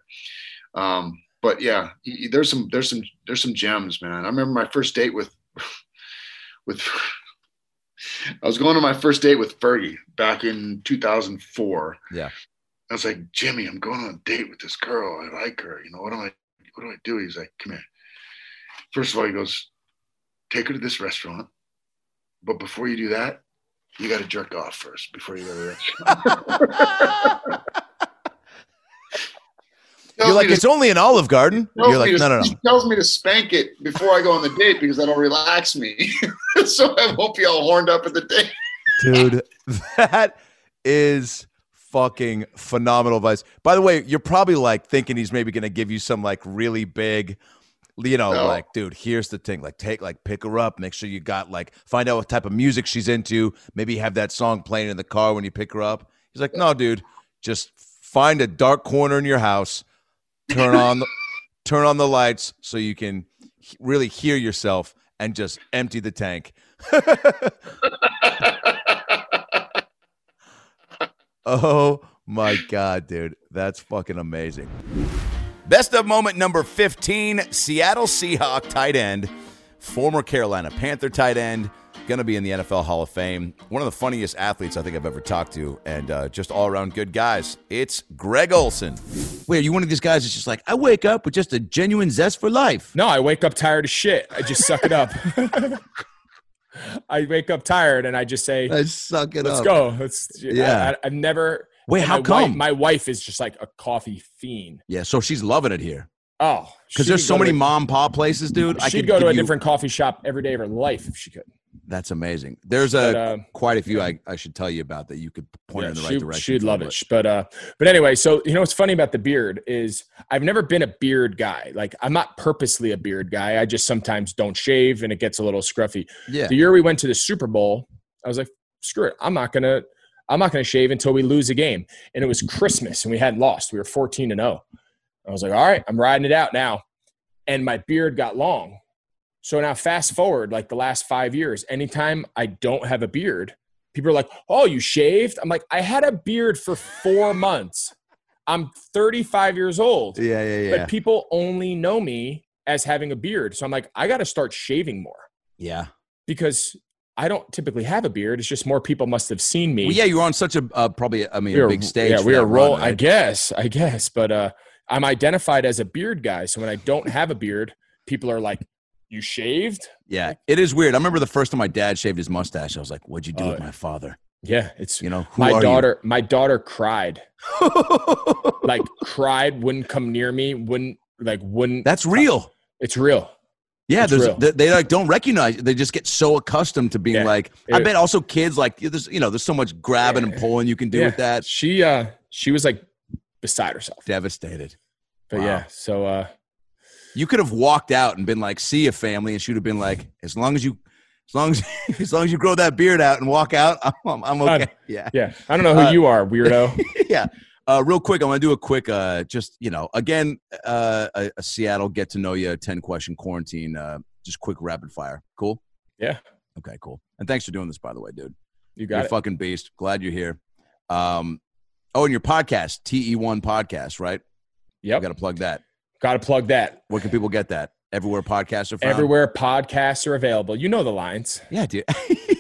Um, but yeah, he, there's some, there's some, there's some gems, man. I remember my first date with, with, I was going on my first date with Fergie back in two thousand four. Yeah. I was like, "Jimmy, I'm going on a date with this girl. I like her. You know, what do I, what do I do?" He's like, "Come here. First of all," he goes, "take her to this restaurant. But before you do that, you got to jerk off first before you go to the restaurant." You're like, "It's to, only an Olive Garden." You're like, to, "No, no, no." He tells me to spank it before I go on the date because that'll relax me. So I won't be all horned up at the date. Dude, that is... fucking phenomenal advice. By the way, you're probably like thinking he's maybe going to give you some like really big, you know, no. like, "Dude, here's the thing. Like, take, like, pick her up. Make sure you got like, find out what type of music she's into. Maybe have that song playing in the car when you pick her up." He's like, "No, dude, just find a dark corner in your house, turn on, the, turn on the lights so you can really hear yourself and just empty the tank." Oh, my God, dude. That's fucking amazing. Best of moment number fifteen, Seattle Seahawk tight end, former Carolina Panther tight end, going to be in the N F L Hall of Fame. One of the funniest athletes I think I've ever talked to, and uh, just all-around good guys. It's Greg Olson. Wait, are you one of these guys that's just like, "I wake up with just a genuine zest for life"? No, I wake up tired as shit. I just suck it up. I wake up tired and I just say, I suck it let's up. go. Let's yeah. I, I've never. Wait, how my come? Wife, my wife is just like a coffee fiend. Yeah. So she's loving it here. Oh, because there's so many to, mom, pa places, dude. She'd I could go to a you, different coffee shop every day of her life if she could. That's amazing. There's a but, uh, quite a few I, I should tell you about that you could point yeah, in the right she, direction. She'd love it. But uh, but anyway, so you know what's funny about the beard is I've never been a beard guy. Like I'm not purposely a beard guy. I just sometimes don't shave and it gets a little scruffy. Yeah. The year we went to the Super Bowl, I was like, screw it. I'm not gonna I'm not gonna shave until we lose a game. And it was Christmas and we hadn't lost. We were fourteen and oh. I was like, all right, I'm riding it out now. And my beard got long. So now fast forward like the last five years, anytime I don't have a beard, people are like, oh, you shaved? I'm like, I had a beard for four months. I'm thirty-five years old. Yeah, yeah, yeah. But people only know me as having a beard. So I'm like, I got to start shaving more. Yeah. Because I don't typically have a beard. It's just more people must have seen me. Well, yeah, you're on such a uh, probably, I mean, we a were, big stage. Yeah, we are rolling. I guess, I guess. But uh, I'm identified as a beard guy. So when I don't have a beard, people are like, you shaved? Yeah, it is weird. I remember the first time my dad shaved his mustache. I was like, what'd you do uh, with my father? Yeah, it's, you know, who my are daughter, you? My daughter cried, like cried, wouldn't come near me. Wouldn't like, wouldn't. That's real. Uh, it's real. Yeah. It's there's real. They, they like don't recognize. They just get so accustomed to being yeah, like, it, I bet also kids like there's, you know, there's so much grabbing yeah, and pulling you can do yeah. with that. She, uh, she was like beside herself. Devastated. But wow. yeah, so, uh, you could have walked out and been like, see a family, and she'd have been like, as long as you, as long as, as long as you grow that beard out and walk out, I'm, I'm okay. Yeah. Yeah. I don't know who uh, you are, weirdo. Yeah. Uh, real quick. I want to do a quick, uh, just, you know, again, uh, a, a Seattle get to know you, ten question quarantine, uh, just quick rapid fire. Cool. Yeah. Okay, cool. And thanks for doing this, by the way, dude. You got you're it. A fucking beast. Glad you're here. Um, oh, and your podcast, T E one podcast, right? Yep. You got to plug that. Got to plug that. Where can people get that? Everywhere podcasts are found? Everywhere podcasts are available. You know the lines. Yeah, dude.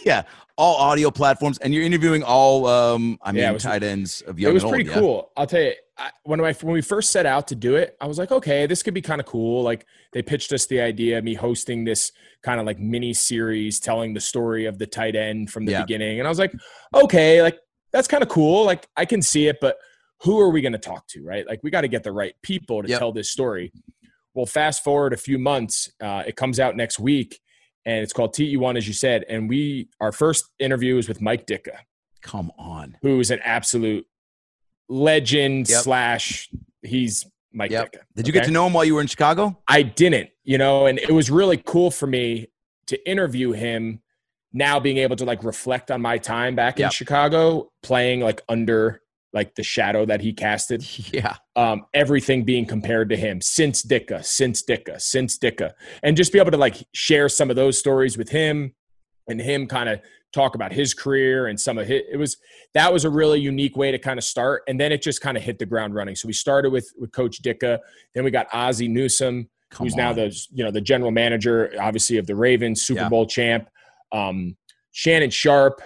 Yeah. All audio platforms. And you're interviewing all, um, I mean, yeah, was, tight ends of young and old. It was pretty yeah. cool. I'll tell you, I, when, I, when we first set out to do it, I was like, okay, this could be kind of cool. Like they pitched us the idea of me hosting this kind of like mini series, telling the story of the tight end from the yeah. beginning. And I was like, okay, like that's kind of cool. Like I can see it, but who are we going to talk to, right? Like we got to get the right people to yep. tell this story. Well, fast forward a few months, uh, it comes out next week and it's called T E one, as you said. And we, our first interview is with Mike Ditka. Come on. Who is an absolute legend yep. slash he's Mike yep. Ditka. Did you okay? get to know him while you were in Chicago? I didn't, you know, and it was really cool for me to interview him now being able to like reflect on my time back yep. in Chicago playing like under like the shadow that he casted. Yeah. Um, everything being compared to him since Ditka, since Ditka, since Ditka. And just be able to like share some of those stories with him and him kind of talk about his career and some of his, it was, that was a really unique way to kind of start. And then it just kind of hit the ground running. So we started with, with Coach Ditka. Then we got Ozzie Newsome, Come who's on. now the, you know, the general manager, obviously of the Ravens, Super yeah. Bowl champ, um, Shannon Sharp,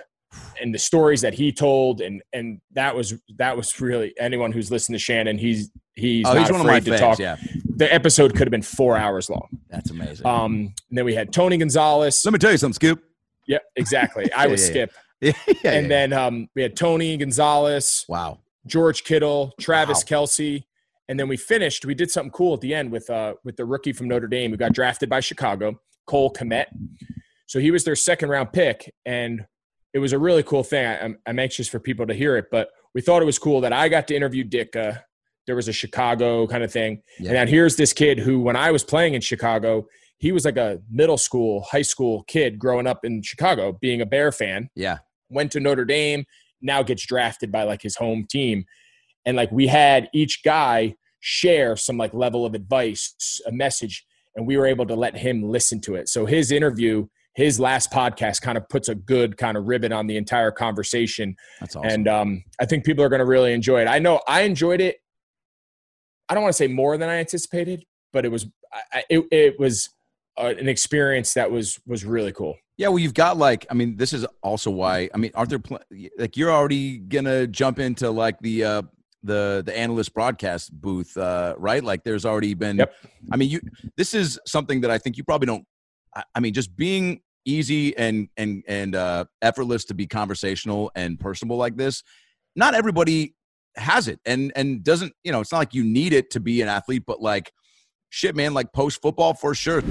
and the stories that he told, and and that was that was really anyone who's listened to Shannon, he's he's oh, not he's afraid one of my to fans, talk. Yeah. The episode could have been four hours long. That's amazing. Um, and then we had Tony Gonzalez. Let me tell you something, Skip. Yeah, exactly. I yeah, was yeah, Skip. Yeah, yeah, yeah, and yeah. then um, we had Tony Gonzalez. Wow. George Kittle, Travis wow. Kelsey, and then we finished. We did something cool at the end with uh with the rookie from Notre Dame who got drafted by Chicago, Cole Kmet. So he was their second round pick, and it was a really cool thing. I, I'm, I'm anxious for people to hear it, but we thought it was cool that I got to interview Ditka. There was a Chicago kind of thing. Yeah. And then here's this kid who, when I was playing in Chicago, he was like a middle school, high school kid growing up in Chicago, being a Bear fan. Yeah. Went to Notre Dame, now gets drafted by like his home team. And like we had each guy share some like level of advice, a message, and we were able to let him listen to it. So his interview his last podcast kind of puts a good kind of ribbon on the entire conversation. That's awesome. And um, I think people are going to really enjoy it. I know I enjoyed it. I don't want to say more than I anticipated, but it was, I, it, it was uh, an experience that was, was really cool. Yeah. Well, you've got like, I mean, this is also why, I mean, aren't there pl- like, you're already going to jump into like the, uh, the, the analyst broadcast booth, uh, right? Like there's already been, yep. I mean, you, this is something that I think you probably don't, I mean, just being easy and and and uh, effortless to be conversational and personable like this, not everybody has it, and and doesn't, you know, it's not like you need it to be an athlete, but like, shit, man, like post football for sure.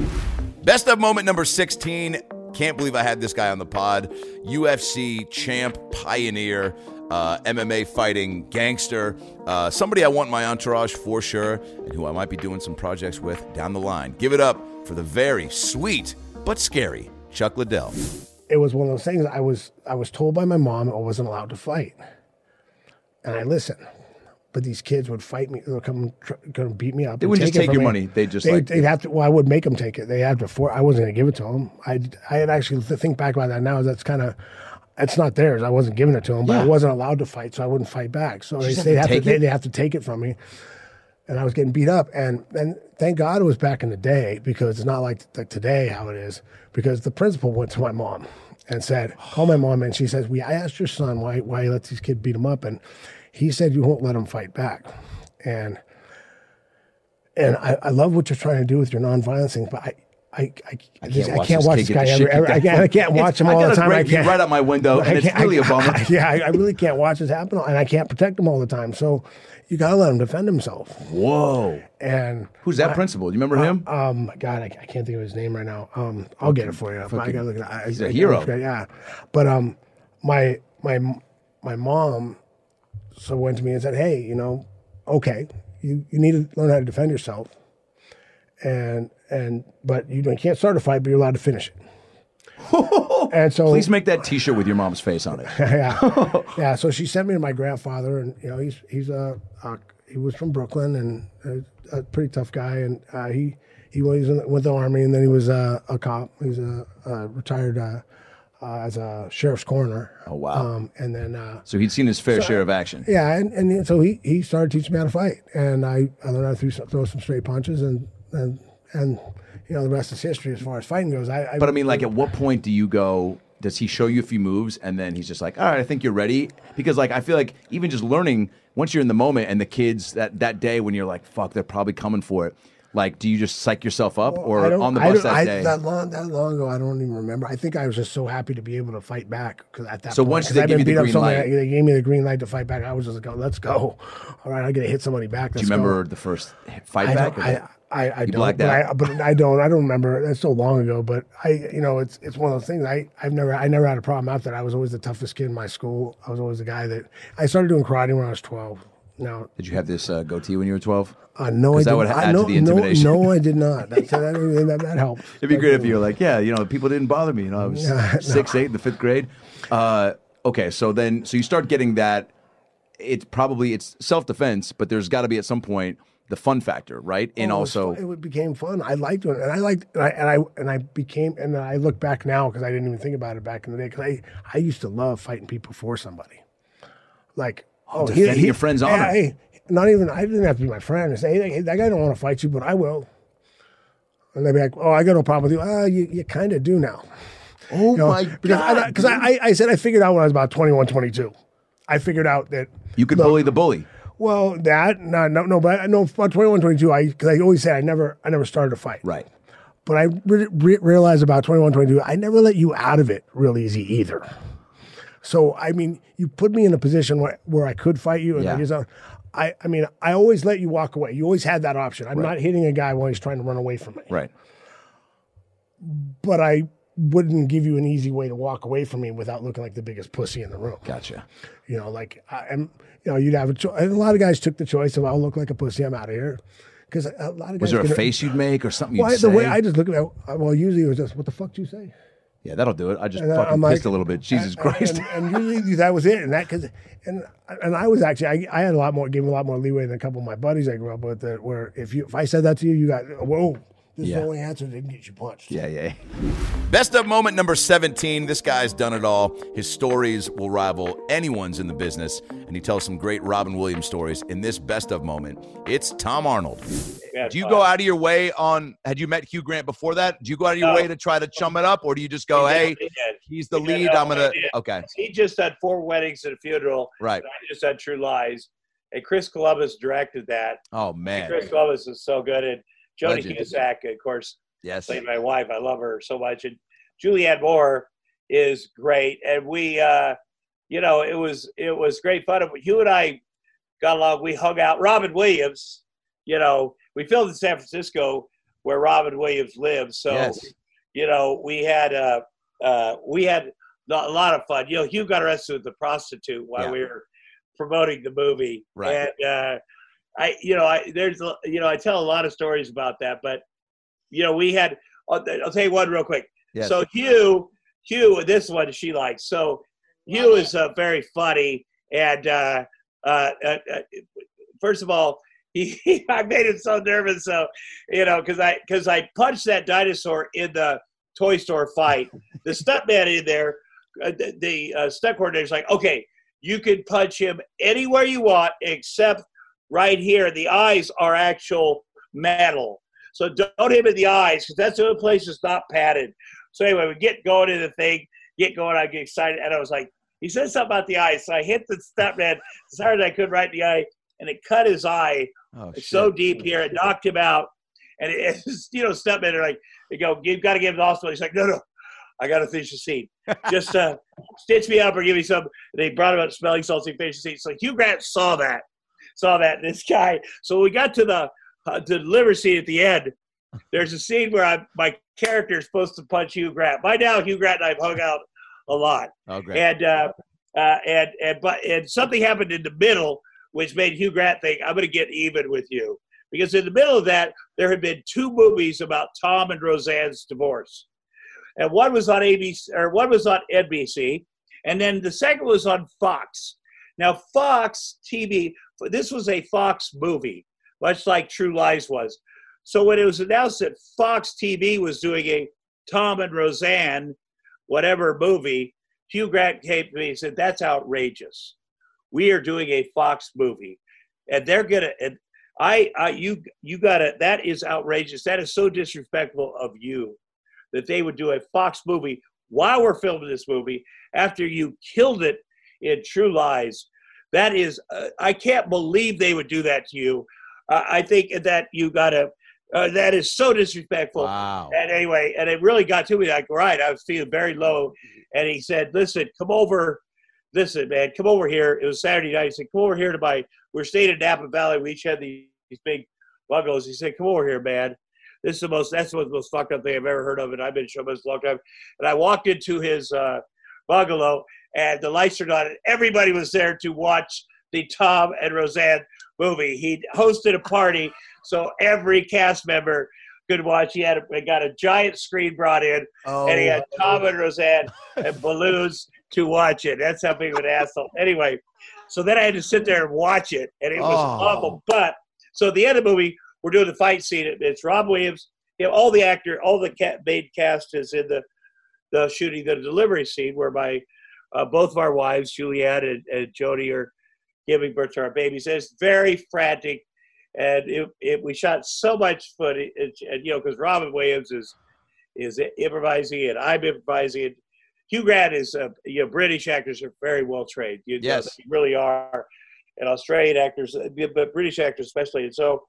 Best of moment number sixteen. Can't believe I had this guy on the pod. U F C champ, pioneer, uh, M M A fighting gangster, uh, somebody I want in my entourage for sure, and who I might be doing some projects with down the line. Give it up for the very sweet but scary Chuck Liddell. It was one of those things. I was I was told by my mom I wasn't allowed to fight, and I listened. But these kids would fight me. They would come, come beat me up. They wouldn't just take your money. They just like they'd have to. Well, I would make them take it. They had to. For I wasn't going to give it to them. I I had actually to think back about that now. That's kind of, it's not theirs. I wasn't giving it to them, but yeah. I wasn't allowed to fight, so I wouldn't fight back. So they they have to they have to take it from me, and I was getting beat up. And and thank God it was back in the day, because it's not like like today how it is. Because the principal went to my mom and said, "Call my mom," and she says, "We I asked your son why why he lets these kids beat him up and." He said, you won't let them fight back. And and I, I love what you're trying to do with your nonviolence thing, but I I, I, I can't, this, watch, I can't this watch this guy ever. ever I, can't, I can't watch him all the time. I can't. Right out my window, and it's really I, a bummer. I, yeah, I, I really can't watch this happen, and I can't protect him all the time. So you got to let him defend himself. Whoa. And who's that I, principal? Do you remember uh, him? Um, God, I, I can't think of his name right now. Um, I'll okay. get it for you. Okay. I gotta look it up. He's I, a I, hero. I, yeah, but um, my my my mom. So went to me and said, hey, you know, okay, you, you need to learn how to defend yourself. And, and but you can't start a fight, but you're allowed to finish it. And so, please make that T-shirt with your mom's face on it. Yeah. Yeah, so she sent me to my grandfather, and, you know, he's he's a, a he was from Brooklyn and a, a pretty tough guy. And uh, he, he was in, with the Army, and then he was uh, a cop. He was a, a retired uh Uh, as a sheriff's coroner. Oh, wow. Um, and then... Uh, so he'd seen his fair so, share of action. Yeah, and, and so he, he started teaching me how to fight. And I, I learned how to throw some, throw some straight punches, and, and, and, you know, the rest is history as far as fighting goes. I, I But, I mean, like, at what point do you go... Does he show you a few moves, and then he's just like, all right, I think you're ready? Because, like, I feel like even just learning, once you're in the moment, and the kids, that, that day when you're like, fuck, they're probably coming for it, like, do you just psych yourself up, well, or on the bus that I, day? That long, that long ago, I don't even remember. I think I was just so happy to be able to fight back. Cause at that so point, once they gave me the green light, they gave me the green light to fight back. I was just like, oh, "Let's go! All right, I gotta hit somebody back." Let's do you remember go. the first fight I back? I, I, I, I don't. But I, but I don't. I don't remember. That's so long ago. But I, you know, it's it's one of those things. I I've never I never had a problem after that. I was always the toughest kid in my school. I was always the guy that I started doing karate when I was twelve. Now, did you have this uh, goatee when you were twelve? Uh, no, I did not. I, no, no, no, I did not. That, that, that, that helped. It'd be that great if you were like, yeah, you know, people didn't bother me. You know, I was yeah, six, no. eight in the fifth grade. Uh, okay, so then, so you start getting that. It's probably it's self defense, but there's got to be at some point the fun factor, right? And oh, it also, fun. It became fun. I liked it, and I liked, and I and I, and I became, and I look back now because I didn't even think about it back in the day. Because I, I used to love fighting people for somebody, like oh, defending he, he, your friend's honor. Yeah, hey, Not even, I didn't have to be my friend and say, hey, that guy don't want to fight you, but I will. And they'd be like, oh, I got no problem with you. Oh, you, you kind of do now. Oh, you know, my because God. Because I, I, I said I figured out when I was about twenty-one, twenty-two. I figured out that. You could look, bully the bully. Well, that, no, no, no but I know about twenty-one, twenty-two, I, because I always said I never I never started a fight. Right. But I re- re- realized about twenty-one, twenty-two, I never let you out of it real easy either. So, I mean, you put me in a position where, where I could fight you. And yeah. Like, I, I mean, I always let you walk away. You always had that option. I'm right. not hitting a guy while he's trying to run away from me. Right. But I wouldn't give you an easy way to walk away from me without looking like the biggest pussy in the room. Gotcha. You know, like, I'm, you know, you'd have a choice. A lot of guys took the choice of, I'll look like a pussy, I'm out of here. Because a lot of guys. Was there a face you'd make or something you'd well, say? The way I just look at it, well, usually it was just, what the fuck do you say? Yeah, that'll do it. I just and fucking like, pissed a little bit. Jesus and, Christ! And, and usually that was it. And that cause, and and I was actually I, I had a lot more, gave a lot more leeway than a couple of my buddies I grew up with. That where if you if I said that to you, you got whoa. This yeah. is the only answer that didn't get you punched. Yeah, yeah. Best of moment number seventeen. This guy's done it all. His stories will rival anyone's in the business, and he tells some great Robin Williams stories in this best of moment. It's Tom Arnold. Yeah, do you fun. go out of your way on, had you met Hugh Grant before that? Do you go out of your no. way to try to chum it up, or do you just go, he hey, he's the he lead, I'm going to, okay. He just had four weddings and a funeral. Right. I just had True Lies, and Chris Columbus directed that. Oh, man. And Chris Columbus is so good, and Joni Cusack, of course, yes. played my wife. I love her so much. And Julianne Moore is great. And we, uh, you know, it was it was great fun. Hugh and I got along. We hung out. Robin Williams, you know, we filmed in San Francisco where Robin Williams lives. So, yes. you know, we had uh, uh, we had a lot of fun. You know, Hugh got arrested with the prostitute while yeah. we were promoting the movie. Right. And, uh, I, you know, I, there's, you know, I tell a lot of stories about that, but, you know, we had, I'll, I'll tell you one real quick. Yes. So Hugh, Hugh, this one she likes. So Hugh is uh, very funny. And uh, uh, uh, first of all, he, I made him so nervous. So, you know, cause I, cause I punched that dinosaur in the toy store fight. The stunt man in there, uh, the, the uh, stunt coordinator's like, okay, you can punch him anywhere you want, except right here. The eyes are actual metal. So don't hit him in the eyes, because that's the only place that's not padded. So anyway, we get going in the thing, get going, I get excited. And I was like, he said something about the eyes. So I hit the stunt man as hard as I could right in the eye, and it cut his eye oh, so deep oh, here. It shit. knocked him out. And, it, it's, you know, stunt men are like, they go, you've got to give him the hospital. He's like, no, no, I got to finish the scene. Just uh, stitch me up or give me some. And they brought him up smelling salty, finish the scene. So Hugh Grant saw that, saw that, this guy. So we got to the, Uh, the liver scene at the end. There's a scene where I, my character is supposed to punch Hugh Grant. By now, Hugh Grant and I've hung out a lot. Oh, great. And uh, uh, and and but and something happened in the middle, which made Hugh Grant think I'm going to get even with you, because in the middle of that there had been two movies about Tom and Roseanne's divorce, and one was on A B C or one was on N B C, and then the second was on Fox. Now Fox T V, this was a Fox movie, much like True Lies was. So when it was announced that Fox T V was doing a Tom and Roseanne, whatever movie, Hugh Grant came to me and said, that's outrageous. We are doing a Fox movie. And they're gonna, and I, I you, you gotta, that is outrageous. That is so disrespectful of you that they would do a Fox movie while we're filming this movie after you killed it in True Lies. That is, uh, I can't believe they would do that to you. Uh, I think that you gotta, uh, that is so disrespectful. Wow. And anyway, and it really got to me, like, right, I was feeling very low. And he said, listen, come over, listen, man, come over here. It was Saturday night. He said, come over here to my, we're staying in Napa Valley. We each had these, these big bungalows. He said, come over here, man. This is the most, that's the most fucked up thing I've ever heard of. And I've been in show business a long time. And I walked into his uh, bungalow, and the lights are on, and everybody was there to watch the Tom and Roseanne movie. He hosted a party so every cast member could watch. He had a, got a giant screen brought in, oh, and he had Tom and Roseanne and balloons to watch it. That's how big of an asshole. Anyway, so then I had to sit there and watch it, and it was oh. awful. But so at the end of the movie, we're doing the fight scene. It's Rob Williams. You know, all the actor, all the cat, main cast is in the the shooting, the delivery scene, where my uh, both of our wives, Julianne and, and Jody, are giving birth to our babies. And it's very frantic, and it, it, we shot so much footage. And, and you know, because Robin Williams is is improvising, and I'm improvising. And Hugh Grant is, uh, you know, British actors are very well trained. You yes, know, they really are, and Australian actors, but British actors especially. And so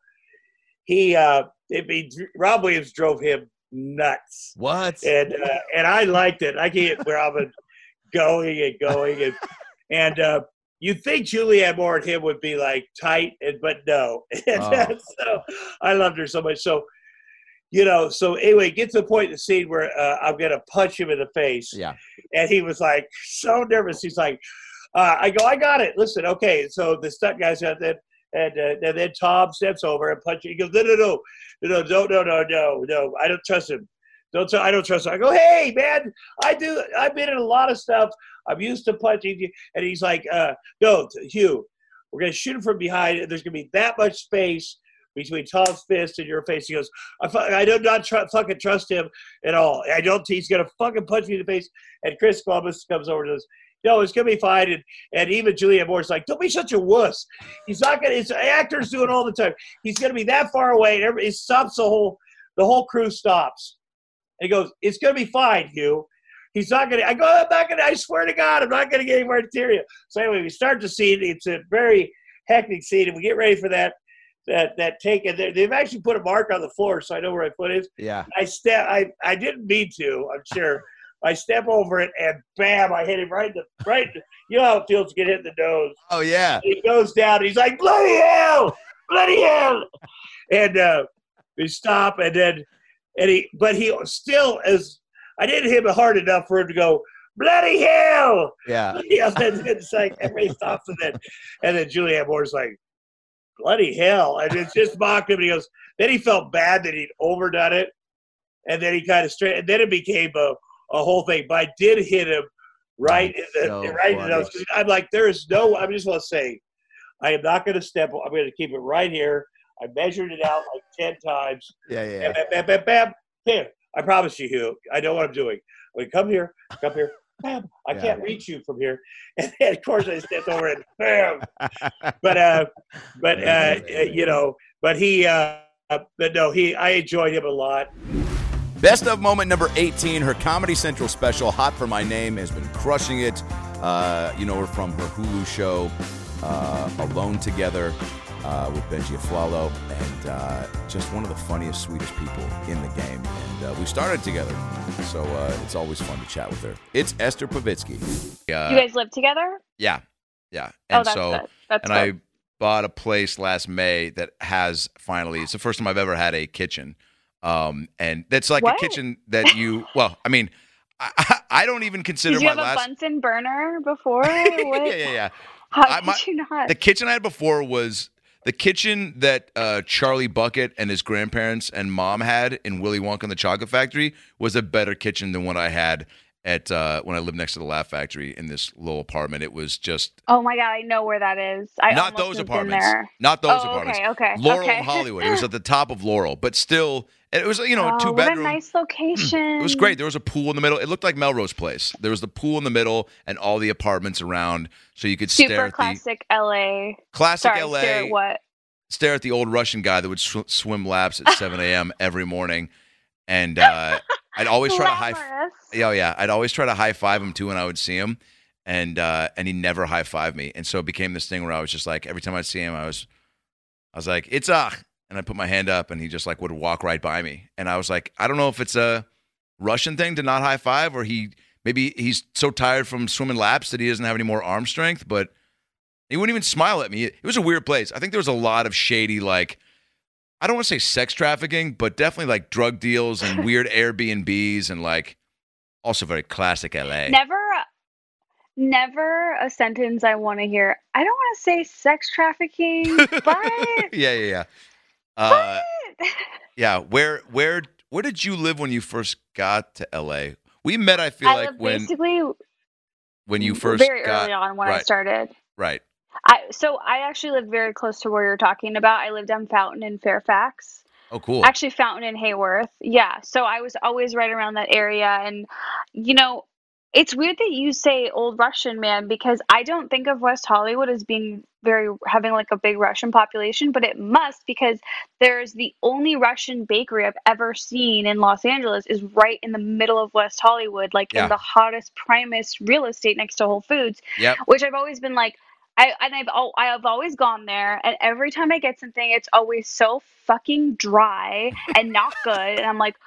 he, uh, it be Rob Williams drove him nuts. What? And uh, and I liked it. I get Robin going and going and and. Uh, You'd think Julianne Moore and him would be like tight, and but no. And oh. So I loved her so much. So, you know, so anyway, get to the point in the scene where uh, I'm going to punch him in the face. Yeah. And he was like so nervous. He's like, uh, I go, I got it. Listen, okay. So the stunt guy's got that. And, uh, and then Tom steps over and punches. He goes, no, no, no, no, no, no, no, no, no. I don't trust him. Don't tell, I don't trust him. I go, hey, man, I do. I've been in a lot of stuff. I'm used to punching you. And he's like, uh, no, Hugh, we're going to shoot him from behind, and there's going to be that much space between Tom's fist and your face. He goes, I, fu I do not tr fucking trust him at all. I don't think he's going to fucking punch me in the face. And Chris Columbus comes over to us. No, it's going to be fine. And, and even Julianne Moore's like, don't be such a wuss. He's not going to – it's actors do it all the time. He's going to be that far away, and everybody, it stops the whole – the whole crew stops. And he goes, it's going to be fine, Hugh. He's not going to, I go, I'm not going to, I swear to God, I'm not going to get anywhere near you. So anyway, we start the scene. It's a very hectic scene, and we get ready for that, that, that take. And they've actually put a mark on the floor, so I know where my foot is. Yeah. I step, I, I didn't mean to, I'm sure. I step over it, and bam, I hit him right in the, right, you know how it feels to get hit in the nose. Oh, yeah. And he goes down, and he's like, bloody hell, bloody hell. And uh, we stop, and then, and he, but he still is, I didn't hit it hard enough for him to go, bloody hell! Yeah. Bloody hell. It's like everybody stops and then, and then Julianne Moore's like, bloody hell. And it's just mocked him. And he goes, then he felt bad that he'd overdone it. And then he kind of straight, and then it became a, a whole thing. But I did hit him right in the, so right in the, I'm like, there is no, I'm just going to say, I am not going to step, I'm going to keep it right here. I measured it out like ten times. Yeah, yeah. Bam, bam, bam, bam, bam. I promise you, Hugh, I know what I'm doing. I mean, come here, come here. Bam. I yeah, can't yeah. reach you from here. And then, of course, I stepped over and bam. But, uh, but uh, you know, but he, uh, but no, he, I enjoyed him a lot. Best of moment number eighteen, her Comedy Central special, Hot for My Name, has been crushing it. Uh, you know her from her Hulu show, uh, Alone Together, uh, with Benji Aflalo, and uh, just one of the funniest, sweetest people in the game. And uh, we started together, so uh, it's always fun to chat with her. It's Esther Pavitsky. Uh, you guys live together? Yeah, yeah. And oh, that's so, good. That's and good. I bought a place last May that has finally, it's the first time I've ever had a kitchen. Um, and that's like what? a kitchen that you, well, I mean, I, I don't even consider my last. Did you have last... a Bunsen burner before? What? yeah, yeah, yeah. How I, did my, you not? The kitchen I had before was the kitchen that uh, Charlie Bucket and his grandparents and mom had in Willy Wonka and the Chocolate Factory was a better kitchen than what I had at uh, when I lived next to the Laugh Factory in this little apartment. It was just. Oh, my God. I know where that is. I not those apartments. Not those oh, apartments. Okay, okay. Laurel okay. and Hollywood. It was at the top of Laurel, but still. It was, you know, oh, a two-bedroom. What a nice location. It was great. There was a pool in the middle. It looked like Melrose Place. There was the pool in the middle and all the apartments around, so you could Super stare at classic the L A. Classic Sorry, L A. Stare at what? Stare at the old Russian guy that would sw- swim laps at seven a.m. every morning, and uh, I'd always try to high. Oh yeah, I'd always try to high five him too when I would see him, and uh, and he never high fived me, and so it became this thing where I was just like, every time I'd see him, I was, I was like, it's ah. And I put my hand up, and he just like would walk right by me. And I was like, I don't know if it's a Russian thing to not high five, or he maybe he's so tired from swimming laps that he doesn't have any more arm strength. But he wouldn't even smile at me. It was a weird place. I think there was a lot of shady, like, I don't want to say sex trafficking, but definitely like drug deals and weird Airbnbs, and like also very classic L A. Never. Never a sentence I want to hear. I don't want to say sex trafficking, but yeah, yeah, yeah. Uh, yeah, where where where did you live when you first got to L A? We met, I feel I like, when basically when you first very got, early on when right, I started. Right. I so I actually lived very close to where you're talking about. I lived on Fountain in Fairfax. Oh, cool. Actually, Fountain in Hayworth. Yeah. So I was always right around that area, and you know, it's weird that you say old Russian man, because I don't think of West Hollywood as being very having like a big Russian population, but it must, because there's the only Russian bakery I've ever seen in Los Angeles is right in the middle of West Hollywood, like yeah. in the hottest, primest real estate next to Whole Foods, yep. which I've always been like, I and I've all, I've always gone there, and every time I get something, it's always so fucking dry and not good, and I'm like,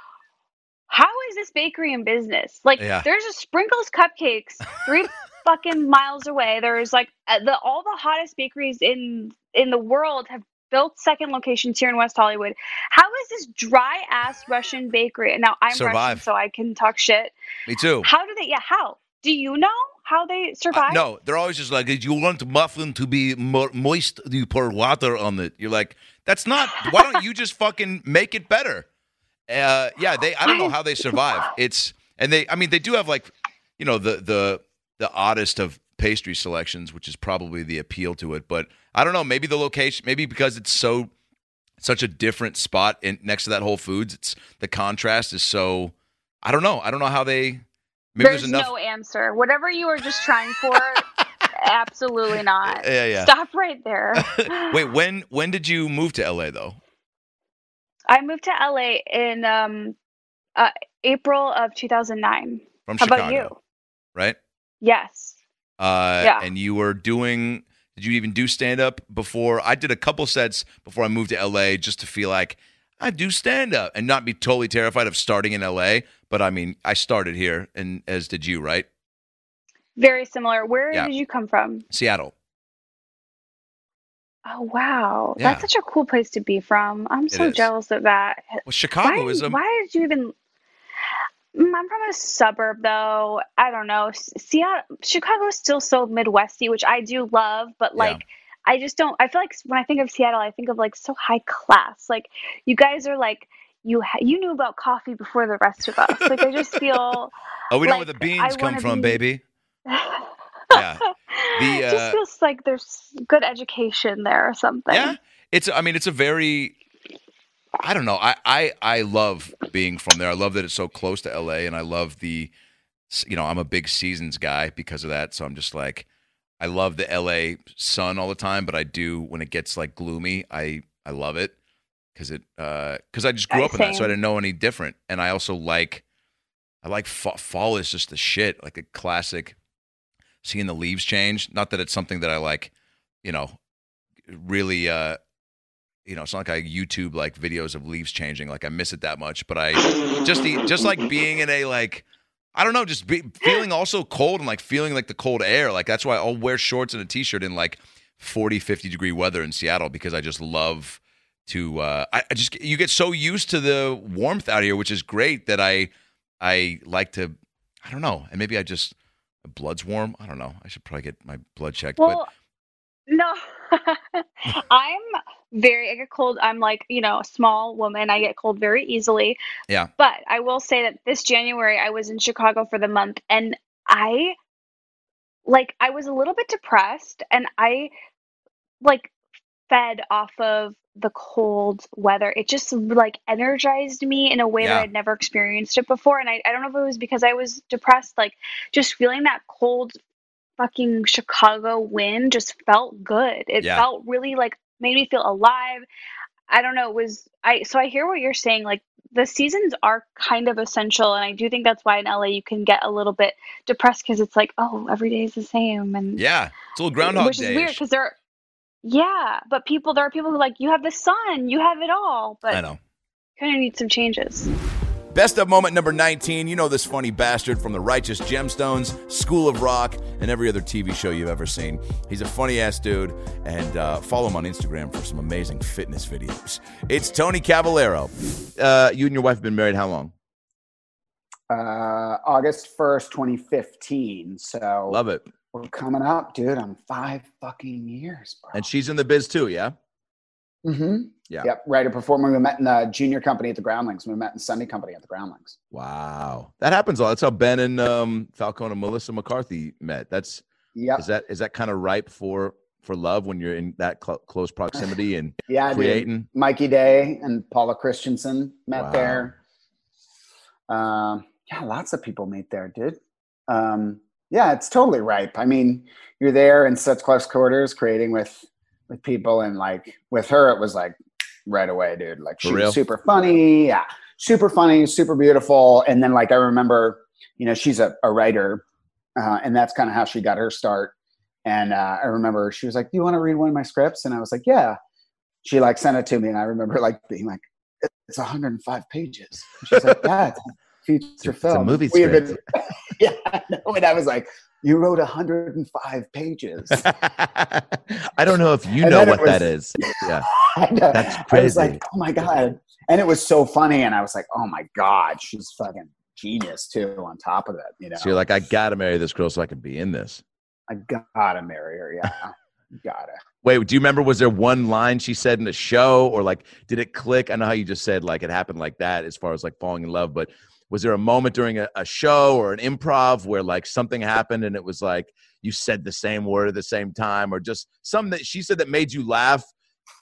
how is this bakery in business? Like, yeah. there's a Sprinkles Cupcakes three fucking miles away. There's like the all the hottest bakeries in in the world have built second locations here in West Hollywood. How is this dry ass Russian bakery? And now I'm survive. Russian, so I can talk shit. Me too. How do they? Yeah, how do you know how they survive? Uh, no, they're always just like, if you want muffin to be mo- moist, you pour water on it. You're like, that's not. Why don't you just fucking make it better? Uh, yeah, they. I don't know how they survive. It's and they. I mean, they do have like, you know, the the the oddest of pastry selections, which is probably the appeal to it. But I don't know. Maybe the location. Maybe because it's so such a different spot in next to that Whole Foods. It's the contrast is so. I don't know. I don't know how they. Maybe there's, there's enough... no answer. Whatever you were just trying for, absolutely not. Yeah, yeah. Stop right there. Wait, when when did you move to L A though? I moved to L A in um, uh, April of two thousand nine. From Chicago. How about you? Right? Yes. Uh, yeah. And you were doing, did you even do stand-up before? I did a couple sets before I moved to L A just to feel like, I do stand-up and not be totally terrified of starting in L A. But, I mean, I started here, and as did you, right? Very similar. Where yeah. did you come from? Seattle. Oh, wow. Yeah. That's such a cool place to be from. I'm so jealous of that. Well, Chicago why, is a... Why did you even... Mm, I'm from a suburb, though. I don't know. S- Seattle, Chicago is still so Midwesty, which I do love, but Yeah. like, I just don't. I feel like s- when I think of Seattle, I think of like so high class. Like, you guys are like you ha- you knew about coffee before the rest of us. Like, I just feel Oh, we know where like the I beans want come to from, be. baby. Yeah. The Just uh feels like there's good education there or yeah, something. it's I mean it's a very I don't know. I I I love being from there. I love that it's so close to L A, and I love the you know, I'm a big seasons guy because of that. So I'm just like I love the L A sun all the time, but I do when it gets like gloomy, I I love it because it uh cuz I just grew Uh, up in that, so I Same. didn't know any different. And I also like I like fa- fall is just the shit, like a classic seeing the leaves change. Not that it's something that I like, you know, really uh you know, it's not like I YouTube like videos of leaves changing. Like I miss it that much, but I just the just like being in a like I don't know, just be, feeling also cold and like feeling like the cold air. Like that's why I'll wear shorts and a t-shirt in like forty, fifty degree weather in Seattle because I just love to uh I, I just you get so used to the warmth out here, which is great that I I like to I don't know. And maybe I just my blood's warm. I don't know. I should probably get my blood checked, but Well, no, I'm very, I get cold. I'm like, you know, a small woman. I get cold very easily. yeah. But I will say that this January, I was in Chicago for the month, and I like, I was a little bit depressed, and I like fed off of the cold weather. It just like energized me in a way that Yeah. I'd never experienced it before. And I, I don't know if it was because I was depressed, like just feeling that cold fucking Chicago wind just felt good. It Yeah. felt really like made me feel alive. I don't know. It was I so I hear what you're saying. Like the seasons are kind of essential, and I do think that's why in L A you can get a little bit depressed because it's like, oh, every day is the same, and Yeah. It's a little Groundhog which is weird Day-ish. because there, yeah, but people there are people who like you have the sun, you have it all, I but know. kind of need some changes. Best of moment number nineteen. You know this funny bastard from The Righteous Gemstones, School of Rock, and every other T V show you've ever seen. He's a funny ass dude, and uh, follow him on Instagram for some amazing fitness videos. It's Tony Cavallaro. Uh, you and your wife have been married how long? Uh, August first, twenty fifteen. So Love it. we're coming up, dude, on five fucking years, bro. And she's in the biz too, yeah? Mm-hmm. Yeah. Yep, right. A performer we met in the junior company at the Groundlings. We met in Sunday company at the Groundlings. Wow. That happens a lot. That's how Ben and um, Falcone and Melissa McCarthy met. That's is Yep. that is that kind of ripe for for love when you're in that cl- close proximity and Yeah, dude. creating? Mikey Day and Paula Christensen met Wow. there. Um, yeah, lots of people meet there, dude. Um, yeah, it's totally ripe. I mean, you're there in such close quarters, creating with with people, and like with her, it was like right away, dude. Like For she was real? super funny, yeah, super funny, super beautiful. And then like I remember, you know, she's a, a writer, uh, and that's kind of how she got her start. And uh, I remember she was like, "Do you want to read one of my scripts?" And I was like, "Yeah." She like sent it to me, and I remember like being like, it's one hundred five pages. She's like, yeah, it's a It's a, feature it's a film. movie We have script. been, yeah, I know. And I was like, you wrote one hundred five pages. I don't know if you And know then it what that was, is. Yeah, I know. that's I was like, crazy. oh my God. And it was so funny. And I was like, oh my God, she's fucking genius too on top of that, you So you're know? like, I gotta marry this girl so I can be in this. I gotta marry her. Yeah. Gotta. Wait, do you remember? Was there one line she said in the show, or like, did it click? I know how you just said like it happened like that, as far as like falling in love. But was there a moment during a, a show or an improv where like something happened and it was like you said the same word at the same time, or just something that she said that made you laugh?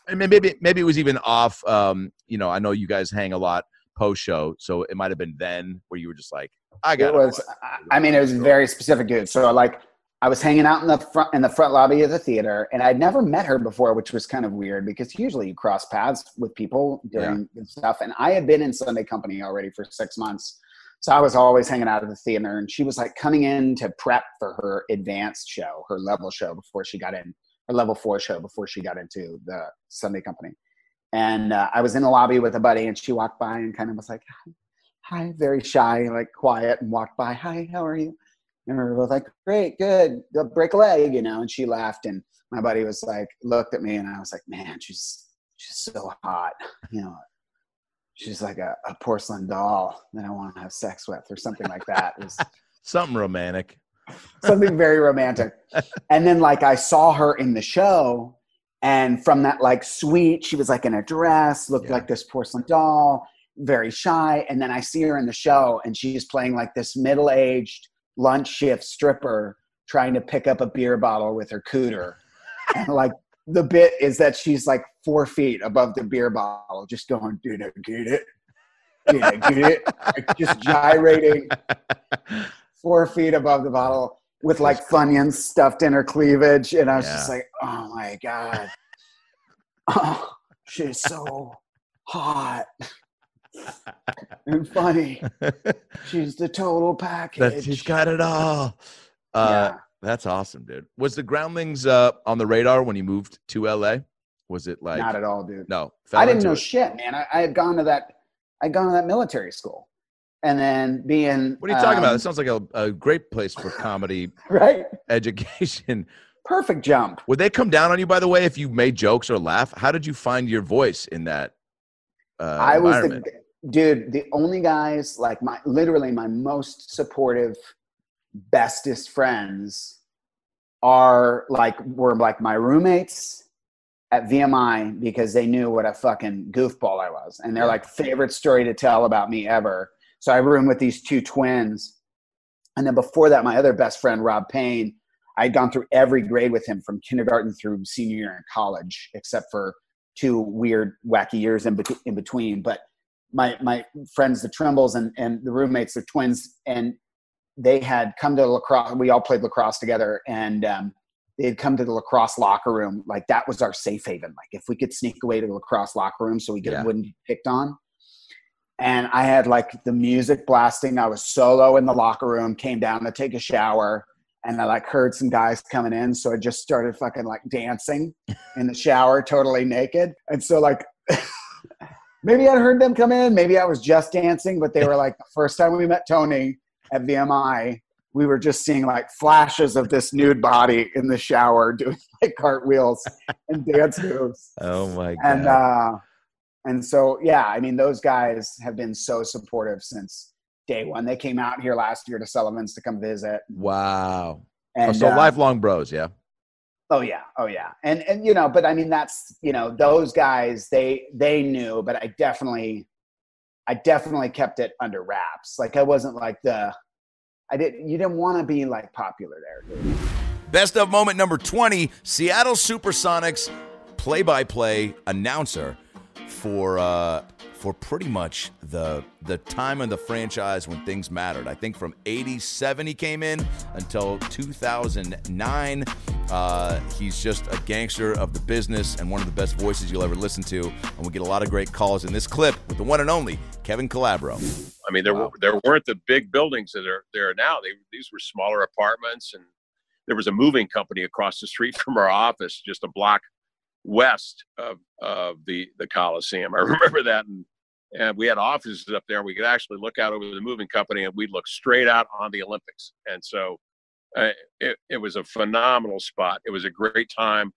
I mean, maybe maybe it was even off. Um, you know, I know you guys hang a lot post show, so it might have been then where you were just like, I It gotta was, fuck, I I gotta I mean, it marry was this girl. very specific, dude. So like, I was hanging out in the front in the front lobby of the theater, and I'd never met her before, which was kind of weird because usually you cross paths with people Yeah, during this stuff. And I had been in Sunday company already for six months, so I was always hanging out at the theater. And she was like coming in to prep for her advanced show, her level show before she got in, her level four show before she got into the Sunday company. And uh, I was in the lobby with a buddy, and she walked by and kind of was like, hi, very shy, like quiet, and walked by. Hi, how are you? And we were both like, great, good. You'll break a leg, you know. And she laughed, and my buddy was like, looked at me, and I was like, man, she's she's so hot, you know. she's like a, a porcelain doll that I want to have sex with or something like that. It was something romantic. Something very romantic. And then like I saw her in the show, and from that like suite, she was like in a dress, looked yeah. like this porcelain doll, very shy. And then I see her in the show and she's playing like this middle-aged lunch shift stripper trying to pick up a beer bottle with her cooter. And like the bit is that she's like four feet above the beer bottle, just going, "Did I get it? Did I get it?" Like just gyrating four feet above the bottle with like Funyuns stuffed in her cleavage. And I was yeah. just like, oh my God. Oh, she's so hot and funny. She's the total package. That's, she's got it all. Uh, yeah. That's awesome, dude. Was the Groundlings uh, on the radar when you moved to L A? Was it like? Not at all, dude. No. I didn't know it. Shit, man. I, I had gone to that. I'd gone to that military school. And then being. What are you talking um, about? That sounds like a, a great place for comedy right? education. Perfect jump. Would they come down on you, by the way, if you made jokes or laugh? How did you find your voice in that uh, I environment? Was the, dude, the only guys, like my literally my most supportive, bestest friends are like, were like my roommates at V M I because they knew what a fucking goofball I was. And they're like favorite story to tell about me ever. So I roomed with these two twins. And then before that, my other best friend, Rob Payne, I'd gone through every grade with him from kindergarten through senior year in college, except for two weird, wacky years in, be- in between. But my my friends, the Trimbles, and, and the roommates, they're twins, and they had come to lacrosse. We all played lacrosse together, and um, they had come to the lacrosse locker room. Like, that was our safe haven. Like, if we could sneak away to the lacrosse locker room so we yeah. wouldn't get picked on. And I had like the music blasting. I was solo in the locker room, came down to take a shower, and I like heard some guys coming in. So I just started fucking like dancing in the shower, totally naked. And so like, maybe I'd heard them come in, maybe I was just dancing, but they were like, the first time we met Tony at V M I, we were just seeing like flashes of this nude body in the shower doing like cartwheels and dance moves. Oh my God. And, uh, And so, yeah, I mean, those guys have been so supportive since day one. They came out here last year to Sullivan's to come visit. Wow. And, oh, so uh, lifelong bros, yeah? Oh, yeah. Oh, yeah. And, and you know, but I mean, that's, you know, those guys, they they knew, but I definitely, I definitely kept it under wraps. Like, I wasn't like the, I didn't, you didn't want to be like popular there. Dude. Best of moment number twenty, Seattle Supersonics play-by-play announcer for uh, for pretty much the the time of the franchise when things mattered. I think from eighty-seven he came in until two thousand nine. Uh, he's just a gangster of the business and one of the best voices you'll ever listen to. And we get a lot of great calls in this clip with the one and only Kevin Calabro. I mean, there wow. were, there weren't the big buildings that are there now. They, these were smaller apartments, and there was a moving company across the street from our office, just a block west of of the the Coliseum. I remember that, and, and we had offices up there. We could actually look out over the moving company, and we'd look straight out on the Olympics. And so uh, it, it was a phenomenal spot. It was a great time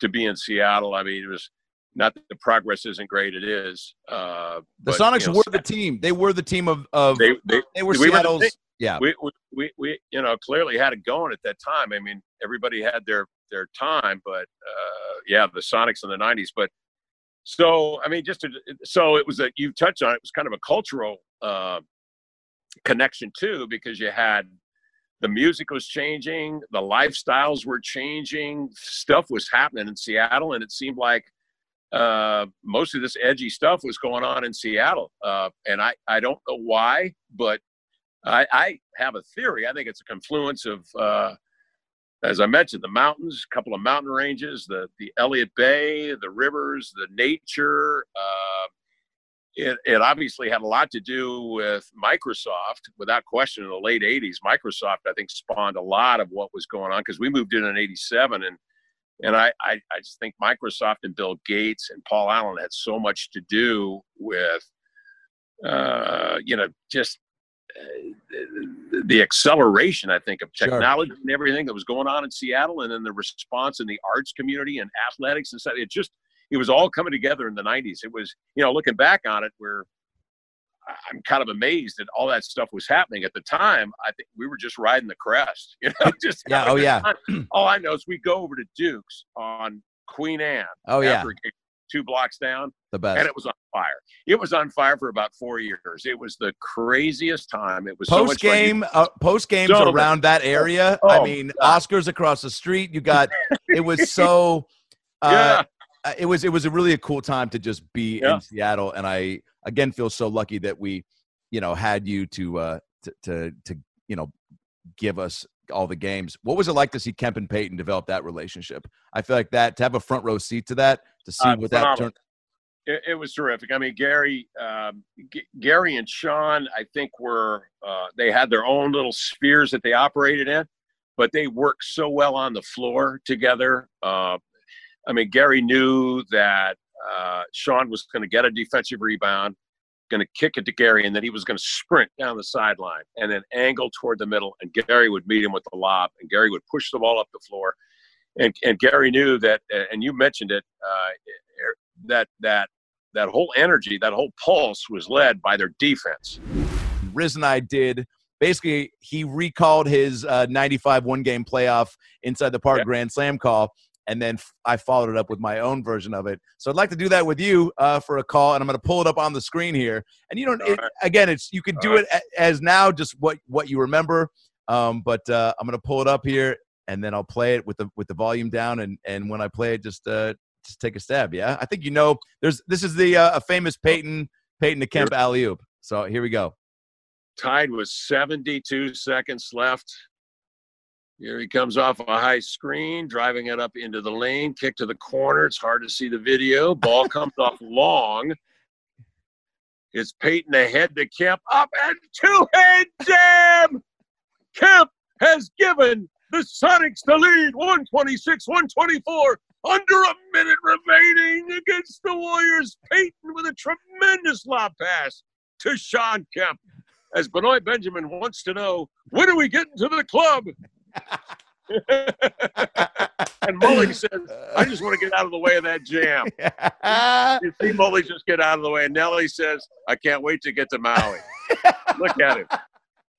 to be in Seattle. I mean, it was not that the progress isn't great, it is. Uh, the but, Sonics you know, were the team. They were the team of, of they, they, they were we Seattle's. Were the yeah. We, we, we, we, you know, clearly had it going at that time. I mean, everybody had their, their time, but uh, yeah, the Sonics in the nineties. But so, I mean, just to, so it was a, you touched on it, it was kind of a cultural uh, connection too, because you had the music was changing, the lifestyles were changing, stuff was happening in Seattle, and it seemed like uh, most of this edgy stuff was going on in Seattle. Uh, and I, I don't know why, but I, I have a theory. I think it's a confluence of, uh, as I mentioned, the mountains, a couple of mountain ranges, the the Elliott Bay, the rivers, the nature. Uh, it, it obviously had a lot to do with Microsoft, without question. In the late eighties, Microsoft, I think, spawned a lot of what was going on, because we moved in in eighty-seven, and and I, I, I just think Microsoft and Bill Gates and Paul Allen had so much to do with, uh, you know, just the acceleration, I think, of technology sure. and everything that was going on in Seattle, and then the response in the arts community and athletics and stuff. It just, it was all coming together in the nineties. It was, you know, looking back on it, we're I'm kind of amazed that all that stuff was happening at the time. I think we were just riding the crest, you know, just, yeah. Oh yeah. Time. All I know is we go over to Duke's on Queen Anne. Oh yeah. Two blocks down. The best. And it was on fire. It was on fire for about four years. It was the craziest time. It was post so much game, fun. Uh, post games so around that area. Oh, I mean, God. Oscars across the street. You got, it was so, uh, yeah. it was, it was a really a cool time to just be yeah. in Seattle. And I, again, feel so lucky that we, you know, had you to, uh, to, to, to, you know, give us all the games. What was it like to see Kemp and Peyton develop that relationship? I feel like that, to have a front row seat to that, to see uh, what phenomenal. that turned. It, it was terrific. I mean, Gary, um, G- Gary and Sean, I think were, uh, they had their own little spheres that they operated in, but they worked so well on the floor together. Uh, I mean, Gary knew that uh, Sean was going to get a defensive rebound, going to kick it to Gary, and then he was going to sprint down the sideline and then angle toward the middle, and Gary would meet him with the lob, and Gary would push the ball up the floor. And and Gary knew that, and you mentioned it, uh, that that that whole energy, that whole pulse was led by their defense. Riz and I did. Basically, he recalled his uh, ninety-five one-game playoff inside the park yeah. Grand Slam call, and then I followed it up with my own version of it. So I'd like to do that with you uh, for a call, and I'm going to pull it up on the screen here. And you don't, it, right. again, it's you can All do right. it as now, just what, what you remember. Um, but uh, I'm going to pull it up here, and then I'll play it with the with the volume down. And, and when I play it, just uh, just take a stab. Yeah, I think you know. There's this is the uh, a famous Peyton Peyton to Kemp alley oop. So here we go. Tied with seventy-two seconds left. Here he comes off a high screen, driving it up into the lane, kick to the corner. It's hard to see the video. Ball comes off long. It's Peyton ahead to Kemp. Up and two-hand jam! Kemp has given the Sonics the lead, one twenty-six one twenty-four. Under a minute remaining against the Warriors. Peyton with a tremendous lob pass to Sean Kemp. As Benoit Benjamin wants to know, when are we getting to the club? And Mully says, I just want to get out of the way of that jam. Yeah. You see Mully just get out of the way. And Nelly says, I can't wait to get to Maui. Look at him.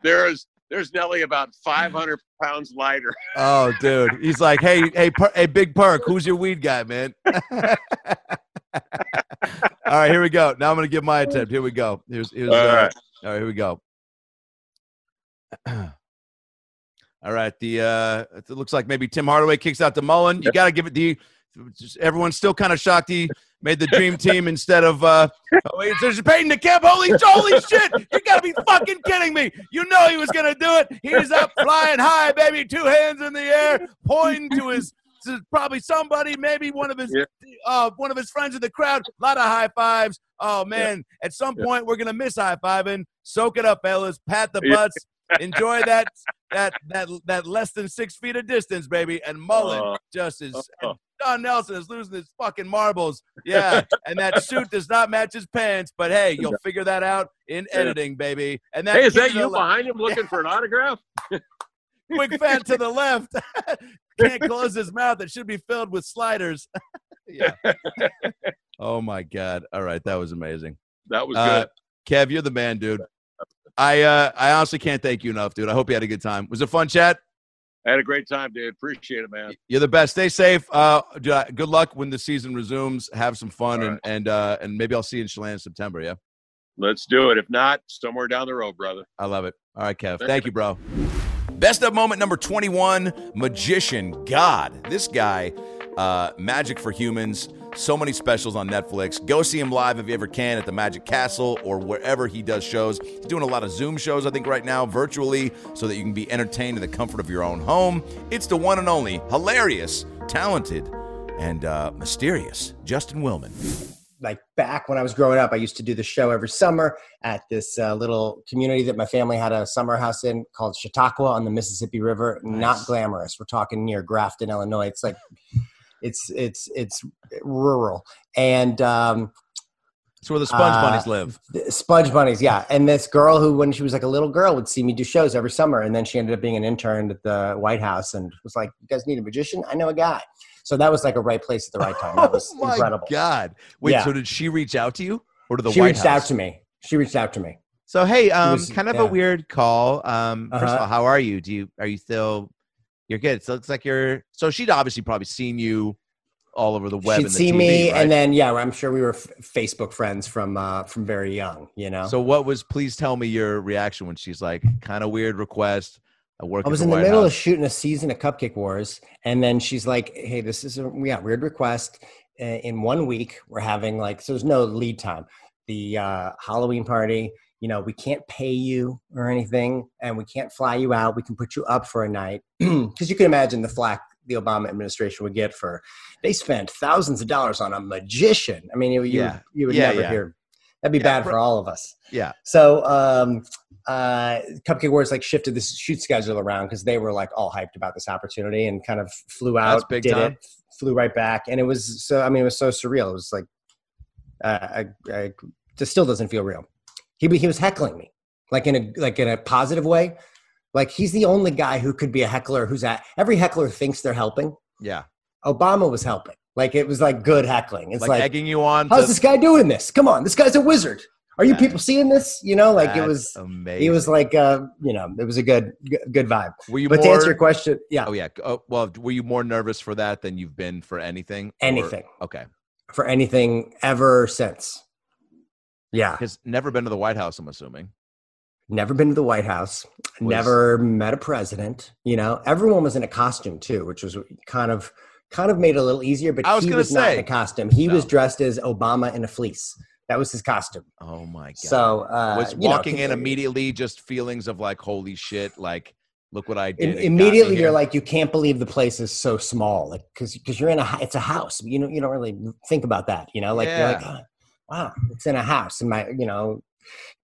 There is there's Nelly about five hundred pounds lighter. Oh, dude. He's like, hey, hey, per- hey, Big Perk, who's your weed guy, man? All right, here we go. Now I'm going to give my attempt. Here we go. Here's, here's, all uh, right. All right, here we go. All right, the uh, it looks like maybe Tim Hardaway kicks out to Mullen. You got to give it the – everyone's still kind of shocked he made the dream team instead of uh, – oh, there's Peyton to Kemp. Holy, holy shit. You got to be fucking kidding me. You know he was going to do it. He's up flying high, baby, two hands in the air, pointing to his to probably somebody, maybe one of his yeah. uh, one of his friends in the crowd. A lot of high fives. Oh, man, yeah. at some point yeah. we're going to miss high fiving. Soak it up, fellas. Pat the butts. Yeah. Enjoy that that that that less than six feet of distance, baby. And Mullen uh, just is uh, – John Nelson is losing his fucking marbles. Yeah, and that suit does not match his pants. But, hey, you'll figure that out in editing, baby. And that Hey, is that you behind him looking yeah. for an autograph? Quick fan to the left. Can't close his mouth. It should be filled with sliders. yeah. Oh, my God. All right, that was amazing. That was uh, good. Kev, you're the man, dude. I uh, I honestly can't thank you enough, dude. I hope you had a good time. Was it fun, chat? I had a great time, dude. Appreciate it, man. You're the best. Stay safe. Uh, good luck when the season resumes. Have some fun, right. and and uh, and maybe I'll see you in Chelan in September, yeah? Let's do it. If not, somewhere down the road, brother. I love it. All right, Kev. Thank you, bro. Best of moment number twenty-one, Magician God. This guy, uh, Magic for Humans. So many specials on Netflix. Go see him live if you ever can at the Magic Castle or wherever he does shows. He's doing a lot of Zoom shows, I think, right now, virtually, so that you can be entertained in the comfort of your own home. It's the one and only, hilarious, talented, and uh, mysterious Justin Willman. Like back when I was growing up, I used to do the show every summer at this uh, little community that my family had a summer house in called Chautauqua on the Mississippi River. Nice. Not glamorous. We're talking near Grafton, Illinois. It's like... It's it's it's rural, and um, it's where the sponge uh, bunnies live. Sponge bunnies, yeah. And this girl who, when she was like a little girl, would see me do shows every summer, and then she ended up being an intern at the White House, and was like, "You guys need a magician? I know a guy." So that was like a right place at the right time. That was oh my incredible. God! Wait, yeah. So did she reach out to you, or to the she White House? She reached out to me. She reached out to me. So, hey, um, was, kind of yeah. a weird call. Um, uh-huh. First of all, how are you? Do you, are you still, you're good. So it looks like you're, so she'd obviously probably seen you all over the web. She'd see me. Right? And then, yeah, I'm sure we were f- Facebook friends from, uh, from very young, you know? So what was, please tell me your reaction when she's like, kind of weird request. I, work I was in the, the middle House. of shooting a season of Cupcake Wars. And then she's like, hey, this is a yeah, weird request. Uh, in one week, we're having like, so there's no lead time. The uh, Halloween party, you know, we can't pay you or anything, and we can't fly you out. We can put you up for a night. Because you can imagine the flack the Obama administration would get for, they spent thousands of dollars on a magician. I mean, you, you, yeah. you would yeah, never yeah. hear. That'd be yeah, bad for all of us. Yeah. So um, uh, Cupcake Wars like shifted this shoot schedule around because they were like all hyped about this opportunity and kind of flew out, That's big did time. it, flew right back. And it was so, I mean, it was so surreal. It was like, uh, I, I, it still doesn't feel real. He he was heckling me, like in a like in a positive way. Like he's the only guy who could be a heckler who's at every heckler thinks they're helping. Yeah. Obama was helping. Like it was like good heckling. It's like, like egging you on. How's to- this guy doing this? Come on, this guy's a wizard. Are you yeah. people seeing this? You know, like That's it was amazing. He was like uh, you know, it was a good good vibe. Were you but more, to answer your question, yeah. Oh yeah. Oh, well, were you more nervous for that than you've been for anything? Anything. Or, okay. For anything ever since. Yeah. Has never been to the White House, I'm assuming. Never been to the White House. Was, never met a president. You know, everyone was in a costume too, which was kind of kind of made it a little easier, but I was he was say, not in a costume. He no. was dressed as Obama in a fleece. That was his costume. Oh my God. So uh was walking know, in immediately just feelings of like, holy shit, like look what I did. Immediately you're here. Like, you can't believe the place is so small. Like cause because you're in a it's a house. You know, you don't really think about that, you know, like yeah. you're like oh, wow, it's in a house and my, you know.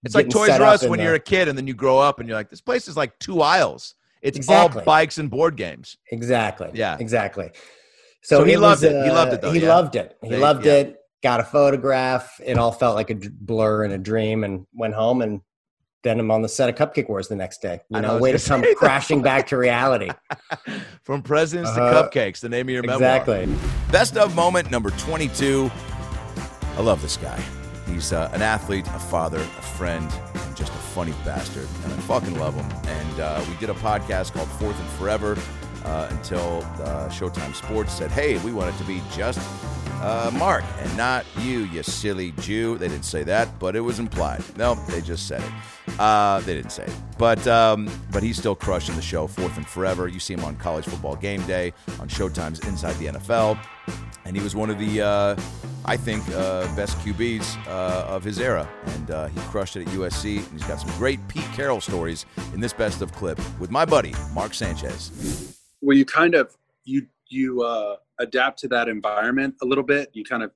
It's like Toys R Us when the, you're a kid and then you grow up and you're like, this place is like two aisles. It's exactly. all bikes and board games. Exactly. Yeah, exactly. So, so he, loved was, uh, he loved it. Though, he yeah. loved it. He they, loved yeah. it. Got a photograph. It all felt like a blur and a dream and went home. And then I'm on the set of Cupcake Wars the next day. You I know, way to come crashing back to reality. From presidents uh-huh. to cupcakes, the name of your exactly. memoir. Exactly. Best of moment number twenty-two. I love this guy. He's uh, an athlete, a father, a friend, and just a funny bastard. And I fucking love him. And uh, we did a podcast called Fourth and Forever uh, until uh, Showtime Sports said, hey, we want it to be just uh, Mark and not you, you silly Jew. They didn't say that, but it was implied. No, they just said it. Uh, they didn't say it. But, um, but he's still crushing the show, Fourth and Forever. You see him on College Football Game Day, on Showtime's Inside the N F L. And he was one of the... Uh, I think, uh, best Q Bs uh, of his era. And uh, he crushed it at U S C. And he's got some great Pete Carroll stories in this best of clip with my buddy, Mark Sanchez. Well, you kind of, you you uh, adapt to that environment a little bit. You kind of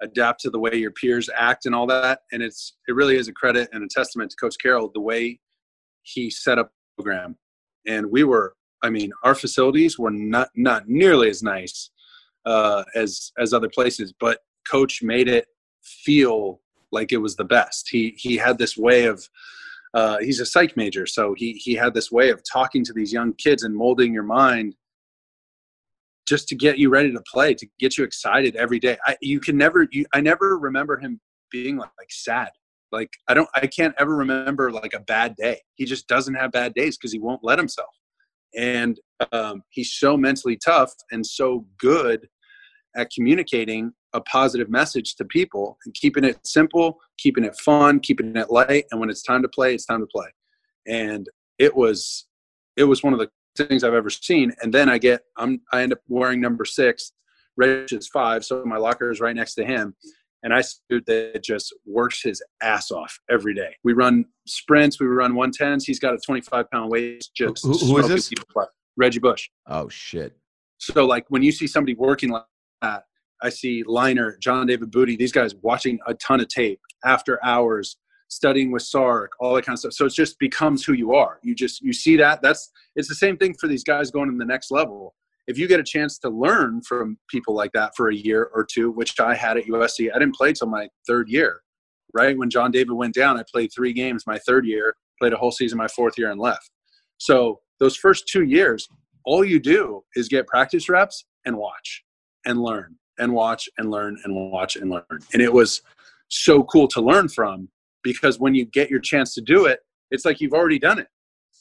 adapt to the way your peers act and all that. And it's it really is a credit and a testament to Coach Carroll, the way he set up the program. And we were, I mean, our facilities were not not nearly as nice uh, as as other places, but Coach made it feel like it was the best. He he had this way of uh, he's a psych major, so he he had this way of talking to these young kids and molding your mind just to get you ready to play, to get you excited every day. I you can never you, I never remember him being like, like sad. Like I don't I can't ever remember like a bad day. He just doesn't have bad days because he won't let himself. And um, he's so mentally tough and so good at communicating a positive message to people and keeping it simple, keeping it fun, keeping it light. And when it's time to play, it's time to play. And it was, it was one of the things I've ever seen. And then I get, I'm, I end up wearing number six, Rich is five. So my locker is right next to him. And I see a dude that just works his ass off every day. We run sprints. We run one tens. He's got a twenty-five pound weight. Just who, who is this? Reggie Bush. Oh shit. So like when you see somebody working like that, I see Liner, John David Booty, these guys watching a ton of tape after hours, studying with Sark, all that kind of stuff. So it just becomes who you are. You just, you see that. That's, it's the same thing for these guys going to the next level. If you get a chance to learn from people like that for a year or two, which I had at U S C, I didn't play till my third year, right? When John David went down, I played three games my third year, played a whole season my fourth year and left. So those first two years, all you do is get practice reps and watch and learn. and watch and learn and watch and learn. And it was so cool to learn from because when you get your chance to do it, it's like you've already done it.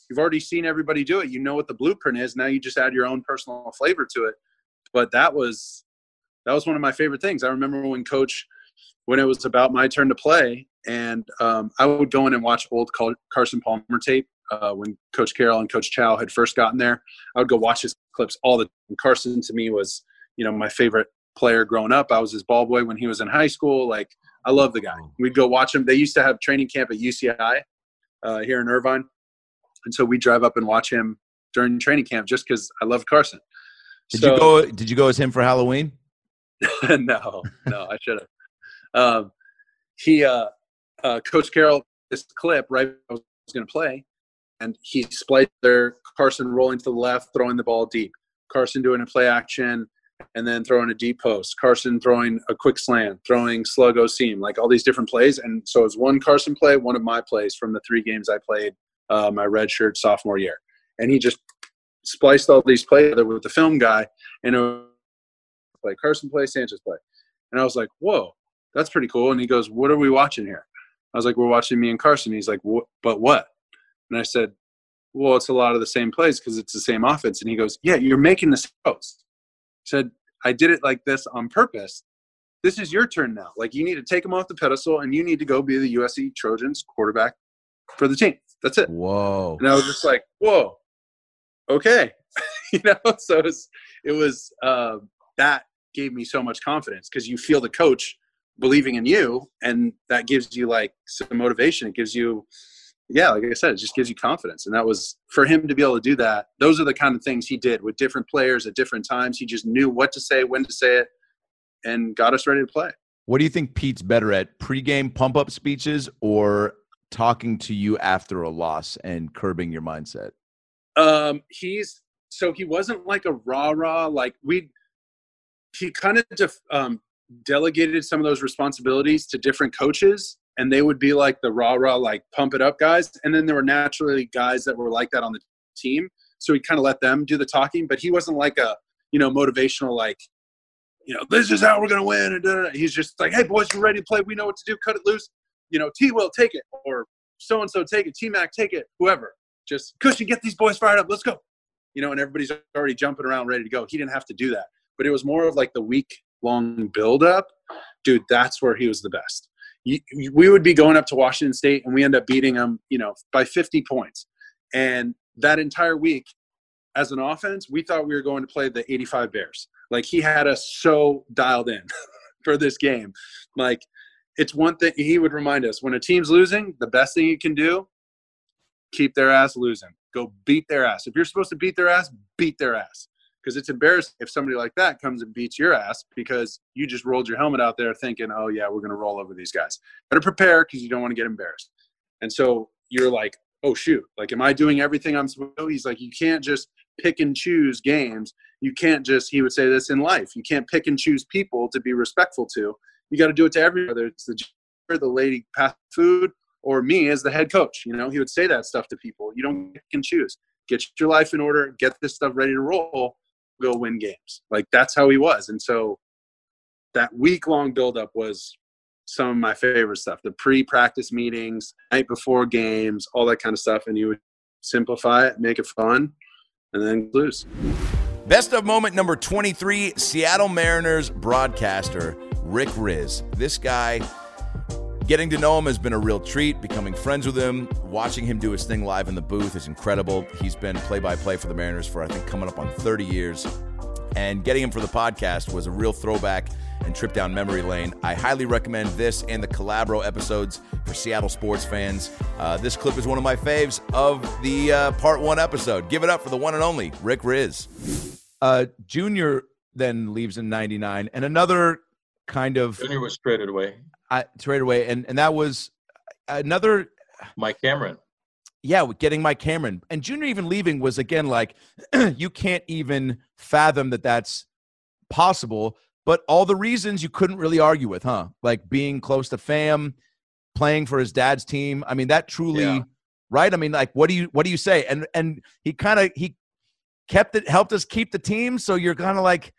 You've already seen everybody do it. You know what the blueprint is. Now you just add your own personal flavor to it. But that was that was one of my favorite things. I remember when coach, when it was about my turn to play, and um, I would go in and watch old Carson Palmer tape uh, when Coach Carroll and Coach Chow had first gotten there. I would go watch his clips all the time. Carson to me was, you know, my favorite player growing up. I was his ball boy when he was in high school. Like, I love the guy. We'd go watch him. They used to have training camp at U C I uh, here in Irvine. And so we drive up and watch him during training camp just because I love Carson. Did so, you go, did you go as him for Halloween? no, no, I should have. Um, he, uh, uh, Coach Carroll, this clip, right, I was going to play, and he spliced there, Carson rolling to the left, throwing the ball deep. Carson doing a play action and then throwing a deep post. Carson throwing a quick slant, throwing slug-o seam, like all these different plays. And so it was one Carson play, one of my plays from the three games I played uh, my redshirt sophomore year. And he just spliced all these plays together with the film guy, and it was like Carson play, Sanchez play. And I was like, whoa, that's pretty cool. And he goes, what are we watching here? I was like, we're watching me and Carson. He's like, but what? And I said, well, it's a lot of the same plays because it's the same offense. And he goes, yeah, you're making the throws. Said, I did it like this on purpose. This is your turn now. Like, you need to take them off the pedestal, and you need to go be the U S C Trojans quarterback for the team. That's it. Whoa. And I was just like, whoa, okay. you know, so it was, it was uh, that gave me so much confidence because you feel the coach believing in you, and that gives you, like, some motivation. It gives you, yeah, like I said, it just gives you confidence. And that was, for him to be able to do that, those are the kind of things he did with different players at different times. He just knew what to say, when to say it, and got us ready to play. What do you think Pete's better at, pregame pump-up speeches or talking to you after a loss and curbing your mindset? Um, he's – so he wasn't like a rah-rah. Like, we – he kind of def, um, delegated some of those responsibilities to different coaches. And they would be like the rah-rah, like pump it up guys. And then there were naturally guys that were like that on the team. So he kind of let them do the talking. But he wasn't like a, you know, motivational, like, you know, this is how we're going to win. And da, da, da. He's just like, hey, boys, we're ready to play. We know what to do. Cut it loose. You know, T-Will, take it. Or so-and-so, take it. T-Mac, take it. Whoever. Just, Cushy, get these boys fired up. Let's go. You know, and everybody's already jumping around, ready to go. He didn't have to do that. But it was more of like the week-long build-up. Dude, that's where he was the best. We would be going up to Washington State, and we end up beating them, you know, by fifty points. And that entire week, as an offense, we thought we were going to play the eighty-five Bears. Like, he had us so dialed in for this game. Like, it's one thing he would remind us: when a team's losing, the best thing you can do, keep their ass losing. Go beat their ass. If you're supposed to beat their ass, beat their ass. Because it's embarrassing if somebody like that comes and beats your ass because you just rolled your helmet out there thinking, oh, yeah, we're going to roll over these guys. Better prepare because you don't want to get embarrassed. And so you're like, oh, shoot, like, am I doing everything I'm supposed to do? He's like, you can't just pick and choose games. You can't just – he would say this in life. You can't pick and choose people to be respectful to. You got to do it to everybody, whether it's the janitor, the lady passing food, or me as the head coach. You know, he would say that stuff to people. You don't pick and choose. Get your life in order. Get this stuff ready to roll. Go win games. Like, that's how he was. And so that week-long buildup was some of my favorite stuff. The pre-practice meetings, night before games, all that kind of stuff. And you would simplify it, make it fun, and then lose. Best of moment number twenty-three, Seattle Mariners broadcaster Rick Riz. This guy, getting to know him has been a real treat. Becoming friends with him, watching him do his thing live in the booth is incredible. He's been play-by-play for the Mariners for, I think, coming up on thirty years. And getting him for the podcast was a real throwback and trip down memory lane. I highly recommend this and the Calabro episodes for Seattle sports fans. Uh, this clip is one of my faves of the uh, part one episode. Give it up for the one and only Rick Riz. Uh, Junior then leaves in ninety-nine, and another kind of... Junior was traded away. I traded away, and, and that was another Mike Cameron. Yeah, getting Mike Cameron. And Junior even leaving was, again, like, you can't even fathom that that's possible. But all the reasons you couldn't really argue with, huh? Like, being close to fam, playing for his dad's team. I mean, that truly, yeah. Right? I mean, like, what do you what do you say? And and he kind of he kept it, helped us keep the team. So you're kind of like,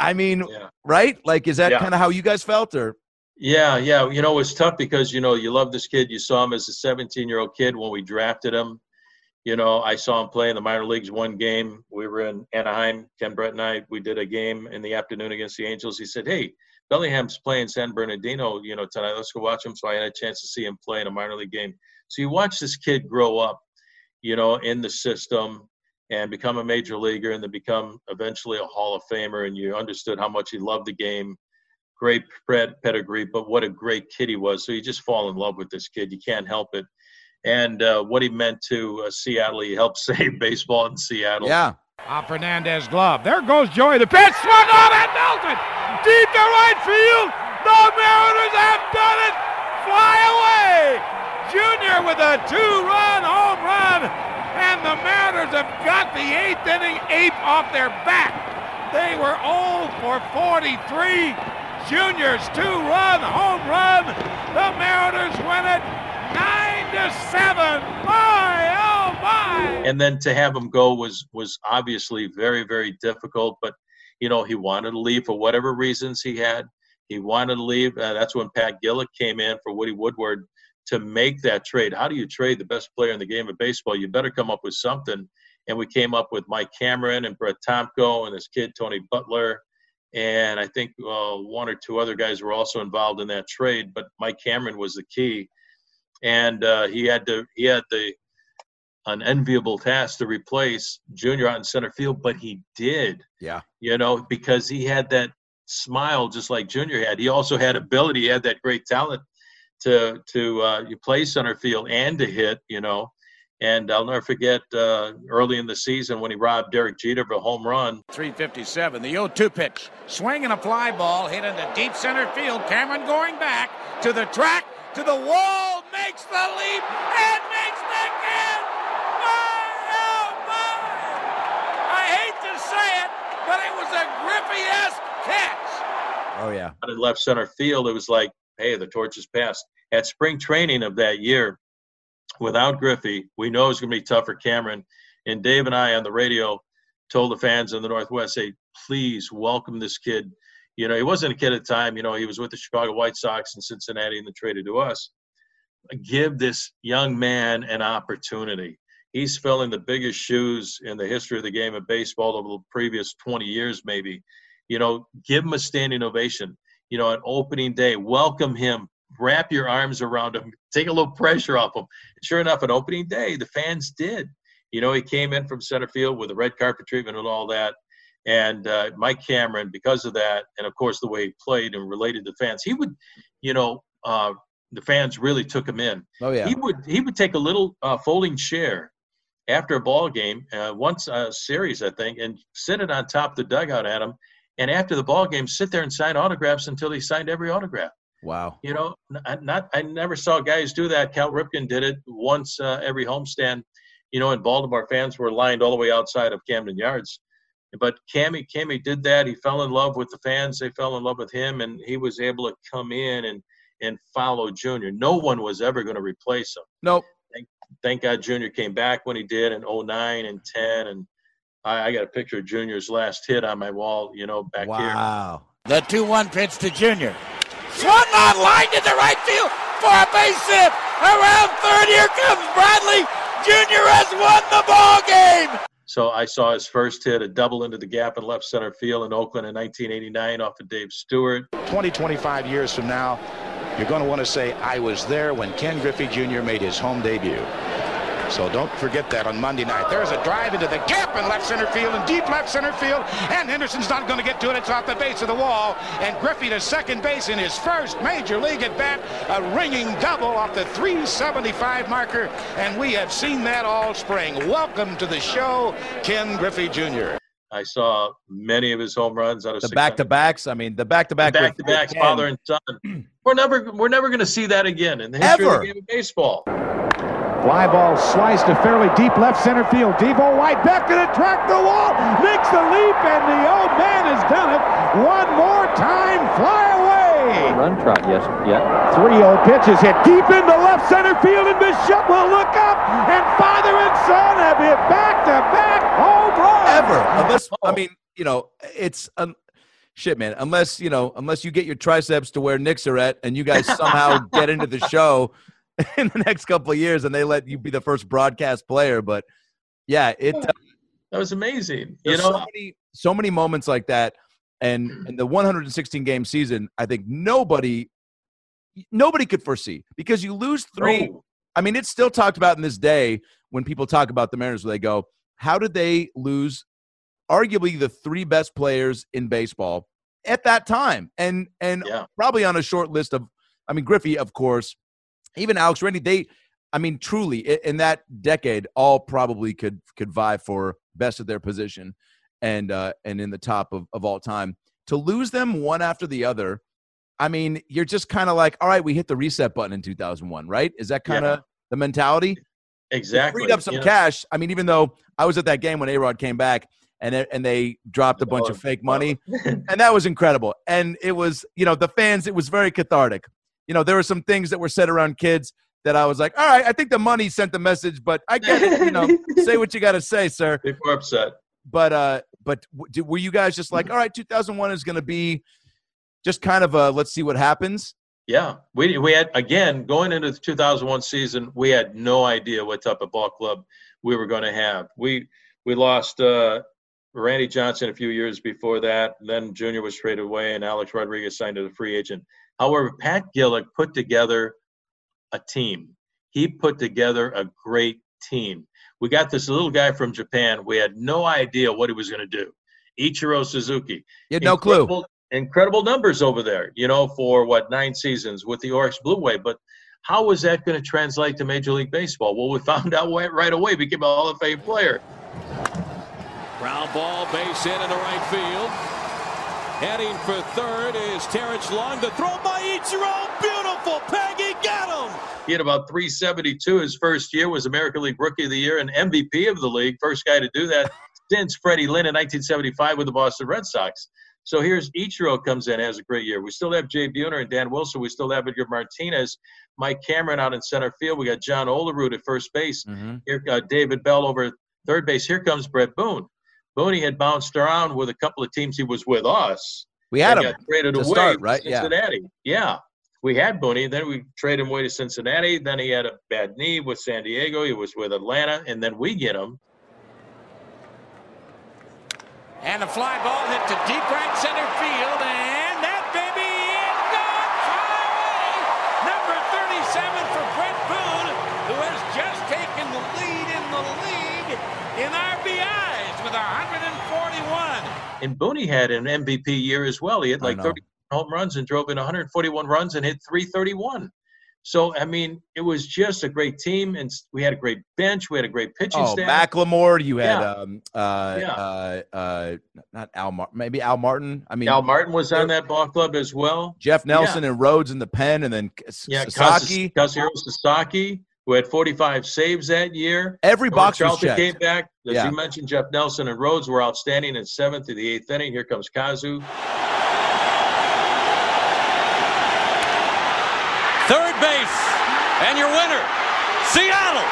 I mean, yeah. Right? Like, is that yeah. kind of how you guys felt, or? Yeah, yeah. You know, it's tough because, you know, you love this kid. You saw him as a seventeen-year-old kid when we drafted him. You know, I saw him play in the minor leagues one game. We were in Anaheim, Ken Brett and I. We did a game in the afternoon against the Angels. He said, hey, Bellingham's playing San Bernardino, you know, tonight. Let's go watch him. So I had a chance to see him play in a minor league game. So you watch this kid grow up, you know, in the system and become a major leaguer and then become eventually a Hall of Famer. And you understood how much he loved the game. Great pedigree, but what a great kid he was. So you just fall in love with this kid. You can't help it. And uh, what he meant to uh, Seattle, he helped save baseball in Seattle. Yeah. Ah, Fernandez glove. There goes Joey. The pitch swung off at Melton. Deep to right field. The Mariners have done it. Fly away. Junior with a two-run home run. And the Mariners have got the eighth inning ape off their back. They were oh for forty-three. Junior's two-run home run. The Mariners win it nine to seven. My, oh, my. And then to have him go was was obviously very, very difficult. But, you know, he wanted to leave for whatever reasons he had. He wanted to leave. Uh, that's when Pat Gillick came in for Woody Woodward to make that trade. How do you trade the best player in the game of baseball? You better come up with something. And we came up with Mike Cameron and Brett Tomko and this kid, Tony Butler. And I think uh, one or two other guys were also involved in that trade, but Mike Cameron was the key, and uh, he had to he had the an enviable task to replace Junior out in center field, but he did. Yeah, you know, because he had that smile just like Junior had. He also had ability, he had that great talent to to uh, you play center field and to hit. You know, and I'll never forget uh, early in the season when he robbed Derek Jeter of a home run. three fifty-seven, the oh two pitch. Swing and a fly ball hit into deep center field. Cameron going back to the track, to the wall, makes the leap, and makes the catch. My, oh, my. I hate to say it, but it was a Griffey-esque catch. Oh, yeah. In left center field, it was like, hey, the torch is passed. At spring training of that year, without Griffey, we know it's going to be tough for Cameron. And Dave and I on the radio told the fans in the Northwest, hey, please welcome this kid. You know, he wasn't a kid at the time. You know, he was with the Chicago White Sox in Cincinnati and they traded to us. Give this young man an opportunity. He's filling the biggest shoes in the history of the game of baseball over the previous twenty years maybe. You know, give him a standing ovation. You know, on opening day, welcome him. Wrap your arms around him. Take a little pressure off him. Sure enough, on opening day, the fans did. You know, he came in from center field with a red carpet treatment and all that. And uh, Mike Cameron, because of that, and, of course, the way he played and related to fans, he would, you know, uh, the fans really took him in. Oh, yeah. He would, he would take a little uh, folding chair after a ball game, uh, once a series, I think, and sit it on top of the dugout at him. And after the ball game, sit there and sign autographs until he signed every autograph. Wow. You know, not I never saw guys do that. Cal Ripken did it once uh, every homestand. You know, in Baltimore, fans were lined all the way outside of Camden Yards. But Cammy, Cammy did that. He fell in love with the fans. They fell in love with him, and he was able to come in and, and follow Junior. No one was ever going to replace him. Nope. Thank, thank God Junior came back when he did in oh nine and ten. And I, I got a picture of Junior's last hit on my wall, you know, back wow. here. Wow. The two one pitch to Junior. Swung on line to the right field for a base hit. Around third, here comes Bradley. Junior has won the ball game. So I saw his first hit, a double into the gap in left center field in Oakland in nineteen eighty-nine off of Dave Stewart. twenty, twenty-five years from now, you're going to want to say, I was there when Ken Griffey Junior made his home debut. So don't forget that on Monday night. There's a drive into the gap in left center field and deep left center field. And Henderson's not going to get to it. It's off the base of the wall. And Griffey to second base in his first major league at bat. A ringing double off the three seventy-five marker. And we have seen that all spring. Welcome to the show, Ken Griffey Junior. I saw many of his home runs out of the back-to-backs. I mean, the back-to-back, the back-to-backs, with father and son. We're never, we're never going to see that again in the history Ever. of the game of baseball. Fly ball sliced to fairly deep left center field. Devo White back to the track, the wall, makes the leap, and the old man has done it one more time. Fly away. Run trot, yes, yeah. three oh pitches hit deep into left center field, and Bishop will look up, and father and son have hit back-to-back home run. Ever. This, I mean, you know, it's um, shit, man, unless, you know, unless you get your triceps to where Knicks are at and you guys somehow get into the show in the next couple of years and they let you be the first broadcast player. But yeah, it, uh, that was amazing. You know, so many, so many moments like that. And in the one hundred sixteen game season, I think nobody, nobody could foresee, because you lose three. Oh. I mean, it's still talked about in this day when people talk about the Mariners, where they go, how did they lose arguably the three best players in baseball at that time? And, and yeah. probably on a short list of, I mean, Griffey, of course, even Alex Rennie, they, I mean, truly in that decade, all probably could, could vie for best of their position and, uh, and in the top of, of all time. To lose them one after the other, I mean, you're just kind of like, all right, we hit the reset button in two thousand one, right? Is that kind of yeah. the mentality? Exactly. It freed up some yeah. cash. I mean, even though I was at that game when A-Rod came back, and and they dropped a bunch oh, of fake money, and that was incredible. And it was, you know, the fans, it was very cathartic. You know, there were some things that were said around kids that I was like, all right, I think the money sent the message, but I get it. You know, say what you got to say, sir. People were upset. But uh, but w- were you guys just like, all right, two thousand one is going to be just kind of a let's see what happens? Yeah, we we had, again, going into the two thousand one season, we had no idea what type of ball club we were going to have. We we lost uh, Randy Johnson a few years before that. Then Junior was traded away, and Alex Rodriguez signed as a free agent. However, Pat Gillick put together a team. He put together a great team. We got this little guy from Japan. We had no idea what he was going to do. Ichiro Suzuki. You had no Incredible- clue. Incredible numbers over there, you know, for what, nine seasons with the Orix Blue Wave. But how was that going to translate to Major League Baseball? Well, we found out right away. Became a Hall of Fame player. Ground ball, base in in the right field. Heading for third is Terrence Long. The throw by Ichiro, beautiful. Peggy got him. He had about three seventy-two his first year. Was American League Rookie of the Year and M V P of the league. First guy to do that since Freddie Lynn in nineteen seventy-five with the Boston Red Sox. So here's Ichiro comes in, has a great year. We still have Jay Buhner and Dan Wilson. We still have Edgar Martinez, Mike Cameron out in center field. We got John Olerud at first base. Mm-hmm. Here, uh, David Bell over at third base. Here comes Brett Boone. Boone had bounced around with a couple of teams. He was with us. We had him traded away start, right? to Cincinnati. Yeah. yeah, we had Boone. Then we traded him away to Cincinnati. Then he had a bad knee with San Diego. He was with Atlanta, and then we get him. And a fly ball hit to deep right center field, and that baby is gone fly! Number thirty-seven for Brett Boone, who has just taken the lead in the league in R B Is with one forty-one. And Boone had an M V P year as well. He had like thirty home runs and drove in one forty-one runs and hit three thirty-one. So, I mean, it was just a great team, and we had a great bench. We had a great pitching oh, staff. Oh, Macklemore. You had yeah. um, uh, yeah. uh, uh, not Al Martin, maybe Al Martin. I mean, Al Martin was on that ball club as well. Jeff Nelson yeah. and Rhodes in the pen, and then yeah, Sasaki. Kazuhiro Sasaki, who had forty-five saves that year. Every box was checked. Came back. As yeah. you mentioned, Jeff Nelson and Rhodes were outstanding in seventh to the eighth inning. Here comes Kazu. Third base, and your winner, Seattle.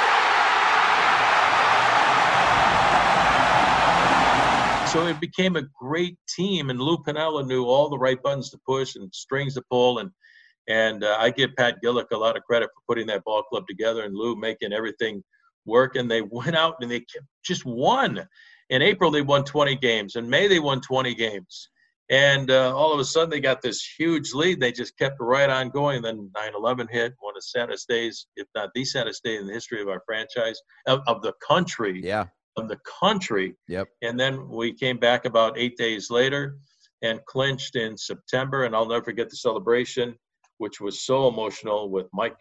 So it became a great team, and Lou Piniella knew all the right buttons to push and strings to pull. And and uh, I give Pat Gillick a lot of credit for putting that ball club together, and Lou making everything work. And they went out and they just won. In April, they won twenty games. In May, they won twenty games. And uh, all of a sudden, they got this huge lead. They just kept right on going. Then nine eleven hit, one of the saddest days, if not the saddest day in the history of our franchise, of, of the country. Yeah. Of the country. Yep. And then we came back about eight days later and clinched in September. And I'll never forget the celebration, which was so emotional, with Mike,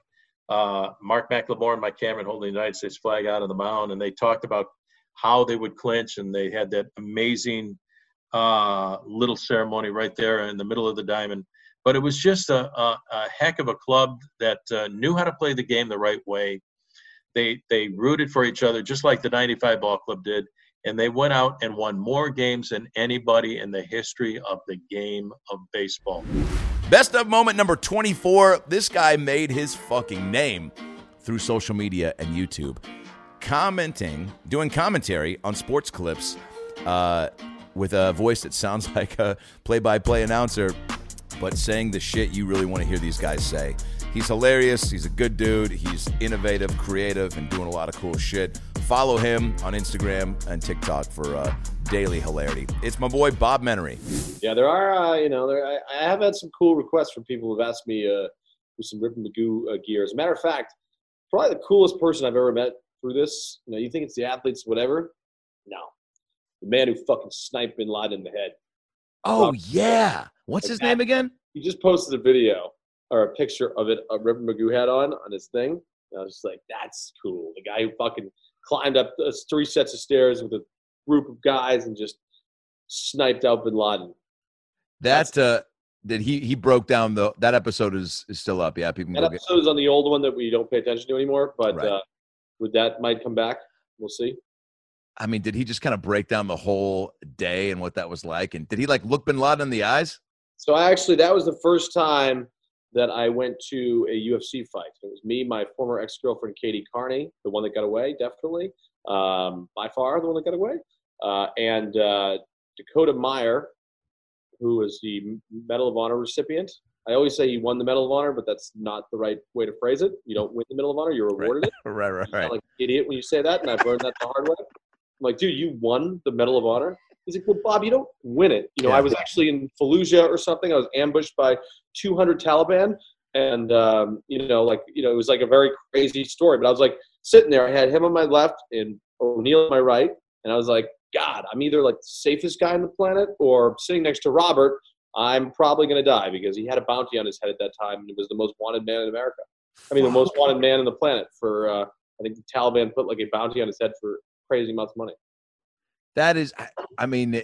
uh, Mark McLemore and Mike Cameron holding the United States flag out on the mound. And they talked about how they would clinch, and they had that amazing – Uh, little ceremony right there in the middle of the diamond. But it was just a, a, a heck of a club that uh, knew how to play the game the right way. They they rooted for each other just like the ninety-five ball club did, and they went out and won more games than anybody in the history of the game of baseball. Best of moment number twenty-four. This guy made his fucking name through social media and YouTube, commenting, doing commentary on sports clips, uh, with a voice that sounds like a play-by-play announcer, but saying the shit you really want to hear these guys say. He's hilarious. He's a good dude. He's innovative, creative, and doing a lot of cool shit. Follow him on Instagram and TikTok for uh, daily hilarity. It's my boy, Bob Menery. Yeah, there are, uh, you know, there, I, I have had some cool requests from people who've asked me uh, for some Rip and Magoo uh, gear. As a matter of fact, probably the coolest person I've ever met through this. You know, you think it's the athletes, whatever. No. The man who fucking sniped Bin Laden in the head. Oh, Bob, yeah. What's like his that, name again? He just posted a video or a picture of it, a Rip and Magoo hat on, on his thing. And I was just like, that's cool. The guy who fucking climbed up three sets of stairs with a group of guys and just sniped out Bin Laden. That, uh, that he, he broke down the, that episode is, is still up. Yeah. People that episode get- is on the old one that we don't pay attention to anymore, but right. uh, with that might come back. We'll see. I mean, did he just kind of break down the whole day and what that was like? And did he like look Bin Laden in the eyes? So I actually, that was the first time that I went to a U F C fight. It was me, my former ex-girlfriend, Katie Carney, the one that got away, definitely. Um, by far, the one that got away. Uh, and uh, Dakota Meyer, who was the Medal of Honor recipient. I always say he won the Medal of Honor, but that's not the right way to phrase it. You don't win the Medal of Honor, you're awarded it. right, right, right. You sound like an idiot when you say that, and I've learned that the hard way. I'm like, dude, you won the Medal of Honor? He's like, well, Bob, you don't win it. You know, yeah. I was actually in Fallujah or something. I was ambushed by two hundred Taliban. And, um, you know, like, you know, it was like a very crazy story. But I was like sitting there. I had him on my left and O'Neal on my right. And I was like, God, I'm either like the safest guy on the planet or sitting next to Robert, I'm probably going to die because he had a bounty on his head at that time. And he was the most wanted man in America. I mean, the most wanted man on the planet for, uh, I think the Taliban put like a bounty on his head for crazy amounts of money. That is, I mean,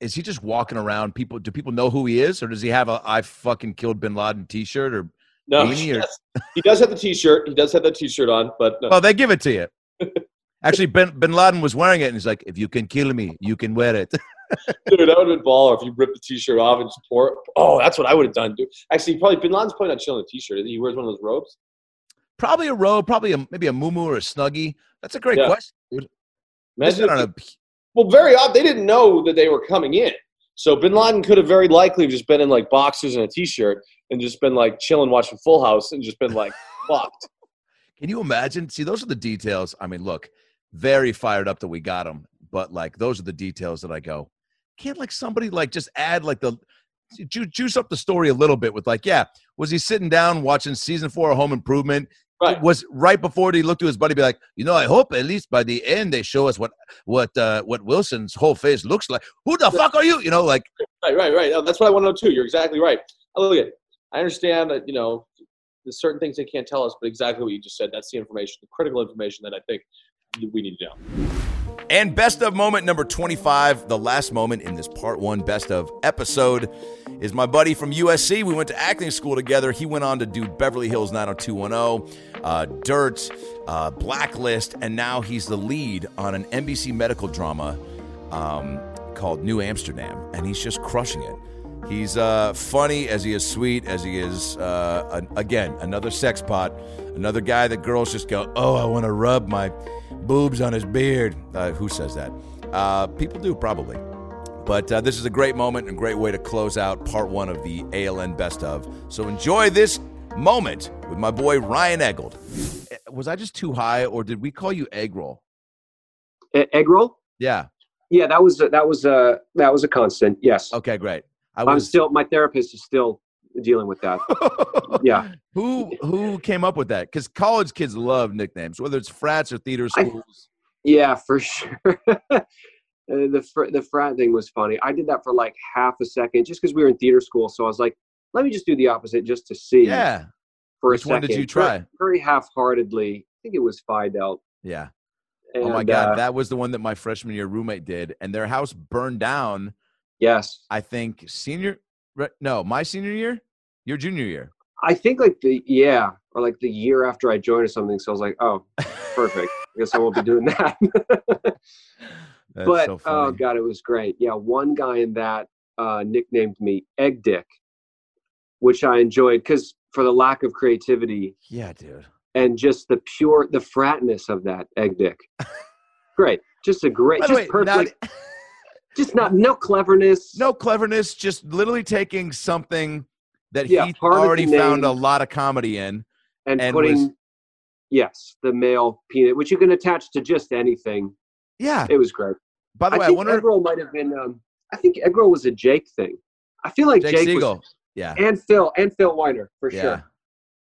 is he just walking around? People, do people know who he is, or does he have a "I fucking killed Bin Laden" T-shirt or no? Or? Yes. He does have the T-shirt. He does have that T-shirt on, but no. Well, they give it to you. Actually, Bin Bin Laden was wearing it, and he's like, "If you can kill me, you can wear it." Dude, that would have been baller if you ripped the T-shirt off and just pour it. Oh, that's what I would have done, dude. Actually, probably Bin Laden's probably not chilling a T-shirt. He wears one of those robes. Probably a robe. Probably a, maybe a muumuu or a snuggie. That's a great yeah. question, dude. Imagine on a. Well, very odd. They didn't know that they were coming in. So Bin Laden could have very likely just been in like boxers and a T-shirt and just been like chilling, watching Full House and just been like fucked. Can you imagine? See, those are the details. I mean, look, very fired up that we got him. But like, those are the details that I go, can't like somebody like just add like the, ju- juice up the story a little bit with like, yeah, was he sitting down watching season four of Home Improvement? Right. Was right before he looked to his buddy, be like, you know, I hope at least by the end they show us what what uh, what Wilson's whole face looks like. Who the fuck are you? You know, like right, right, right. That's what I want to know too. You're exactly right. I look at. I understand that you know there's certain things they can't tell us, but exactly what you just said. That's the information, the critical information that I think we need to know. And best of moment number twenty-five, the last moment in this part one best of episode, is my buddy from U S C. We went to acting school together. He went on to do Beverly Hills nine oh two one oh, uh, Dirt, uh, Blacklist, and now he's the lead on an N B C medical drama um, called New Amsterdam, and he's just crushing it. He's uh, funny as he is sweet, as he is, uh, an, again, another sex pot, another guy that girls just go, oh, I want to rub my boobs on his beard. Uh, who says that? Uh, people do, probably. But uh, this is a great moment and a great way to close out part one of the A L N Best Of. So enjoy this moment with my boy Ryan Eggold. Was I just too high, or did we call you Eggroll? E- Eggroll? Yeah. Yeah, that was, a, that, was a, that was a constant, yes. Okay, great. I was I'm still. My therapist is still dealing with that. yeah. Who who came up with that? Because college kids love nicknames, whether it's frats or theater schools. I, yeah, for sure. the fr- the frat thing was funny. I did that for like half a second, just because we were in theater school. So I was like, let me just do the opposite, just to see. Yeah. For Which a second. Which one did you try? Very, very half-heartedly. I think it was Phi Delta. Yeah. And, oh my God, uh, that was the one that my freshman year roommate did, and their house burned down. Yes. I think senior – no, my senior year, your junior year. I think like the – yeah, or like the year after I joined or something. So I was like, oh, perfect. I guess I won't be doing that. That's but, so funny. Oh, God, it was great. Yeah, one guy in that uh, nicknamed me Egg Dick, which I enjoyed because for the lack of creativity. Yeah, dude. And just the pure – the fratness of that Egg Dick. Great. Just a great – just way, perfect – Just not no cleverness. No cleverness. Just literally taking something that yeah, he already found a lot of comedy in, and, and putting was, yes the male peanut, which you can attach to just anything. Yeah, it was great. By the I way, think I wonder Eggroll might have been. Um, I think Eggroll was a Jake thing. I feel like Jake, Jake Siegel. Was, yeah, and Phil and Phil Weiner for yeah. sure.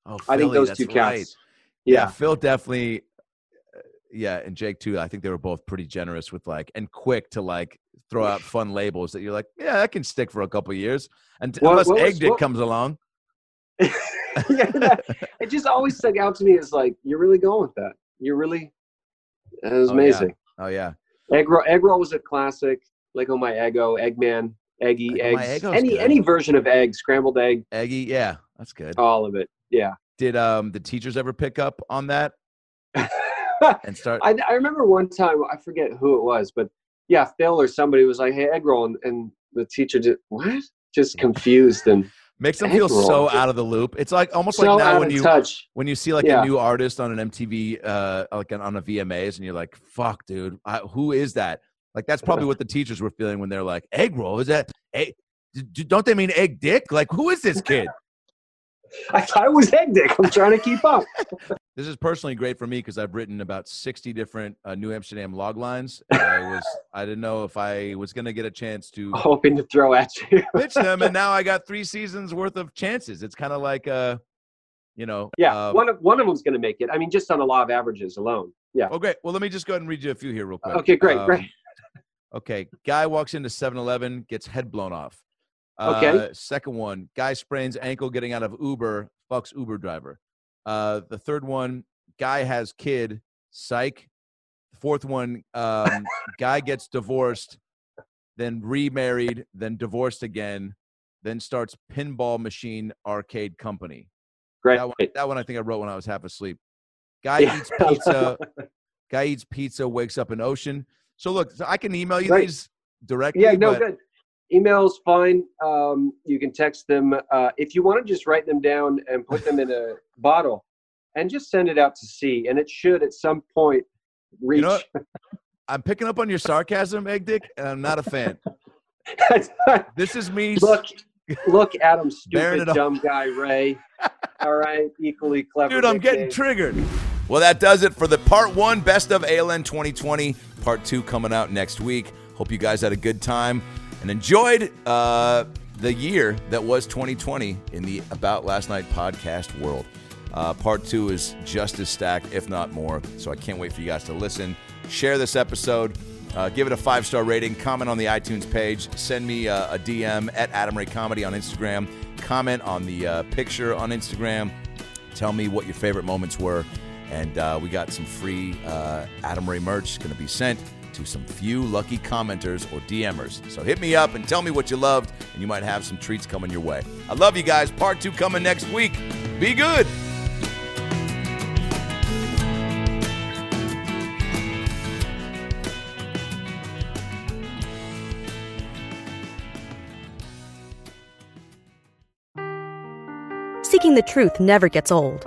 Oh, Philly, I think those two right. counts. Yeah. yeah, Phil definitely. Yeah, and Jake too. I think they were both pretty generous with like and quick to like throw out fun labels that you're like, yeah, that can stick for a couple of years, and well, unless Egg Dick comes along. yeah, that, it just always stuck out to me as like, you're really going with that. You're really. It was oh, amazing. Yeah. Oh yeah, Eggroll. Eggroll was a classic. Like oh my Eggo, Eggman, Eggy, like, Eggs, any good. Any version of Egg, scrambled egg, Eggy. Yeah, that's good. All of it. Yeah. Did um the teachers ever pick up on that? And start. I, I remember one time, I forget who it was, but yeah, Phil or somebody was like, "Hey, Eggroll," and, and the teacher did what? Just confused and makes them feel so out of the loop. It's like almost so like now when you touch. when you see like yeah. a new artist on an M T V, uh, like an, on a V M As, and you're like, "Fuck, dude, I, who is that?" Like that's probably what the teachers were feeling when they're like, "Eggroll, is that? Egg, don't they mean Egg Dick? Like who is this kid?" I thought it was Egg Dick. I'm trying to keep up. This is personally great for me because I've written about sixty different uh, New Amsterdam log lines. I was I didn't know if I was going to get a chance to hoping to throw at you pitch them, and now I got three seasons worth of chances. It's kind of like uh, you know, yeah, uh, one of one of them's going to make it. I mean, just on the law of averages alone. Yeah. Oh, great. Well, let me just go ahead and read you a few here real quick. Okay, great, um, great. Okay, guy walks into seven eleven, gets head blown off. Okay. Uh, second one, guy sprains ankle getting out of Uber, fucks Uber driver. Uh, the third one, guy has kid, psych. The fourth one, um, guy gets divorced, then remarried, then divorced again, then starts pinball machine arcade company. Great. That one, that one I think I wrote when I was half asleep. Guy yeah. eats pizza. Guy eats pizza, wakes up in ocean. So look, so I can email you Great. these directly. Yeah, no, but- good. Email's fine. Um, you can text them. Uh, if you want to just write them down and put them in a bottle and just send it out to sea. And it should at some point reach. You know I'm picking up on your sarcasm, Egg Dick, and I'm not a fan. This is me. Look, look at him, stupid, dumb guy, Ray. All right, equally clever. Dude, I'm getting triggered. Well, that does it for the part one, best of A L N twenty twenty. Part two coming out next week. Hope you guys had a good time. And enjoyed uh, the year that was twenty twenty in the About Last Night podcast world. Uh, part two is just as stacked, if not more. So I can't wait for you guys to listen. Share this episode. Uh, give it a five-star rating. Comment on the iTunes page. Send me uh, a D M at Adam Ray Comedy on Instagram. Comment on the uh, picture on Instagram. Tell me what your favorite moments were. And uh, we got some free uh, Adam Ray merch going to be sent to some few lucky commenters or DMers. So hit me up and tell me what you loved, and you might have some treats coming your way. I love you guys. Part two coming next week. Be good. Seeking the truth never gets old.